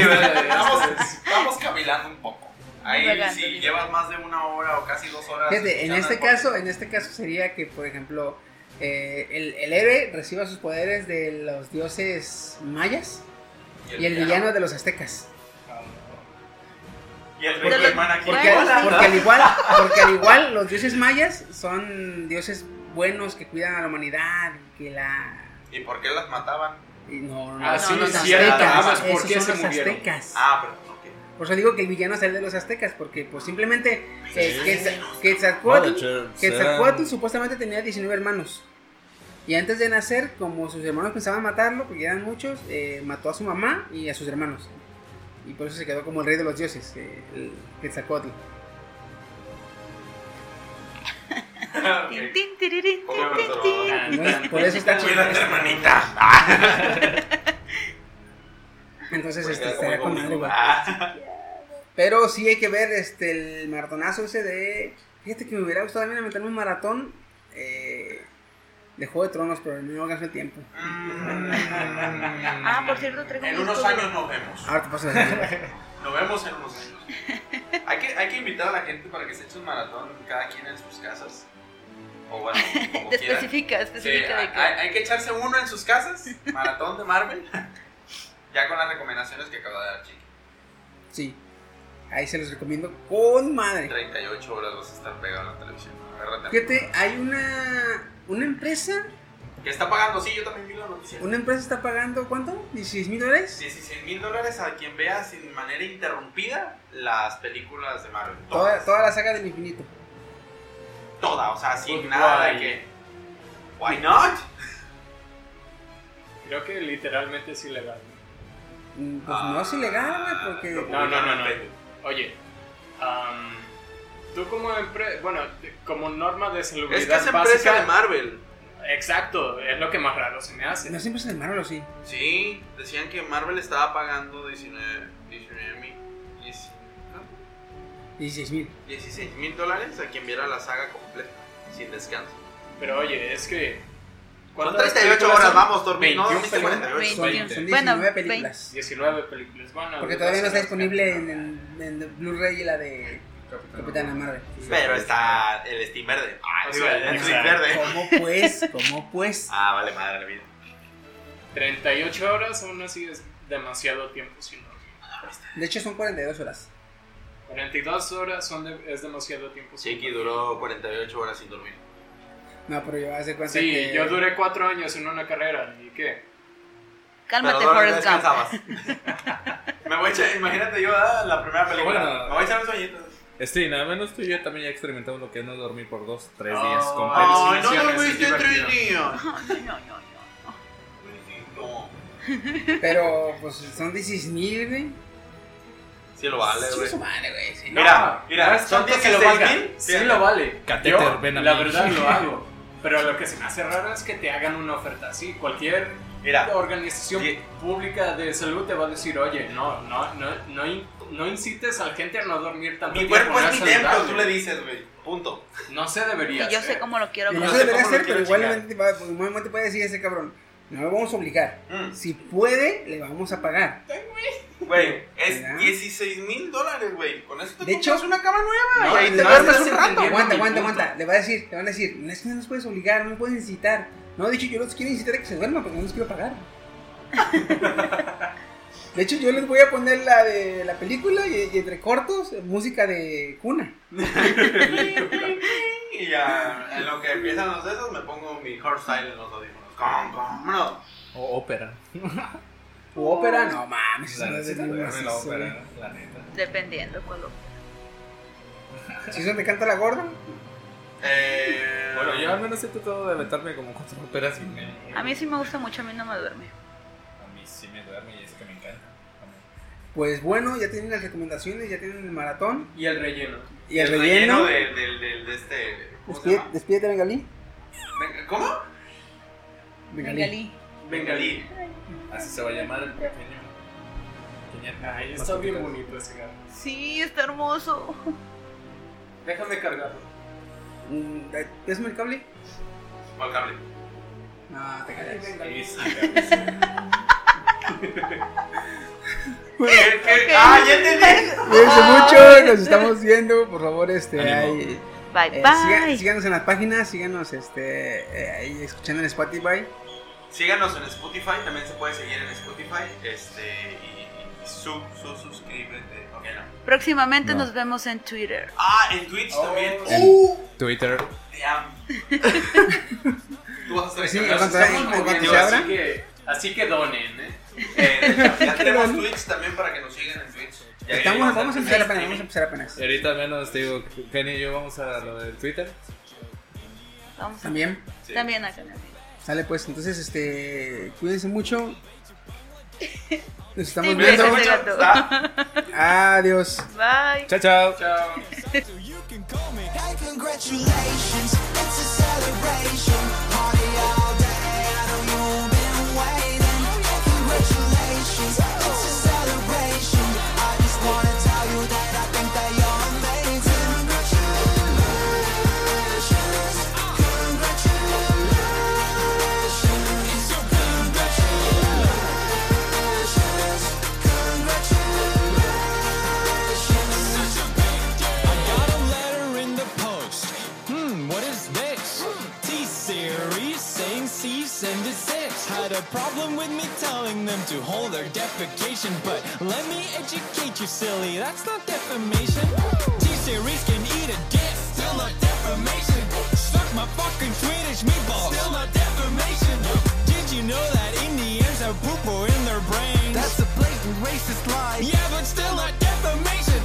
vamos, vamos cavilando un poco. Ahí si sí, llevas más de una hora o casi dos horas. Fíjate, en este caso, poco. en este caso sería que, por ejemplo, eh, el, el héroe reciba sus poderes de los dioses mayas y el, y el villano de los aztecas. Y el Rey Germán aquí. Porque, porque, al igual, porque al igual los dioses mayas son dioses buenos que cuidan a la humanidad. Que la... ¿Y por qué las mataban? No, no, ah, no, sí, los aztecas, además, ¿por esos qué son se los murieron? Aztecas. Ah, pero okay. Por eso digo que el villano es el de los aztecas, porque pues simplemente eh, Quetzalcóatl Quetzalcóatl supuestamente tenía diecinueve hermanos. Y antes de nacer, como sus hermanos pensaban matarlo, porque eran muchos, eh, mató a su mamá y a sus hermanos. Y por eso se quedó como el rey de los dioses, eh, el Quetzalcóatl. Por eso está chido. Cuídate, hermanita. Entonces este, estará con algo, güey. Pero sí hay que ver este el maratonazo ese de... Fíjate que me hubiera gustado también meterme un maratón eh, de Juego de Tronos, pero no alcanzó el tiempo. Ah, por cierto, traigo en unos años nos vemos. Ahora te paso de nos vemos en unos años. Hay que, hay que invitar a la gente para que se eche un maratón cada quien en sus casas. O bueno, como te quieran. Especifica, especifica sí, de hay, que... hay que echarse uno en sus casas, maratón de Marvel. Ya con las recomendaciones que acaba de dar Chiqui. Sí, ahí se los recomiendo con madre. treinta y ocho horas vas a estar pegado a la televisión. Agárrate. Fíjate, hay una, una empresa que está pagando, sí, yo también vi la noticia. ¿Una empresa está pagando cuánto? ¿dieciséis mil dólares? dieciséis mil dólares a quien vea sin manera interrumpida las películas de Marvel. Todas. Toda, toda la saga del infinito. Toda, o sea, sin pues nada why. De que... ¿Why not? Creo que literalmente es ilegal. Pues ah, no es ilegal, porque... No, no, no, no. Oye, um, tú como empresa... Bueno, como norma de salubridad básica... Es que es empresa básica, de Marvel. Exacto, es lo que más raro se me hace. ¿No siempre es de Marvel o sí? Sí, decían que Marvel estaba pagando diecinueve mil dólares a quien viera la saga completa, sin descanso. Pero oye, es que... Son treinta y ocho horas, son? Vamos, dormir, ¿no? veintiún, cuarenta y ocho, veinte. veinte. Son diecinueve películas. diecinueve películas, bueno. Porque todavía no está disponible en, en, en Blu-ray y la de... Capitana Marvel. Pero está el Steam verde. Ah, o sea, el Steam verde. ¿Cómo pues? ¿Cómo pues? Ah, vale, madre la vida. treinta y ocho horas aún así es demasiado tiempo si no. De hecho son cuarenta y dos horas. cuarenta y dos horas son de, es demasiado tiempo. Chiqui duró cuarenta y ocho horas sin dormir. No, pero yo hace cuenta sí, que... Sí, yo duré cuatro años en una carrera. ¿Y qué? Cálmate, Forrest Gump. Me voy a echar, imagínate yo ah, la primera película. Bueno, me voy a echar un sueñito. Sí, nada menos tú y yo también ya experimentamos lo que es no dormir por dos, tres oh, días completos. Oh, no, no dormiste tres días. No, no, no, no. Pero, pues, son dieciséis mil, güey. Sí lo vale, güey. Sí lo vale, güey. Sí, mira, no, mira, son dieciséis mil. Sí lo vale. Catéter, yo, ven a la mí. Verdad lo hago. Pero lo que se me hace raro es que te hagan una oferta así. Cualquier mira, organización sí. pública de salud te va a decir, oye, no, no, no, no No incites a la gente a no dormir tanto tiempo. Mi cuerpo es mi templo, tú le dices, güey. Punto. No se debería hacer. Yo sé cómo lo quiero. No se debería hacer, pero igual te puede decir ese cabrón. No lo vamos a obligar. Mm. Si puede, le vamos a pagar. Güey, es ¿verdad? dieciséis mil dólares, güey. Con eso te de compras hecho, una cama nueva. No, y ahí te duermes un rato. Aguanta, aguanta, aguanta. Le va a decir, te van a decir, no es que no nos puedes obligar, no nos puedes incitar. No, de hecho, yo los quiero incitar a que se duerman, porque no los quiero pagar. De hecho, yo les voy a poner la de la película y, y entre cortos, música de cuna. Y ya, en lo que empiezan los dedos, me pongo mi hardstyle en los audífonos. ¡Com, no! O ópera. O ópera, no mames. La, es la, la, la ópera, la neta. Dependiendo cuando. ¿Si eso te canta la gorda? Eh, bueno, yo al menos siento todo de meterme como cuatro óperas y medio. A mí sí me gusta mucho, a mí no me duerme. A mí sí me duerme y es que me encanta. Pues bueno, ya tienen las recomendaciones, ya tienen el maratón. Y el relleno. Y el, el relleno, relleno del de, de, de este... Despide, despídete, Bengalí. ¿Cómo? Bengalí. Bengalí. Así se va a llamar el pequeño. Ay, está bien bonito ese gato. Sí, está hermoso. Déjame cargarlo. ¿Es mal cable? Mal cable. No, te calles. Sí, sí, sí. Bueno, okay. Ah, ya entendí. Cuídense mucho, nos estamos viendo. Por favor, este ahí, bye, eh, bye. Sígan, síganos en las páginas, síganos este eh, ahí escuchando en Spotify. Síganos en Spotify, también se puede seguir en Spotify, este y, y Su, su, suscribe de, okay, no. Próximamente no. Nos vemos en Twitter. Ah, en Twitch oh. también. Uh. En Twitter. Damn. Tú vas a estar conmigo. Así que, así que donen, ¿eh? eh ya tenemos Twitch también para que nos sigan en Twitch. Ya Estamos, vamos a empezar apenas, vamos a empezar apenas. Y ahorita al menos, digo, Kenny y yo vamos a lo del Twitter. Vamos también. A, sí. También acá. Sale pues, entonces, este, cuídense mucho. Nos estamos sí, viendo. Adiós. Bye. Chao, chao. Chao. Had a problem with me telling them to hold their defecation, but let me educate you, silly. That's not defamation. T-Series can eat a dick, still not defamation. Stuck my fucking Swedish meatball, still not defamation. Did you know that Indians have poo-poo in their brains? That's a blatant racist lie. Yeah, but still not defamation.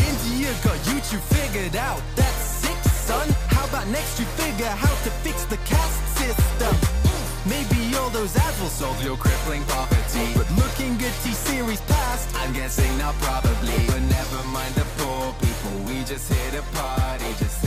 India got YouTube figured out. That's sick, son. How about next you figure how to fix the caste system? Maybe all those ads will solve your crippling poverty. But looking at T-Series past, I'm guessing not probably. But never mind the poor people, we just hit a party. Just